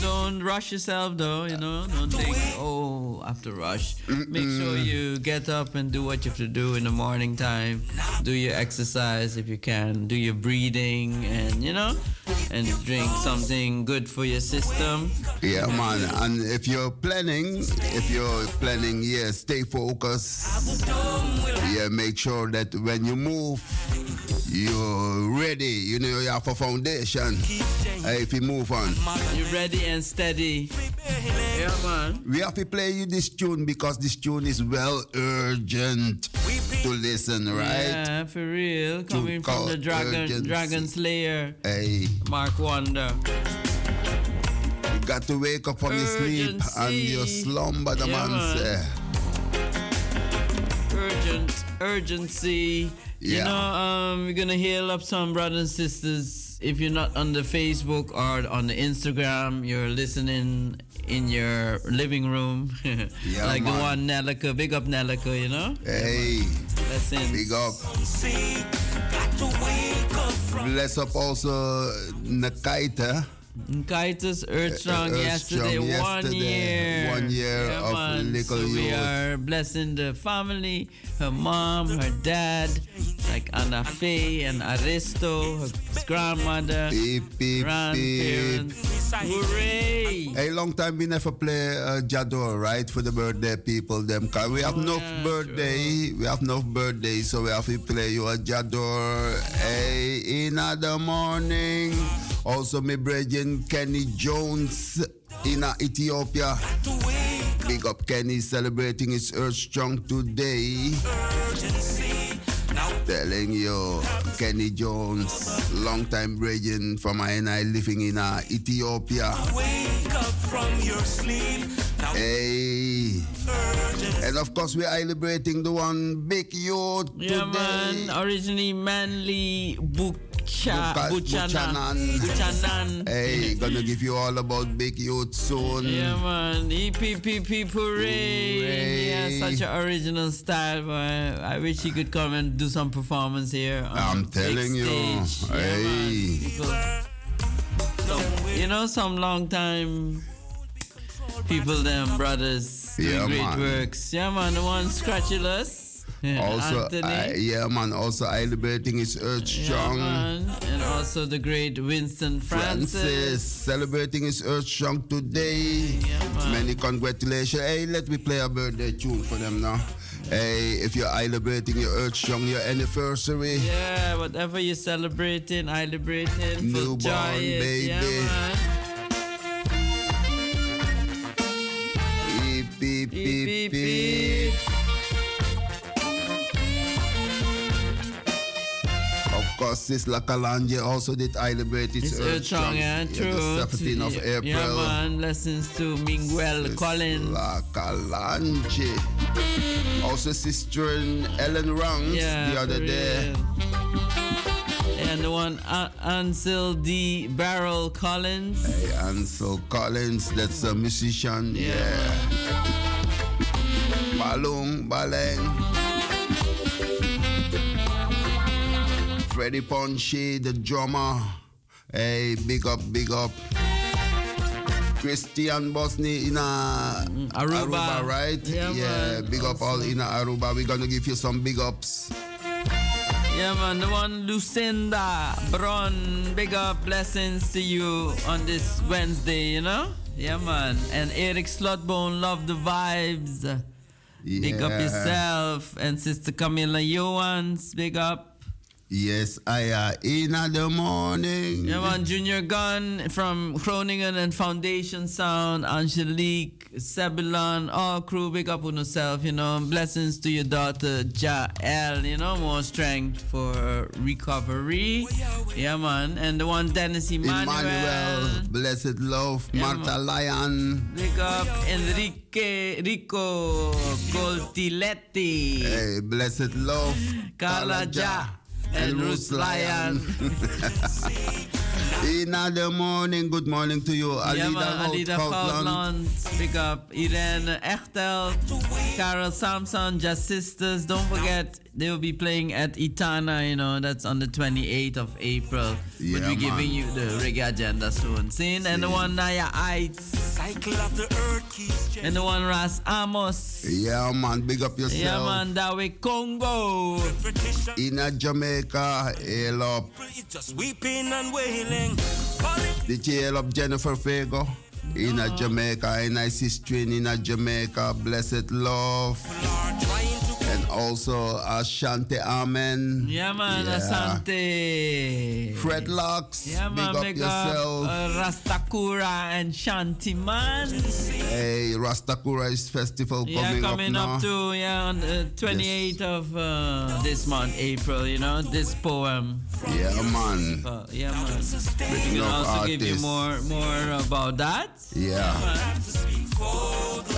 Don't rush yourself, though, you know. Don't think, oh, I have to rush. Make sure you get up and do what you have to do in the morning time. Do your exercise if you can. Do your breathing and, you know, and drink something good for your system. Yeah, man. And if you're planning, yeah, stay focused. Yeah, make sure that when you move, you're ready. You know you have a foundation. If you move on, you're ready and steady. Yeah, man. We have to play you this tune because this tune is well urgent to listen, right? Yeah, for real. Coming from the Dragon Slayer. Hey, Mark Wonder. You got to wake up from your sleep and your slumber, the man say. Urgency. Yeah. You know, we're going to heal up some brothers and sisters. If you're not on the Facebook or on the Instagram, you're listening in your living room. Yeah, like man. The one Nellika. Big up Nellika, you know? Hey. Blessings. Big up. Bless up also Nakaita. Nkaitis Earthstrong yesterday, 1 year. 1 year of little youth. We are blessing the family, her mom, her dad, like Anna Faye and Aristo, her grandmother, grandparents. Hooray! A long time we never play Jador, right? For the birthday people, them. We have birthday. Sure. We have no birthday, so we have to play you a Jador. Hey, in the morning. Also, my brethren Kenny Jones in Ethiopia. Big up Kenny celebrating his Earth Strong today. Urgency, telling you, Kenny Jones, long-time Brazilian from Aina living in Ethiopia. Wake up from your sleep. Hey. And of course we are celebrating the one Big Youth today. Yeah man, originally Manly Buchanan. Hey, gonna give you all about Big Youth soon. Yeah man, EPPP Parade. Yeah, such an original style, man. I wish he could come and do some performance here. I'm telling you. Yeah, hey. Man, you know, some long time people, them brothers, doing great works. Yeah, man, the one Scratchulous. Also, also celebrating his Earth Strong. And also the great Winston Francis celebrating his Earth Strong today. Yeah, many congratulations. Hey, let me play a birthday tune for them now. Hey, if you're celebrating your Earth Strong, your anniversary. Yeah, whatever you're celebrating, celebrating. Newborn baby. Yeah, man. Beep, beep, beep, beep. Of course, Sisla Kalanje also did celebrate its Earth Strong, the 17th of April. Yeah, man, lessons to Miguel Collins. Sisla Kalanje. Also, Sister Ellen Rangs the other day. And the one Ansel D. Barrel Collins. Hey, Ansel Collins, that's a musician. Balung, Baleng. Freddy Ponchi, the drummer. Hey, big up, big up. Christian Bosni in Aruba, right? Yeah, big up all in Aruba. We're going to give you some big ups. Yeah, man, the one Lucinda Bron, big up, blessings to you on this Wednesday, you know? Yeah, man. And Eric Slotbone, love the vibes. Yeah. Big up yourself. And Sister Camilla Johans, big up. Yes, I are in the morning. Yeah, man, Junior Gunn from Groningen and Foundation Sound, Angelique, Sebulon, all crew, big up on yourself, you know. Blessings to your daughter, Jael, you know, more strength for recovery. Yeah, man. And the one, Dennis Emmanuel. Blessed love, yeah, Martha Lyon. Big up, Enrique Rico Coltiletti. Hey, blessed love, Carla Ja. And Ruth Lion. In the morning, good morning to you. Alida Coughlin, pick up Irene Echtel, Carol Samson, Just Sisters. Don't forget, they will be playing at Itana, you know, that's on the 28th of April. Yeah, but we're giving you the reggae agenda soon. And the one Naya Ites. And the one Ras Amos. Yeah, man, big up yourself. Yeah, man, that way Congo. In Jamaica, hail up. Just weeping and wailing. The hail up Jennifer Fago. In Jamaica, in I sister in Jamaica, blessed love. And also Asante Amen. Yeah, man, Asante. Fred Lux, yeah, man, big up yourself. Rastakura and Shantiman. Hey, Rastakura is festival coming up now. Coming up too, on the 28th of this month, April, you know, this poem. Yeah, man. Yeah, man. We can also give you more about that. Yeah.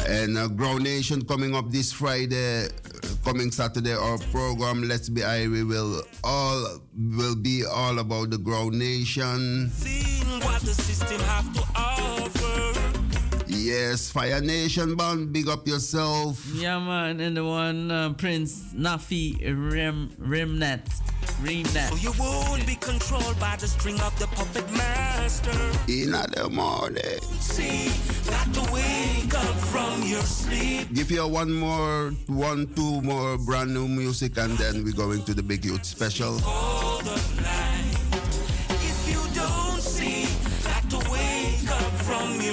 And Ground Nation coming up this Friday. Coming Saturday, our program Let's Be Irie will be all about the Ground Nation. Seeing what the system have to offer. Yes, Fire Nation band, big up yourself. Yeah, man, and the one Prince Nafi Remnet. So you won't be controlled by the string of the puppet master. In the morning. See, got to wake up from your sleep. Give you two more brand new music, and then we're going to the Big Youth special.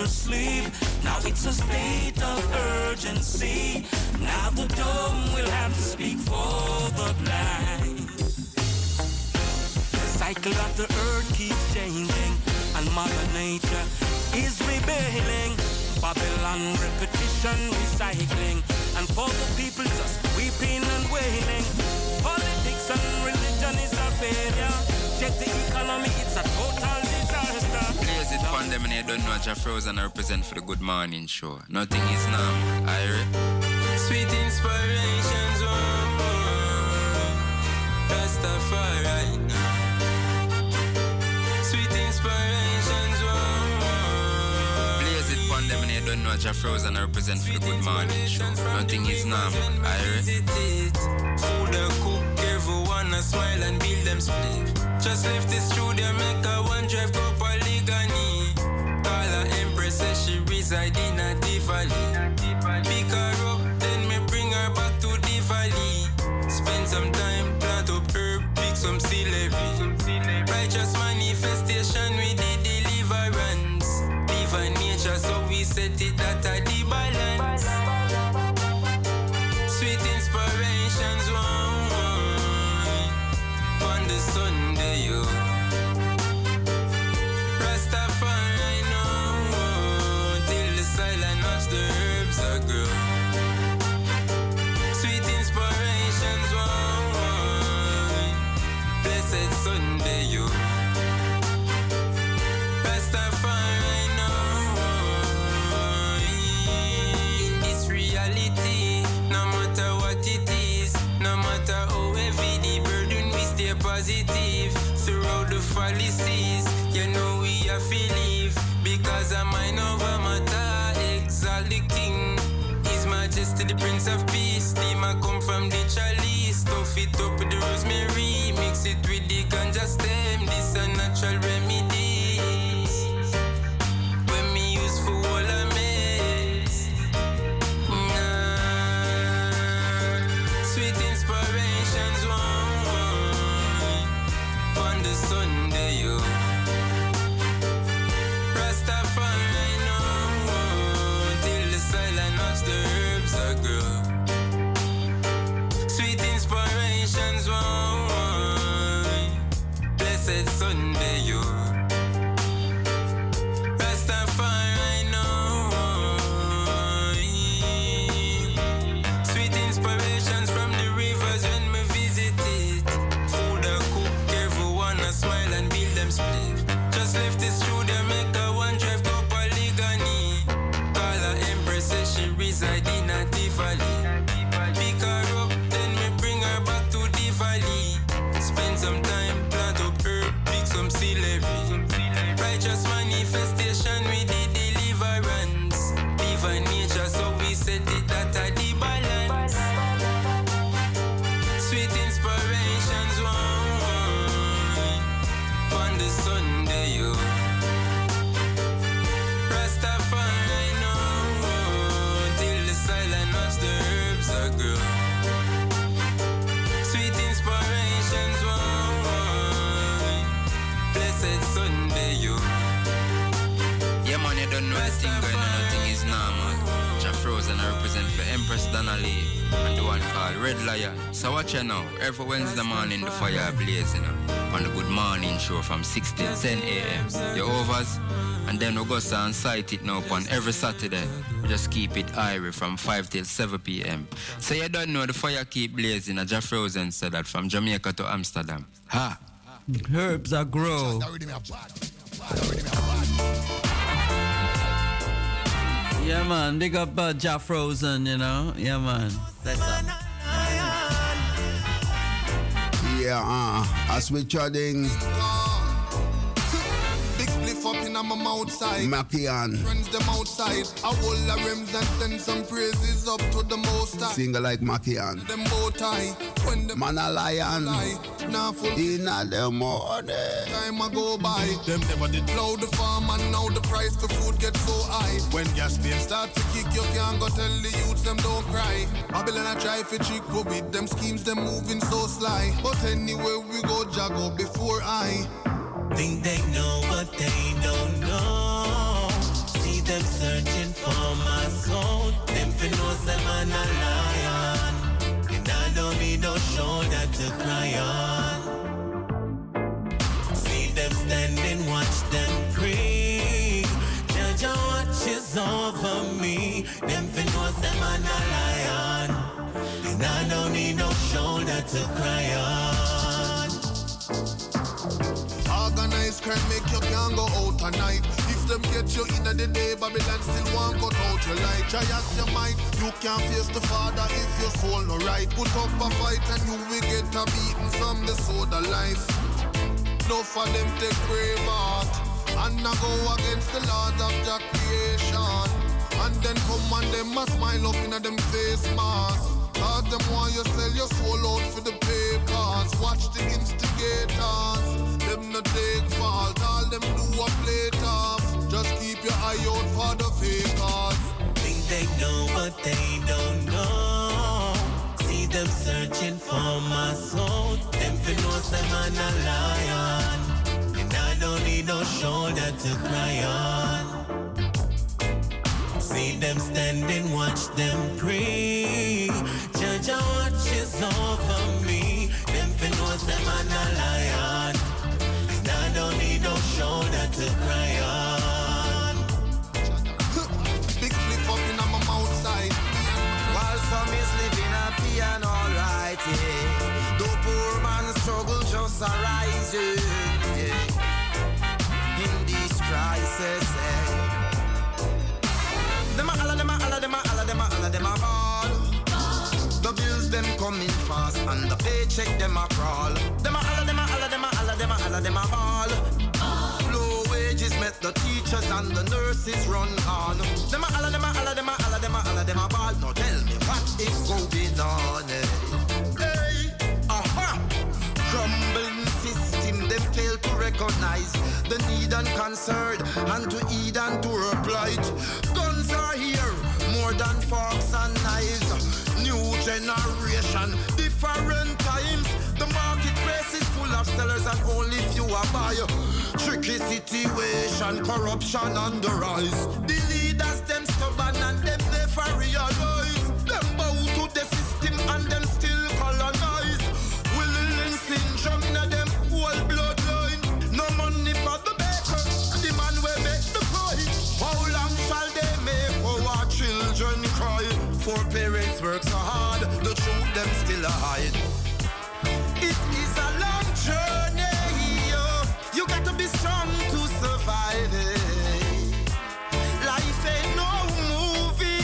Sleep. Now it's a state of urgency. Now the dumb will have to speak for the blind. The cycle of the earth keeps changing, and Mother Nature is rebelling. Babylon repetition, recycling, and for the people just weeping and wailing. Politics and religion is a failure. Check the economy, it's a total disaster. Blaze it from them and I don't know Jeff Frozen represent for the Good Morning Show. Nothing is normal. Sweet inspirations, Rastafari. Sweet inspirations, blaze it from them and I don't know Jeff Frozen represent for the Good Morning Show. Nothing is normal. Food and cook, everyone a smile and build them split. Just left the studio, make a one drive, go for Ligani. Call her Empress, says she reside in a Tivoli. Pick her up, then me bring her back to the valley. Spend some time, plant up herb, pick some celery. Righteous manifestation with the deliverance. Divine nature, so we set it at a balance. Sweet inspirations, one on the Sunday, yo. Rastafari now, till the silent watch the herbs are grow. Positive throughout the fallacies, you know we have to live because a mind over matter. Exalt the King, His Majesty the Prince of Peace. Lima come from the chalice, stuff it up with the rosemary, mix it with the ganja stem. This a natural remedy when me use for all I mess. Sweet inspirations, one. Sunday, yo. Rastafari now, till the silent watch the herbs are grow. Sweet inspirations, one. Blessed Sunday, yo. Rastafari now. Sweet inspirations from the rivers when me visit it. Smile and build them split. Just left this studio, make a one drive to Poligani. Call her Empress, says she reside in a Tivoli. Pick her up, then me bring her back to the valley. Spend some time, plant up herb, pick some celery. Righteous manifestation with the deliverance. Divine nature, so we set it at the balance. Sweet inspirations, one. On the Sunday, yo. Rastafari now, till the silent watch the herbs are grow. Sweet inspirations, one. Blessed Sunday, yo. Yeah, man, you don't know a thing going on, nothing is normal. Jah Frozen represent for Empress Donnelly and the one called Red Lion. So watch you now, every Wednesday morning the fire blazing up. On the Good Morning Show from 6 to 10 a.m. You're overs, and then we go and sight it now on every Saturday. We just keep it airy from 5 till 7 p.m. So you don't know the fire keep blazing. Jah Frozen said that from Jamaica to Amsterdam. Ha! Herbs are grow. Yeah, man. Big up Jah Frozen, you know. Yeah, man. That's up. Yeah, as we chatting, big spliff up in my outside. Mapian friends them outside. I hold the rims and send some praises up to the most high. Singer like Mapian. Them bow tie. When them man a lion. Now full in the morning. Time I go by. Them never did blow the farm and now the price for food gets so high. When gas bills start to kick, you can't go tell the youths them don't cry. Babylon a try for cheek, but with them schemes them moving so sly. But anyway we go jago before I. Think they know but they don't know. See them searching for my soul. Them finos them man a lion. And I don't need no shoulder to cry on. See them standing, watch them pray. Jaja watches over. Them fi know say man a lion. And I don't need no shoulder to cry on. Organized crime make you can't go out at night. If them get you in the day, Babylon still won't cut out your light. Try as you might, you can't face the father if your soul no right. Put up a fight and you will get a beating from the sword of life. No for them take brave heart and I go against the laws of the creation. And then come and them a smile up in a them face mask. Cause them want you sell your soul out for the papers. Watch the instigators, them no take fault. All them do a play tough. Just keep your eye out for the fakers. Think they know but they don't know. See them searching for my soul. Them finos them and a lion. And I don't need no shoulder to cry on. See them standing, watch them pray. Judge and watches over me. Them finos them and a lion. And I don't need no shoulder to cry on. Big flip up in my mouth side. While some is living happy and alright, yeah. The poor man struggle just arising, yeah. In this crisis, yeah. Them a holla, them a holla, them a holla, them a holla, them a ball. The bills them coming fast and the paycheck them a crawl. Them a holla, them a holla, them a holla, them a holla, them a ball. Low wages met the teachers and the nurses run on. Them a holla, them a holla, them a holla, them a holla, them a ball. Now tell me what is going on? Hey, aha, crumbling system them fail to recognize the need and concern and to heed and to reply. Guns are here, more than forks and knives. New generation, different times. The marketplace is full of sellers and only few are buyers. Tricky situation, corruption on the rise. The leaders them stubborn and them never realize. Them bow to the system and them still colonize. Willing syndrome in them whole bloodline. No money for the baker, the man will make the pie. How long shall they make our children cry? For parents work so hard, the truth them still hide. It is a long journey, you got to be strong to survive it. Life ain't no movie,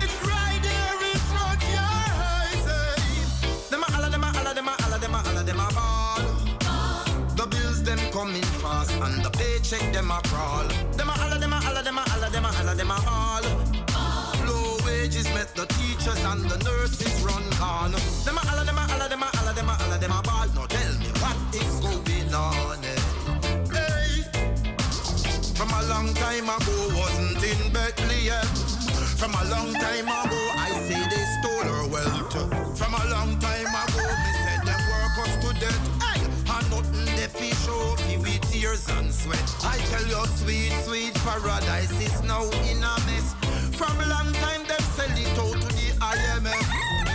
it's right there in front of your eyes. Them a holla, them a holla, them a holla, them a holla, them a ball. The bills them coming fast and the paycheck them a crawl. Them a holla, them a holla, them a holla, them a holla, them a ball. Met the teachers and the nurses run on. Them a holla, them a holla, them a holla, them a holla, them a ball. Now tell me what is going on? Hey, from a long time ago, wasn't in Bethlehem. From a long time ago, I say they stole her wealth. From a long time ago, they said them work us to death. Hey, and nothing they fi show fi with tears and sweat. I tell you, sweet, sweet paradise is now in a mess. From a long time them sell it out to the IMF.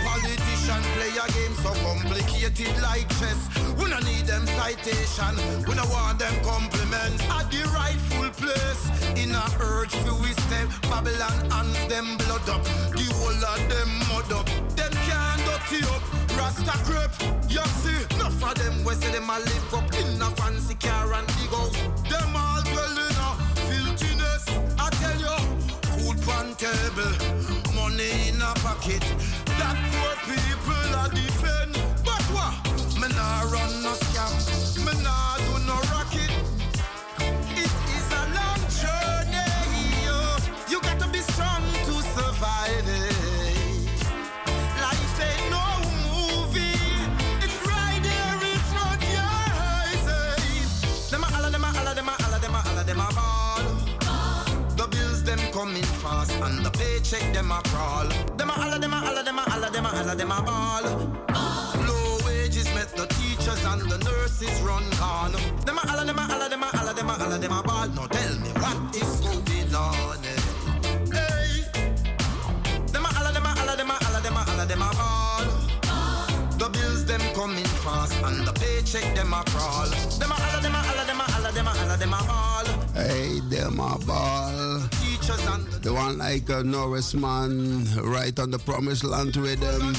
Politicians play a game so complicated like chess. We don't need them citation, we don't want them compliments. At the rightful place, in a urge to step, Babylon hands them blood up, the whole of them mud up. Them can't dirty up, Rasta crep, you see. Enough of them we say them a live up in a fancy car and dig house. Them all dwell in a filthiness, I tell you. Food on table, money in a pocket. That poor people are defend. But what? Me nah run no scam, me nah do no racket. It is a long journey, you got to be strong to survive it. Life ain't no movie, it's right there in front of your eyes. Dem a holla, dem a holla, dem a holla, dem a holla, dem a ball. Them coming fast and the paycheck them a crawl. Them a holla, them a holla, them a holla, them a holla, them a ball. Low wages met the teachers and the nurses run on. Them a holla, them a holla, them a holla, them a holla, them a ball. Now tell me what is going on? Hey, them a holla, them a holla, them a holla, them a holla, them a ball. The bills them coming fast and the paycheck them a crawl. Them a holla, them a holla, them a holla, them a holla, them a ball. Hey, them a ball. The one like a Norrisman, right on the promised land rhythm.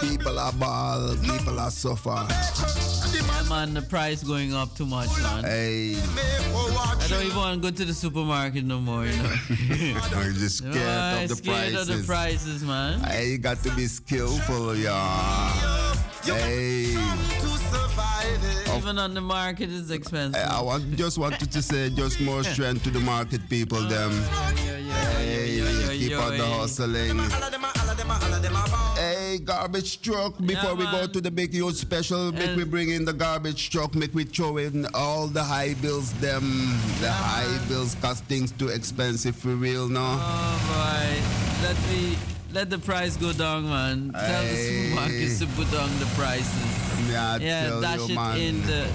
People are bald, people are suffer. Yeah, man, the price going up too much, man. Hey. I don't even want to go to the supermarket no more, you know. I'm just scared of the prices. Scared of the prices, man. I got to be skillful, yeah. Hey. Even on the market is expensive. I just wanted to say just more strength to the market people, them. Keep on the hustling. Hey, garbage truck, before we go to the Big Youth special, make we bring in the garbage truck, make we throw in all the high bills, them. The high bills cost things too expensive for real, no? Oh, boy. Let the price go down, man. Tell the supermarkets to put down the prices.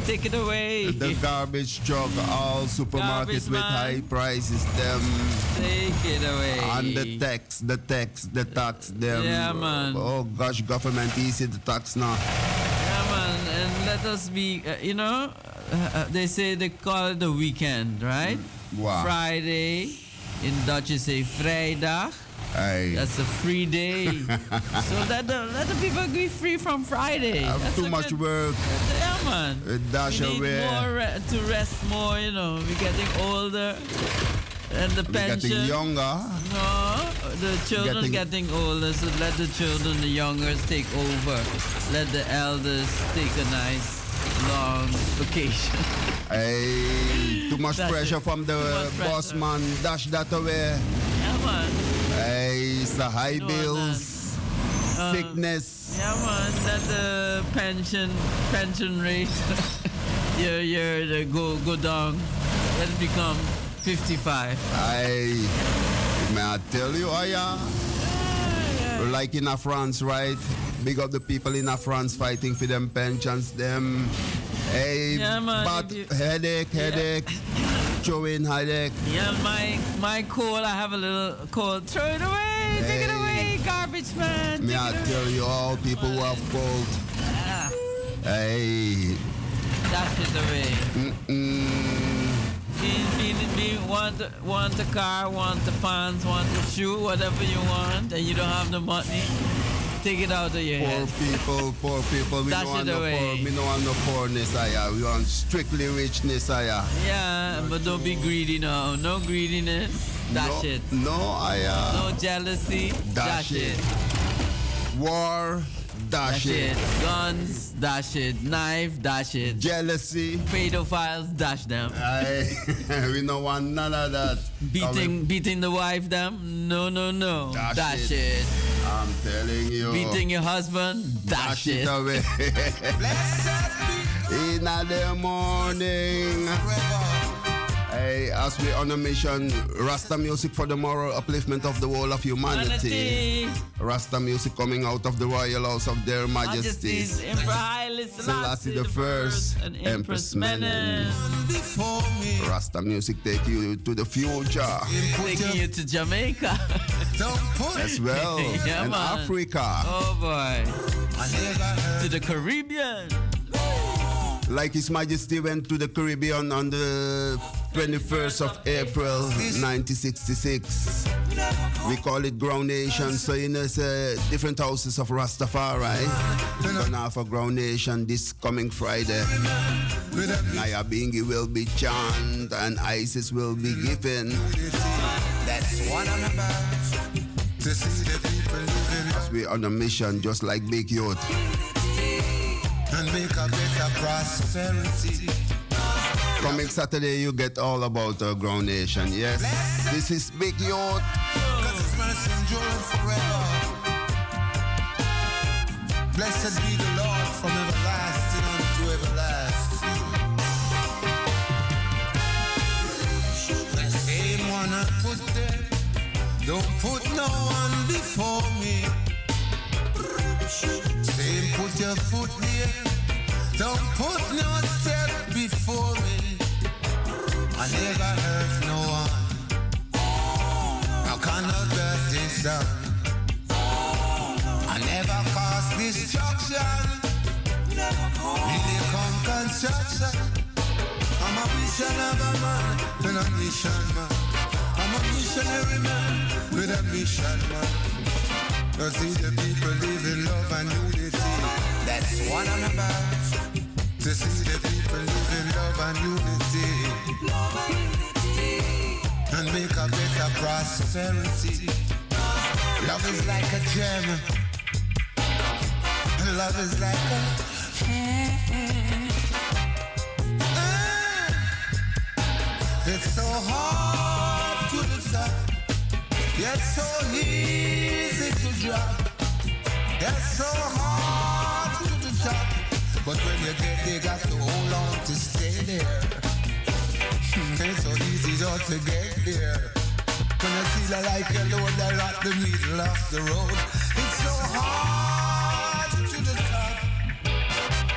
Take it away. The garbage truck, all supermarkets with high prices, them. Take it away. And the tax, them. Yeah, man. Oh gosh, government easy the tax now. Yeah, man. And let us be, they say they call it the weekend, right? Wow. Friday, in Dutch you say vrijdag. Aye. That's a free day. So let the people be free from Friday. Too much work. Yeah, man. We need more to rest more, you know. We're getting older. And the pension. We're getting younger. No, the children getting older. So let the children, the youngers, take over. Let the elders take a nice long vacation. Hey, too much pressure from the boss man. Dash that away. Yeah, man. Hey, it's the high bills, sickness. Yeah, man, that the pension rate, the go down. Let's become 55. Hey, may I tell you, like in France, right? Big up the people in France fighting for them pensions, them. Hey, yeah, man, but headache. Showing headache. Yeah, my coal, I have a little coal. Throw it away, take it away, garbage man. May I tell you all, people who have cold. Yeah. Hey. Dash it away. Want a car, want the pants, want the shoe, whatever you want, and you don't have the money. Take it out of your head. Poor people. We don't want no poorness, we want strictly richness, Yeah, but don't be greedy now. No greediness. Dash it. No, no jealousy. Dash it. War. Dash it. Guns. Dash it. Knife. Dash it. Jealousy. Pedophiles. Dash them. We don't want none of that. Beating the wife. Them. No. Dash it. I'm telling you. Beating your husband, dash it away. In the morning. Hey, as we're on a mission, Rasta music for the moral upliftment of the whole of humanity. Rasta music coming out of the royal house of their majesties. Empress Haile Selassie I and Empress Menen. Rasta music take you to the future. Taking you to Jamaica. As well, yeah, and man. Africa. Oh boy. To the Caribbean. Like His Majesty went to the Caribbean on the 21st of April, 1966. We call it Ground Nation, so it's different houses of Rastafari. We're going to have a Ground Nation this coming Friday. Naya Bingi will be chanted and Isis will be given. That's what I'm about. This is the people. We're on a mission just like Big Youth. And make a better prosperity. Coming Saturday, you get all about our Ground Nation, yes? This is Big Youth. Because His mercy endures forever. Blessed be the Lord from everlasting unto everlasting. The same one I put there, don't put no one before me. Same put your foot there, don't put no step before me. I never hurt no one. I cannot burst this up. I never cause destruction. Really come construction. I I'm a vision of a man with a mission, man. I'm a missionary man with a mission, man. I see the people live in love and unity. That's what I'm about. To see the people live in love and unity. And make a better prosperity. Love is like a gem. Love is like a it's so hard to the top, yet so easy to drop. It's so hard to the top, but when you get there, got to hold on to stay there. It's so easy just to get there. When you see the light, you know that at the middle of the road. It's so hard to the top.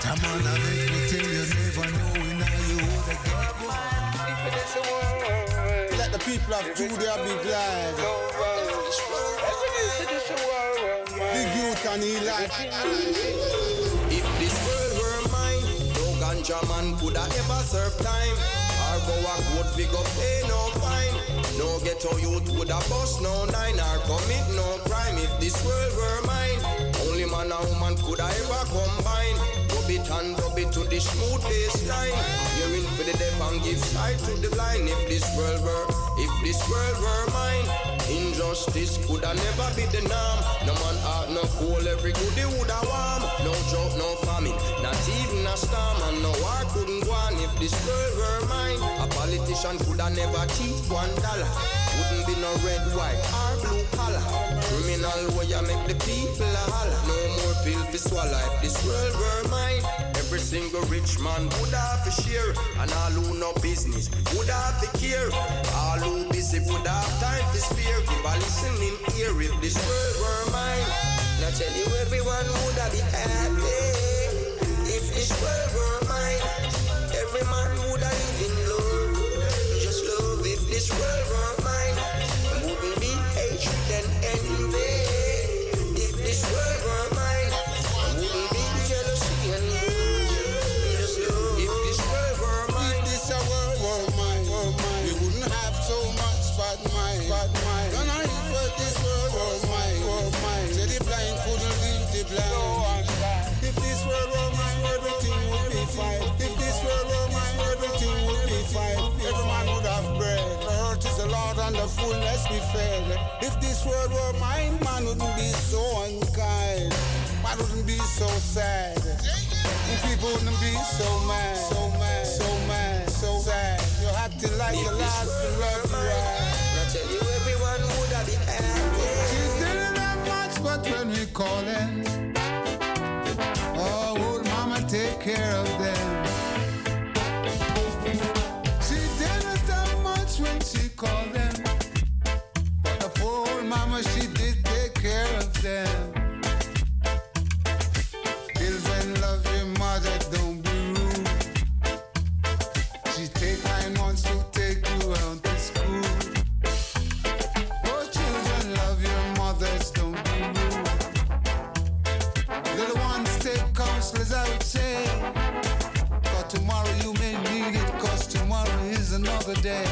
Come on, I make me tell you, never knowing how you would have got one. Let the people of Judea be glad. Big Youth and Eli. If this world were mine, no ganja man could have ever served time. Or go a good big up, pay no fine. No ghetto youth would have bust no nine or commit no crime. If this world were mine, only man and woman could have ever combine. And rub it to the smooth baseline. You're in for the deaf and give sight to the blind. If this world were mine, injustice could have never be the norm. No man out, no cool, every goodie would have warm. No drought, no famine, not even a storm. And no war couldn't go on if this world were mine. A politician could have never cheat $1. Wouldn't be no red, white, or blue collar. Criminal way I make the people holler. No more pill for swallow if this world were mine. Every single rich man would have to share. And all who no business would have to care. All who busy would have time to spare. Give a listening ear if this world were mine. Now tell you everyone would have been happy. If this world were mine, every man would have lived in love. Just love if this world were mine. Wouldn't be hatred and envy. If this world were mine, wouldn't be jealousy and love. Just love if this world were mine. If this world were mine, we wouldn't have so much but mine. Don't I if this world were mine, say the blind couldn't lead the blind. If this world were mine, everything would be fine. If this world were mine, everything would be fine. Every man would have bread. The earth is the Lord and the fullness we fed. If this world were mine, man wouldn't be so unkind. Man wouldn't be so sad. And people wouldn't be so mad. So sad. You have to like your last love right. I tell you everyone would have been happy. She didn't have much, but when we call it, oh, would mama take care of them? She didn't have much when she called them, but the poor old mama, she did take care of them. Children, love your mother, don't be rude. She take 9 months to take you out to school. Oh, children, love your mothers, don't be rude. Little ones take counselors, I would say, but tomorrow you may need it, cause tomorrow is another day.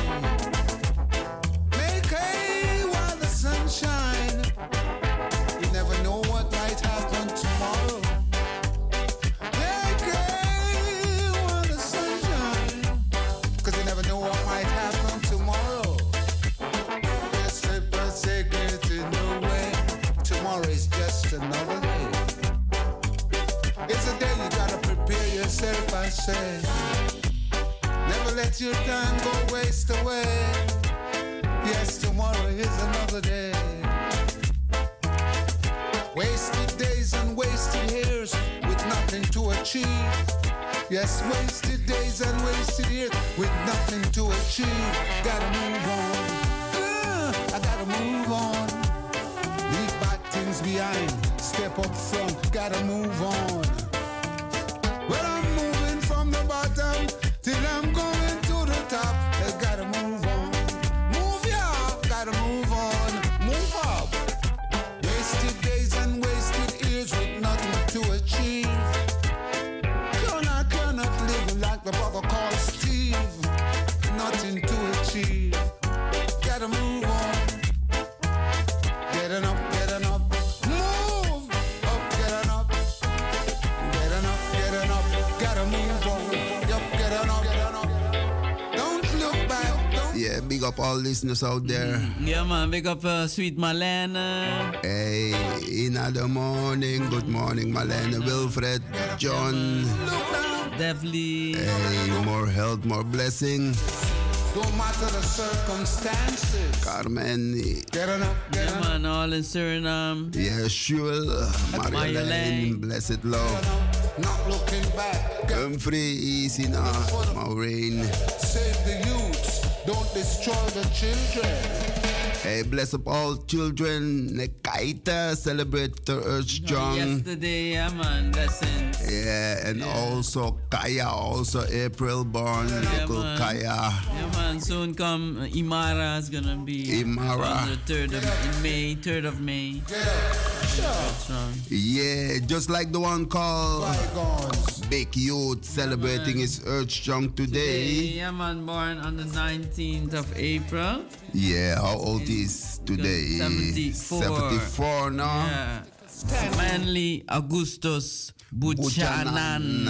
Make hay while the sun shines. You never know what might happen tomorrow. Make hay while the sun shines, cause you never know what might happen tomorrow. Yes, slippers take it in a way. Tomorrow is just another day. It's a day you gotta prepare yourself, I say. Never let your time go waste away. Yes, tomorrow is another day. Wasted days and wasted years with nothing to achieve. Yes, wasted days and wasted years with nothing to achieve. Gotta move on. I gotta move on. Leave bad things behind. Step up front. Gotta move on. Well, I'm moving from the bottom till I'm going to the top. I gotta move on. Move ya, gotta move on. Move up. Wasted days and wasted years with nothing to achieve. I cannot live like the brother called Steve. big up all listeners out there. Yeah, man. Big up sweet Marlene. Hey, in the morning. Good morning, Marlene. Wilfred, John. Definitely. Hey, more health, more blessing. No matter the circumstances. Carmen. Get up. Yeah, man, all in Suriname. Yeah, sure. Marjolein, blessed love. Not looking back. Humphrey, easy now. Maureen. Save the youths. Don't destroy the children. Hey, bless up all children. Nekaita, celebrate the Earth John. Yesterday, yeah, man, blessings. Yeah, and also Kaya, also April born, little Kaya. Yeah, man, soon come, Imara is gonna be on the 3rd of May. Yeah, sure. Yeah, just like the one called Big Youth, celebrating his Earth John today. Yeah, man, born on the 19th of April. Yeah, how old is today? 74 now. Yeah. Manly Augustus Buchanan.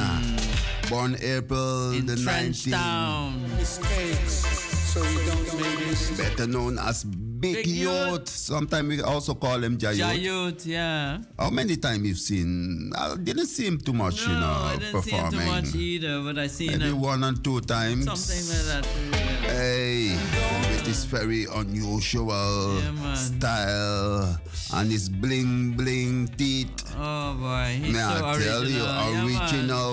Born April in the 19th. Town. So we don't make mistakes. Better known as Big Youth. Sometimes we also call him Jayut. Yeah. How many times you've seen? I didn't see him too much, I didn't performing. See him too much either, but I seen him. Maybe 1 or 2 times. Something like that. Too, yeah. Hey. It's very unusual style and his bling teeth. Oh boy, he's original. Man.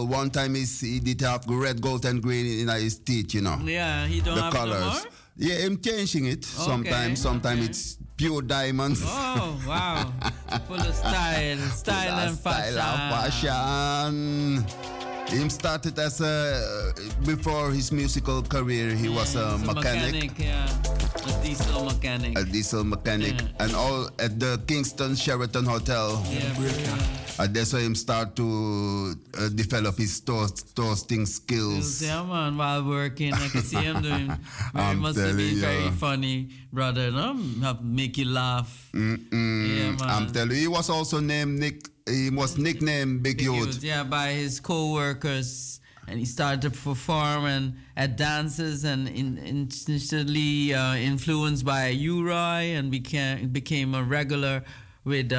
One time he did have red, gold, and green in his teeth, you know. Yeah, he don't have colors. No more? Yeah, I'm changing it sometimes. Sometimes it's pure diamonds. Oh, wow. Full of style and fashion. He started as before his musical career, he was a mechanic. A diesel mechanic. Yeah. And all at the Kingston Sheraton Hotel. Yeah, that's why he started to develop his toasting skills. Yeah, man, while working. I can see him doing. He must have been very funny, brother, no? Make you laugh. Yeah, man. I'm telling you, he was also named He was nicknamed Big Youth. Yeah, by his co-workers. And he started to perform and at dances and instantly influenced by Uroy and became a regular with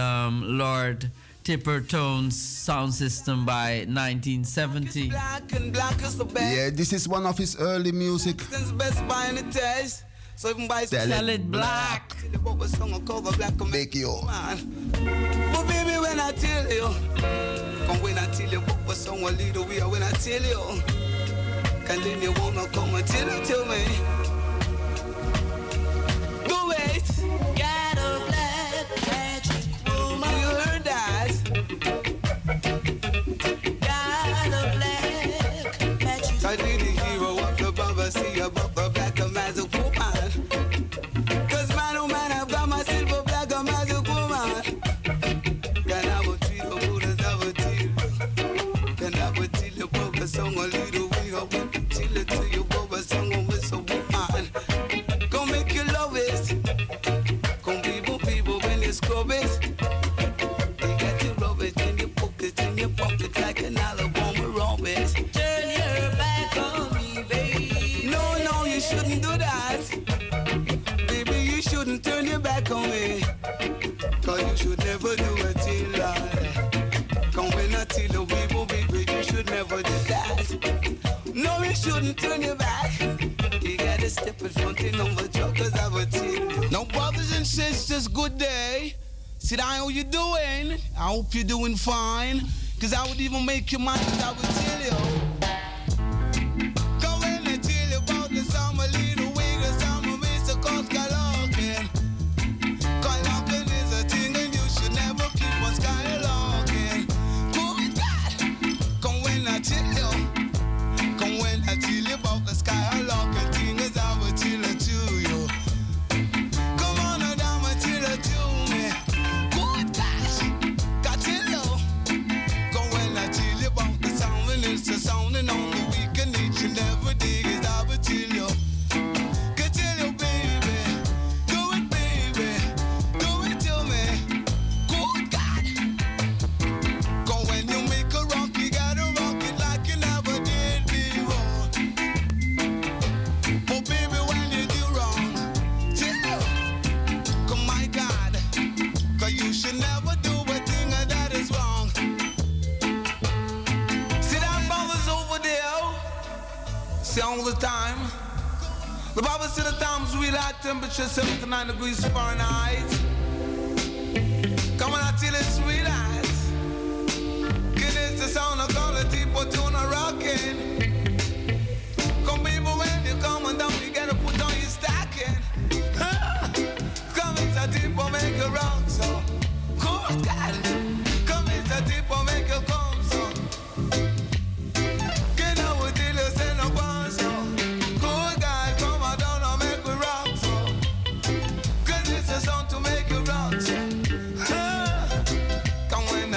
Lord Tippertone's sound system by 1970. Yeah, this is one of his early music. Tell it black. Big Youth. When I tell you, come when I tell you, but someone lead the way. When I tell you, can then you wanna come and tell it to me? Do it. Got a black magic woman. You heard that? Got a black magic. I need a hero of the Baba. See about the black magic woman. 'Cause man, oh man, I've got my silver black magic woman. Song a little we are with the chiller to your boba song on with so fine. Go make you love it. Come people when you scrub it. You got your rubbish in your pocket like an olive on the rubbish. Turn your back on me, baby. No, you shouldn't do that. Baby, you shouldn't turn your back on me. 'Cause you should never do a thing like. Come when I tell you people never did that. No, you shouldn't turn your back. You gotta step in front of number jokers of a team. Now, brothers and sisters, good day. See, how you doing? I hope you're doing fine. 'Cause I would even make your mind, I would tell you. Come in and tell you about the summer little wig, the summer with the cost Kalochin. Kalochin is a thing, and you should never keep on skylocking. Come when I tell you about the sky, I lock and thing as I will tell it to you. Come on, I down and tell it to me. Good gosh, got to know. Come when I tell you about the sound, and it's the sounding on the weekend, it should never dig as I will tell you. Could tell you, baby, do it to me. Good God. Come when you make a rock, you gotta rock it like an It's the only time. The Bible said the times we like temperature 7 to 9 degrees Fahrenheit. Come on, I tell it sweet eyes. It is the sound of quality, but you're not rocking. Come people, when you come and down, you gotta put on your stocking. Come in the deep or make it wrong, so. Good God. Come in the deep or make it come, so.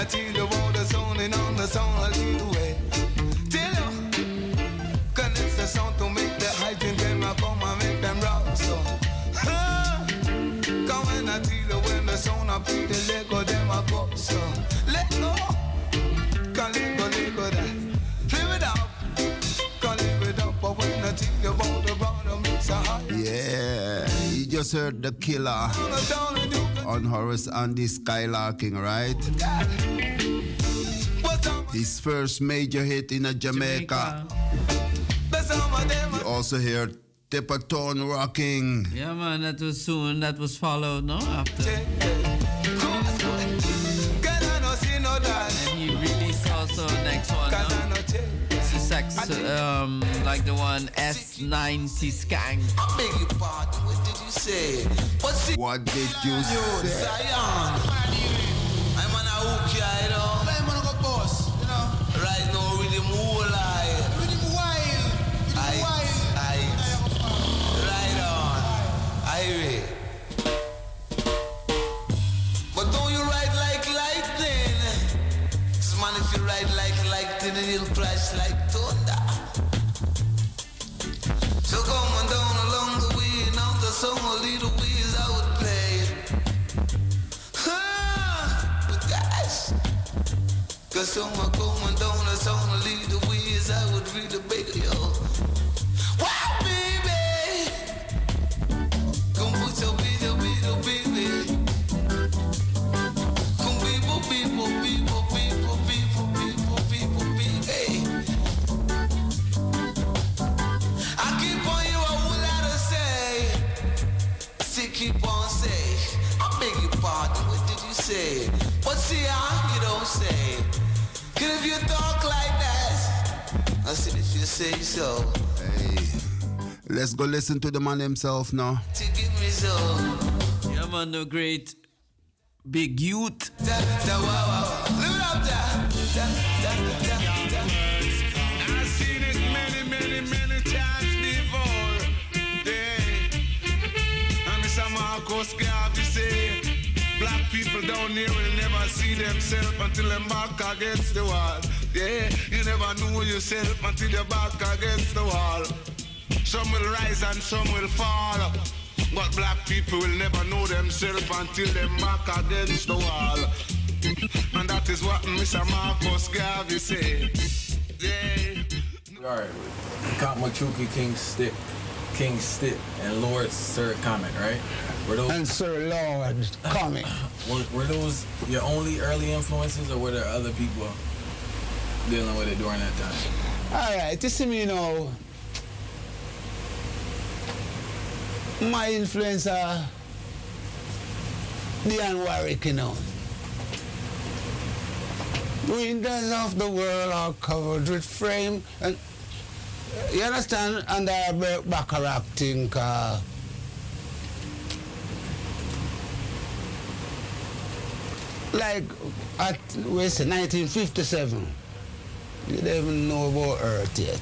Till the world is only on the song I lead the way. Till you can it's the song to make the hygiene them up on my make them rock. So come and I tell you when the song I play the Lego them I go. So let go. Can Lego that. Live it up. Can live it up. But when I tell you about the bottom it's a hot. Yeah, you just heard the killer on Horace and the Skylarking, right? His first major hit in Jamaica. You also hear Tipperton rocking. Yeah, man, that was soon. That was followed, no? After. And he released also next one, no? It's a sex, like the one S90 Skank. I beg your pardon, what did you say? What did you say? I'm on a hook, you know. I'm on a boss, you know. Right now, with him whole eye. With him wild. With him wild. Right on. Highway. But don't you ride like lightning. This man, if you ride like lightning, he'll crash like thunder. So come on down along the way, now the song will lead the way. Cause so my going down, I saw my lead the ways, I would read the video. Wow, baby! Come put your video, video, baby. Come people, people, people, people, people, people, people, people, hey. I keep on you, I will let her say. See, keep on saying. I beg your pardon, what did you say? But see, I, you don't say. If you talk like that, I said if you say so. Hey, let's go listen to the man himself now. To give me so. Yeah, man, the great Big Youth. Da, da, wow, wow. Live it up, da, da, da, da. I've seen it many, many, many times before. Yeah. And it's a Marcos guy to say. Black people down here will never see themselves until them back against the wall. Yeah, you never know yourself until you're back against the wall. Some will rise and some will fall. But black people will never know themselves until them back against the wall. And that is what Mr. Marcus Garvey said. Yeah. Alright, Kamachuki King Stick. King Stitt and Lord Sir Comet, right? Were those, and Sir Lord Comet. Were those your only early influences, or were there other people dealing with it during that time? All right, this is, you know, my influencer, Dionne Warwick, you know. Windows of the world are covered with frame and. You understand? And the Baccarat thing, like at what's 1957, you don't even know about Earth yet.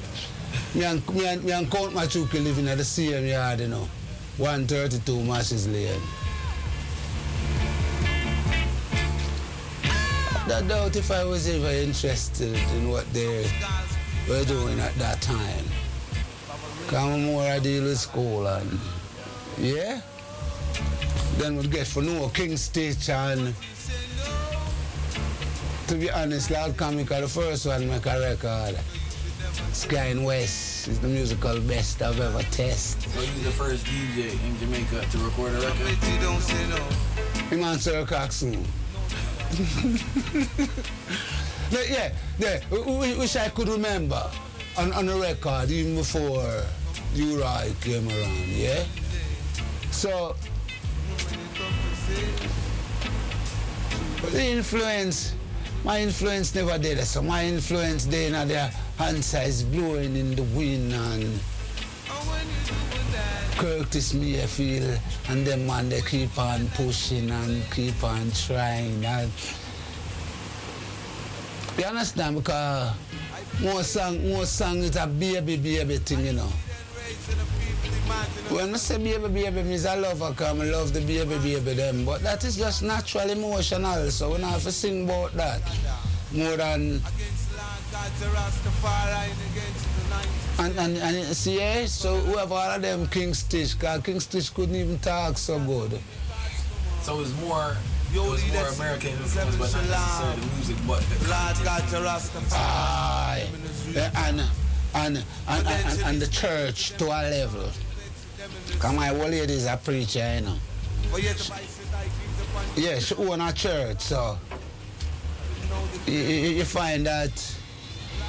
Me and Count Machuki living at the same yard, you know, 132 Masses Lane. I doubt if I was ever interested in what they we're doing at that time. Come more I deal with school and yeah. Then we'd get for no King Stitch and to be honest, Loud Comical, the first one make a record. Sky and West is the musical best I've ever tested. Were you the first DJ in Jamaica to record a record? Him and Sir Coxon. Yeah, which I could remember. on the record even before Uriah came around, yeah? So, the influence, my influence never did. So my influence there now, their hands is blowing in the wind and Curtis me I feel, and them man they keep on pushing and keep on trying. And you understand, because more song is a baby thing, you know. When I say baby, it means I love her, because I love the baby them. But that is just natural emotional, so we don't have to sing about that. More than... And see, yeah, so we have all of them King Stitch, because King Stitch couldn't even talk so good. So it was more American influence, but not necessarily the music, but the and the church to a level. Because my old lady is a preacher, you know. Yeah, she owns a church, so you find that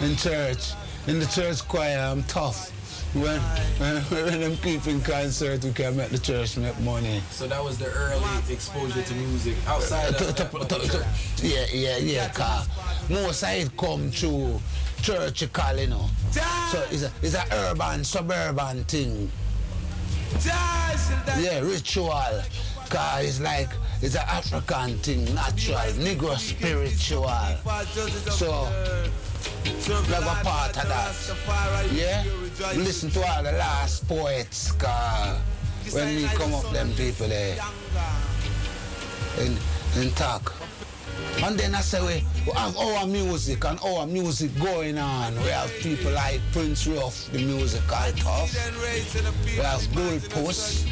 in church. In the church choir, I'm tough. When I'm keeping concert, we can make the church make money. So that was the early exposure to music outside of the church. Yeah. Cause most of it come through church call, you know. So it's an urban, suburban thing. Yeah, ritual. Cause it's like, it's an African thing, natural, Negro spiritual. So... Love a part of that, yeah? Listen to all the last poets, cause when we come up, them people there and talk. And then I say we have our music and our music going on. We have people like Prince Ruff, the music I talk. We have Goldpost,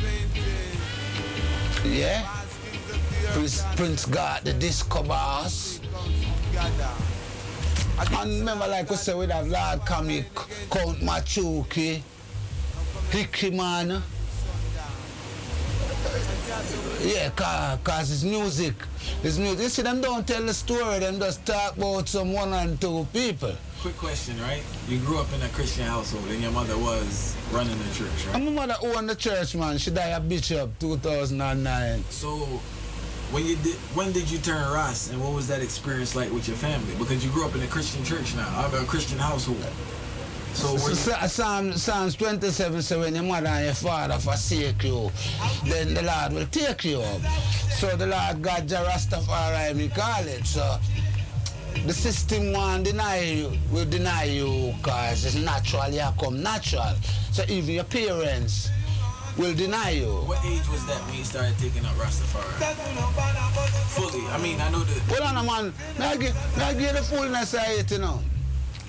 yeah? Prince got the disco bars. And remember, like we said, we have Lord Comic, Count Machuki, Hickey Man. Yeah, cause it's music. It's music. You see, them don't tell the story, them just talk about some one and two people. Quick question, right? You grew up in a Christian household and your mother was running the church, right? And my mother owned the church, man. She died a bishop 2009. So... When did you turn Ras, and what was that experience like with your family? Because you grew up in a Christian church now, a Christian household. So Psalms 27 says, when your mother and your father forsake you, then the Lord will take you up. So the Lord God, Jah Rastafari, we call it. So the system will deny you because it's natural, you come natural. So even your parents will deny you. What age was that when you started taking up Rastafari? Fully. I mean, I know the... Hold on, man. I give the fullness of it, you know.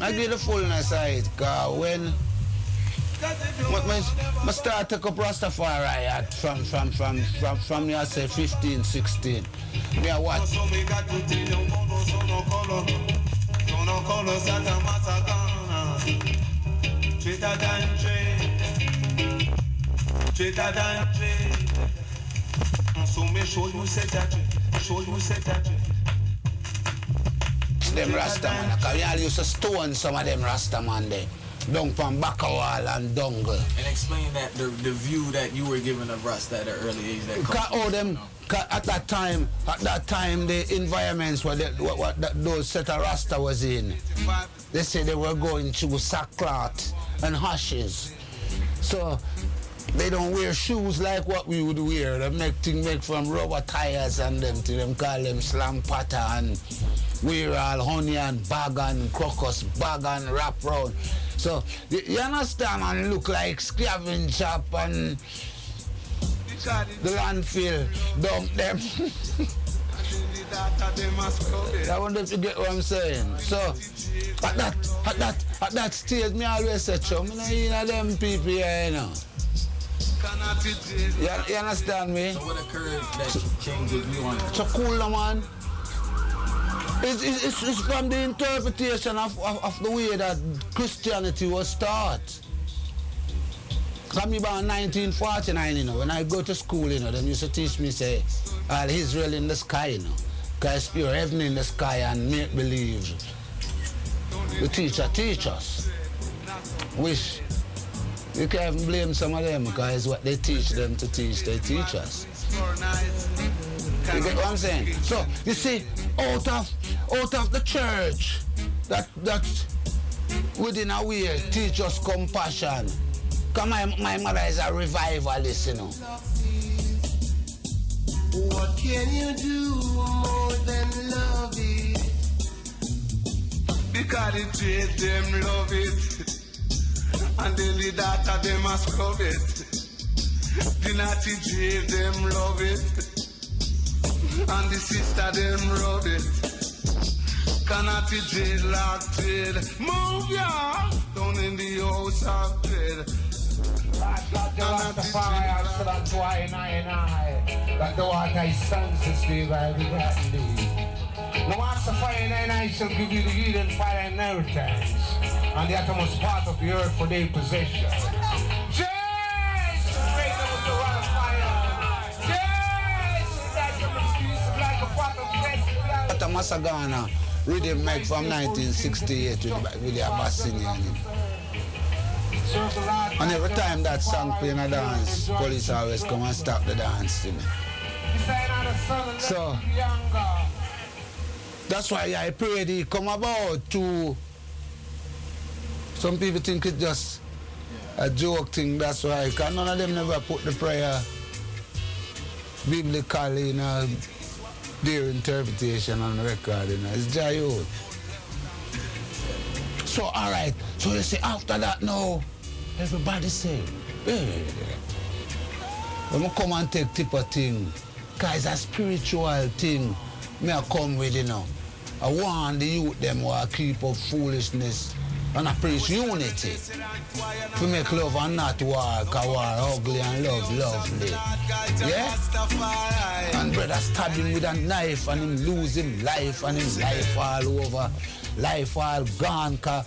I give the fullness of it, because when... I started taking up Rastafari at from I say, 15, 16. Yeah, what? Them Rasta man, we all used to stone some of them Rasta man there. Down from Bakawal and Dongle. And explain that, the view that you were given of Rasta at an early age. At that time, the environments where those set of Rasta was in, they said they were going through sackcloth and ashes. So, they don't wear shoes like what we would wear. They make from rubber tires and them to them call them slam patter and wear all honey and bag and crocus bag and wrap round. So you understand and look like scavenge shop and the landfill dump them. I wonder if you get what I'm saying. So at that stage me always say, chum, you know them people here, you know. You understand me? So what occurred that changed your view on it? Chakula, man. It's from the interpretation of the way that Christianity was taught. Come about 1949, you know, when I go to school, you know, they used to teach me, say, Israel in the sky, you know, because you're heaven in the sky and make believe. The teacher teach us. which you can't blame some of them because what they teach them to teach, they teach us. You get what I'm saying? So, you see, out of the church, that within a way teach us compassion. Because my mother is a revivalist, you know. What can you do more than love it? Because the trade them love it. And then the data them a scrub it. The naughty trade them love it. And the sister them rub it. Cannot be dread like dread. Move ya down in the house of dread. Cannot be fire so that why I that the water is sensitive by the rattling. No master fire and I shall give you the heat and fire and inheritance. And the uttermost part of the earth for their possession. Masagana rhythm make from 1968 with the Abyssinian. And every time that song playing a dance, police always come and stop the dance. You know. So that's why I pray they come about to. Some people think it's just a joke thing. That's why, because none of them never put the prayer biblically in a. Their interpretation and recording, you know, is Jayud. So, all right, so you see, after that now, everybody say, yeah. I'm come and take tip of thing, because it's a spiritual thing me I come with, you know. I warn the youth them who I keep up foolishness and I preach unity. To make love and not war, because war ugly and love lovely. Yeah? And brother stab him with a knife and him lose him life and him life all over. Life all gone, because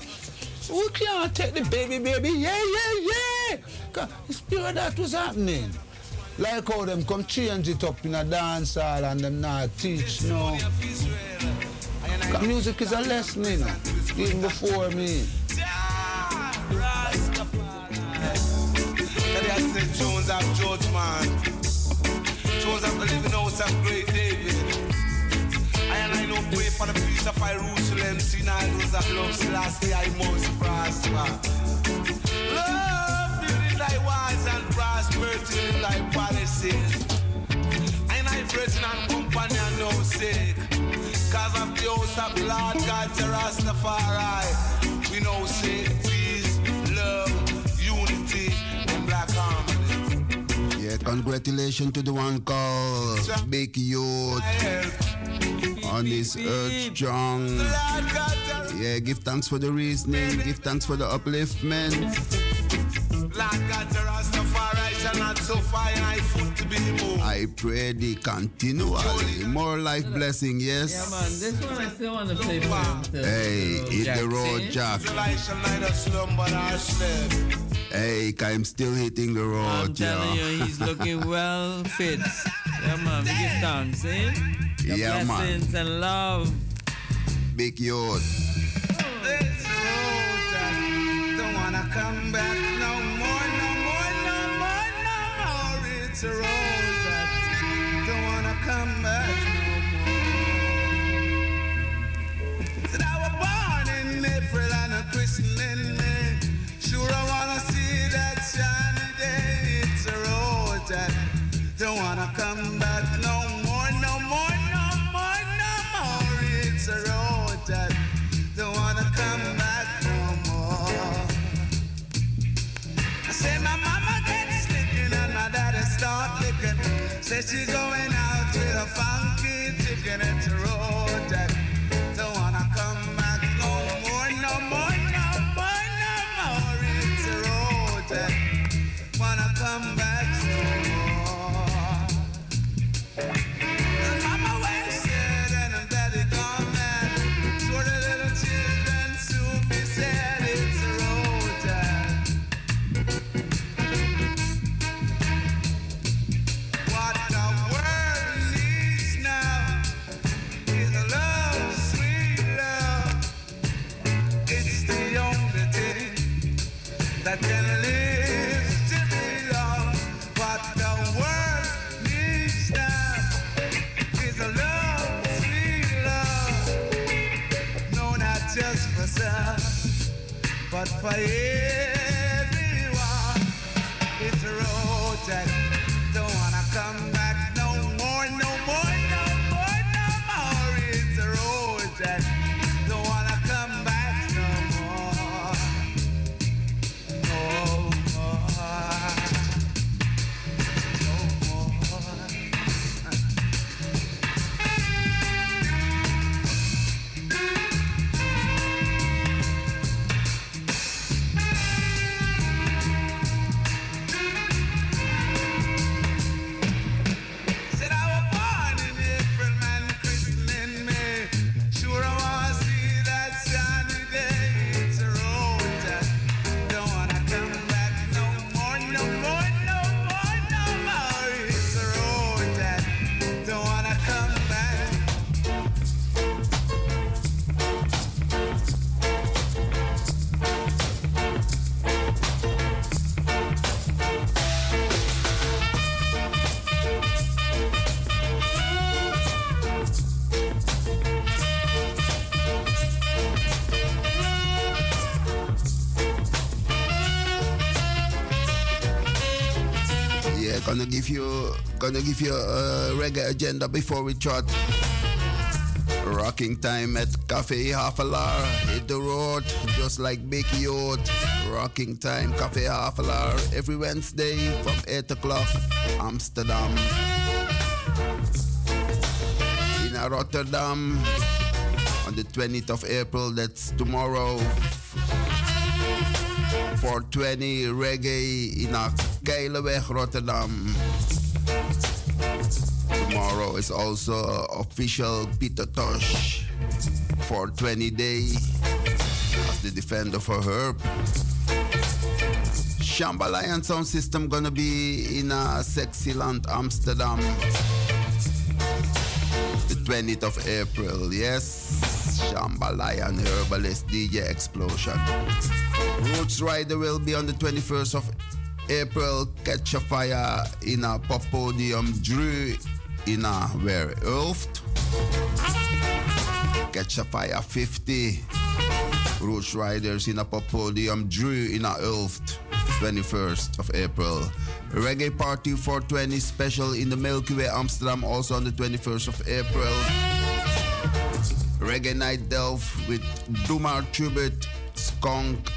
we can't take the baby, yeah. Because the spirit that was happening. Like how them come change it up in a dance hall and them not teach, no. Music is a lesson, you know, even before me. Jones of George Man, Jones of the living house of Great David. I know pray for the peace of Jerusalem, sin I lose that love, last day I must prosper. Love building thy walls and prosperity in thy palaces. And I praise and company and no sake. Cause of the house of Lord God, Rastafari, we know say peace, love, unity, and black harmony. Yeah, congratulations to the one called Big Youth on this earth strong. Yeah, give thanks for the reasoning, give thanks for the upliftment. Lord God, Rastafari shall not suffer thy foot to be moved. I pray thee continually more life blessing, yes? Yeah, man, this one I still want to play for hey, hit the road, Jack. Hey, I'm still hitting the road, I'm telling you, he's looking well fit. Yeah, man, we give thanks, eh? The yeah, blessings man. And love. Big Youth. This road, Jack, don't want to come back no more, It's a road that don't wanna come back no more. Said I was born in April and a christened in May. Sure I wanna see that shiny day. It's a road that don't wanna come back no more, no more. It's a road that don't wanna come back no more. I say my mama gets sticking and my daddy start licking. Says she's going out with a funky chicken. It's a road that don't wanna come back no more. It's a road that wanna come back no more. And mama went sad and daddy gone mad. So the little children soon be sad. It's a road that. What the world needs now is love. but for everyone, it's a road that don't wanna come back no more, no more, no more, no more. It's a road that don't wanna come back no more, no more, no more. Gonna give you a reggae agenda before we chat. Rocking time at Cafe Havelaar. Hit the road, just like Big Youth. Rocking time, Cafe Havelaar. Every Wednesday from 8 o'clock, Amsterdam. In Rotterdam, on the 20th of April, that's tomorrow. 420 reggae in a Keileweg, Rotterdam. Tomorrow is also official Peter Tosh for 20 days as the defender for Herb. Shamba Lion Sound System gonna be in Sexyland, Amsterdam, the 20th of April. Yes, Shamba Lion, Herbalist, DJ Explosion. Roots Rider will be on the 21st of April. Catch a Fire in a Pop Podium, Drew in a where Ulft. Catch a Fire 50. Roots Riders in a Pop Podium, Drew in a Ulft, 21st of April. Reggae Party 420 Special in the Milky Way, Amsterdam, also on the 21st of April. Reggae Night Delft with Doemar Tribute, Skunk,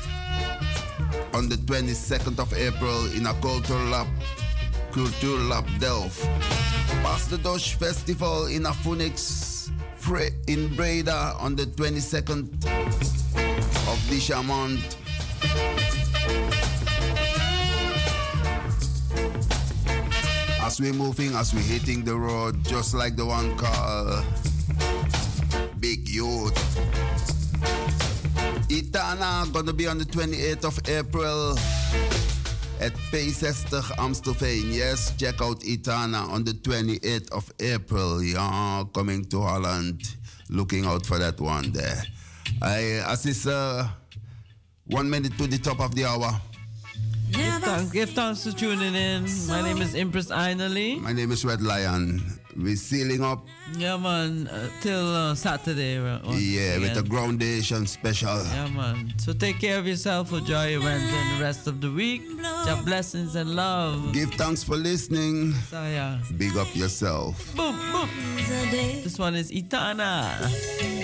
on the 22nd of April in a Cultuurlab Delft. Pas de Dosh Festival in a Phoenix in Breda on the 22nd of this month. As we're moving, as we're hitting the road, just like the one called Big Youth. Itana gonna be on the 28th of April at P60 Amstelveen. Yes, check out Itana on the 28th of April. Yeah, coming to Holland. Looking out for that one there. As it's 1 minute to the top of the hour. Give thanks for tuning in. My name is Empress Aina Lee. My name is Red Lion. We're sealing up. Yeah, man. Till Saturday. Yeah, with a groundation special. Yeah, man. So take care of yourself. Enjoy your event and the rest of the week. Your blessings and love. Give thanks for listening. So, yeah. Big up yourself. Boom, boom. This one is Itana.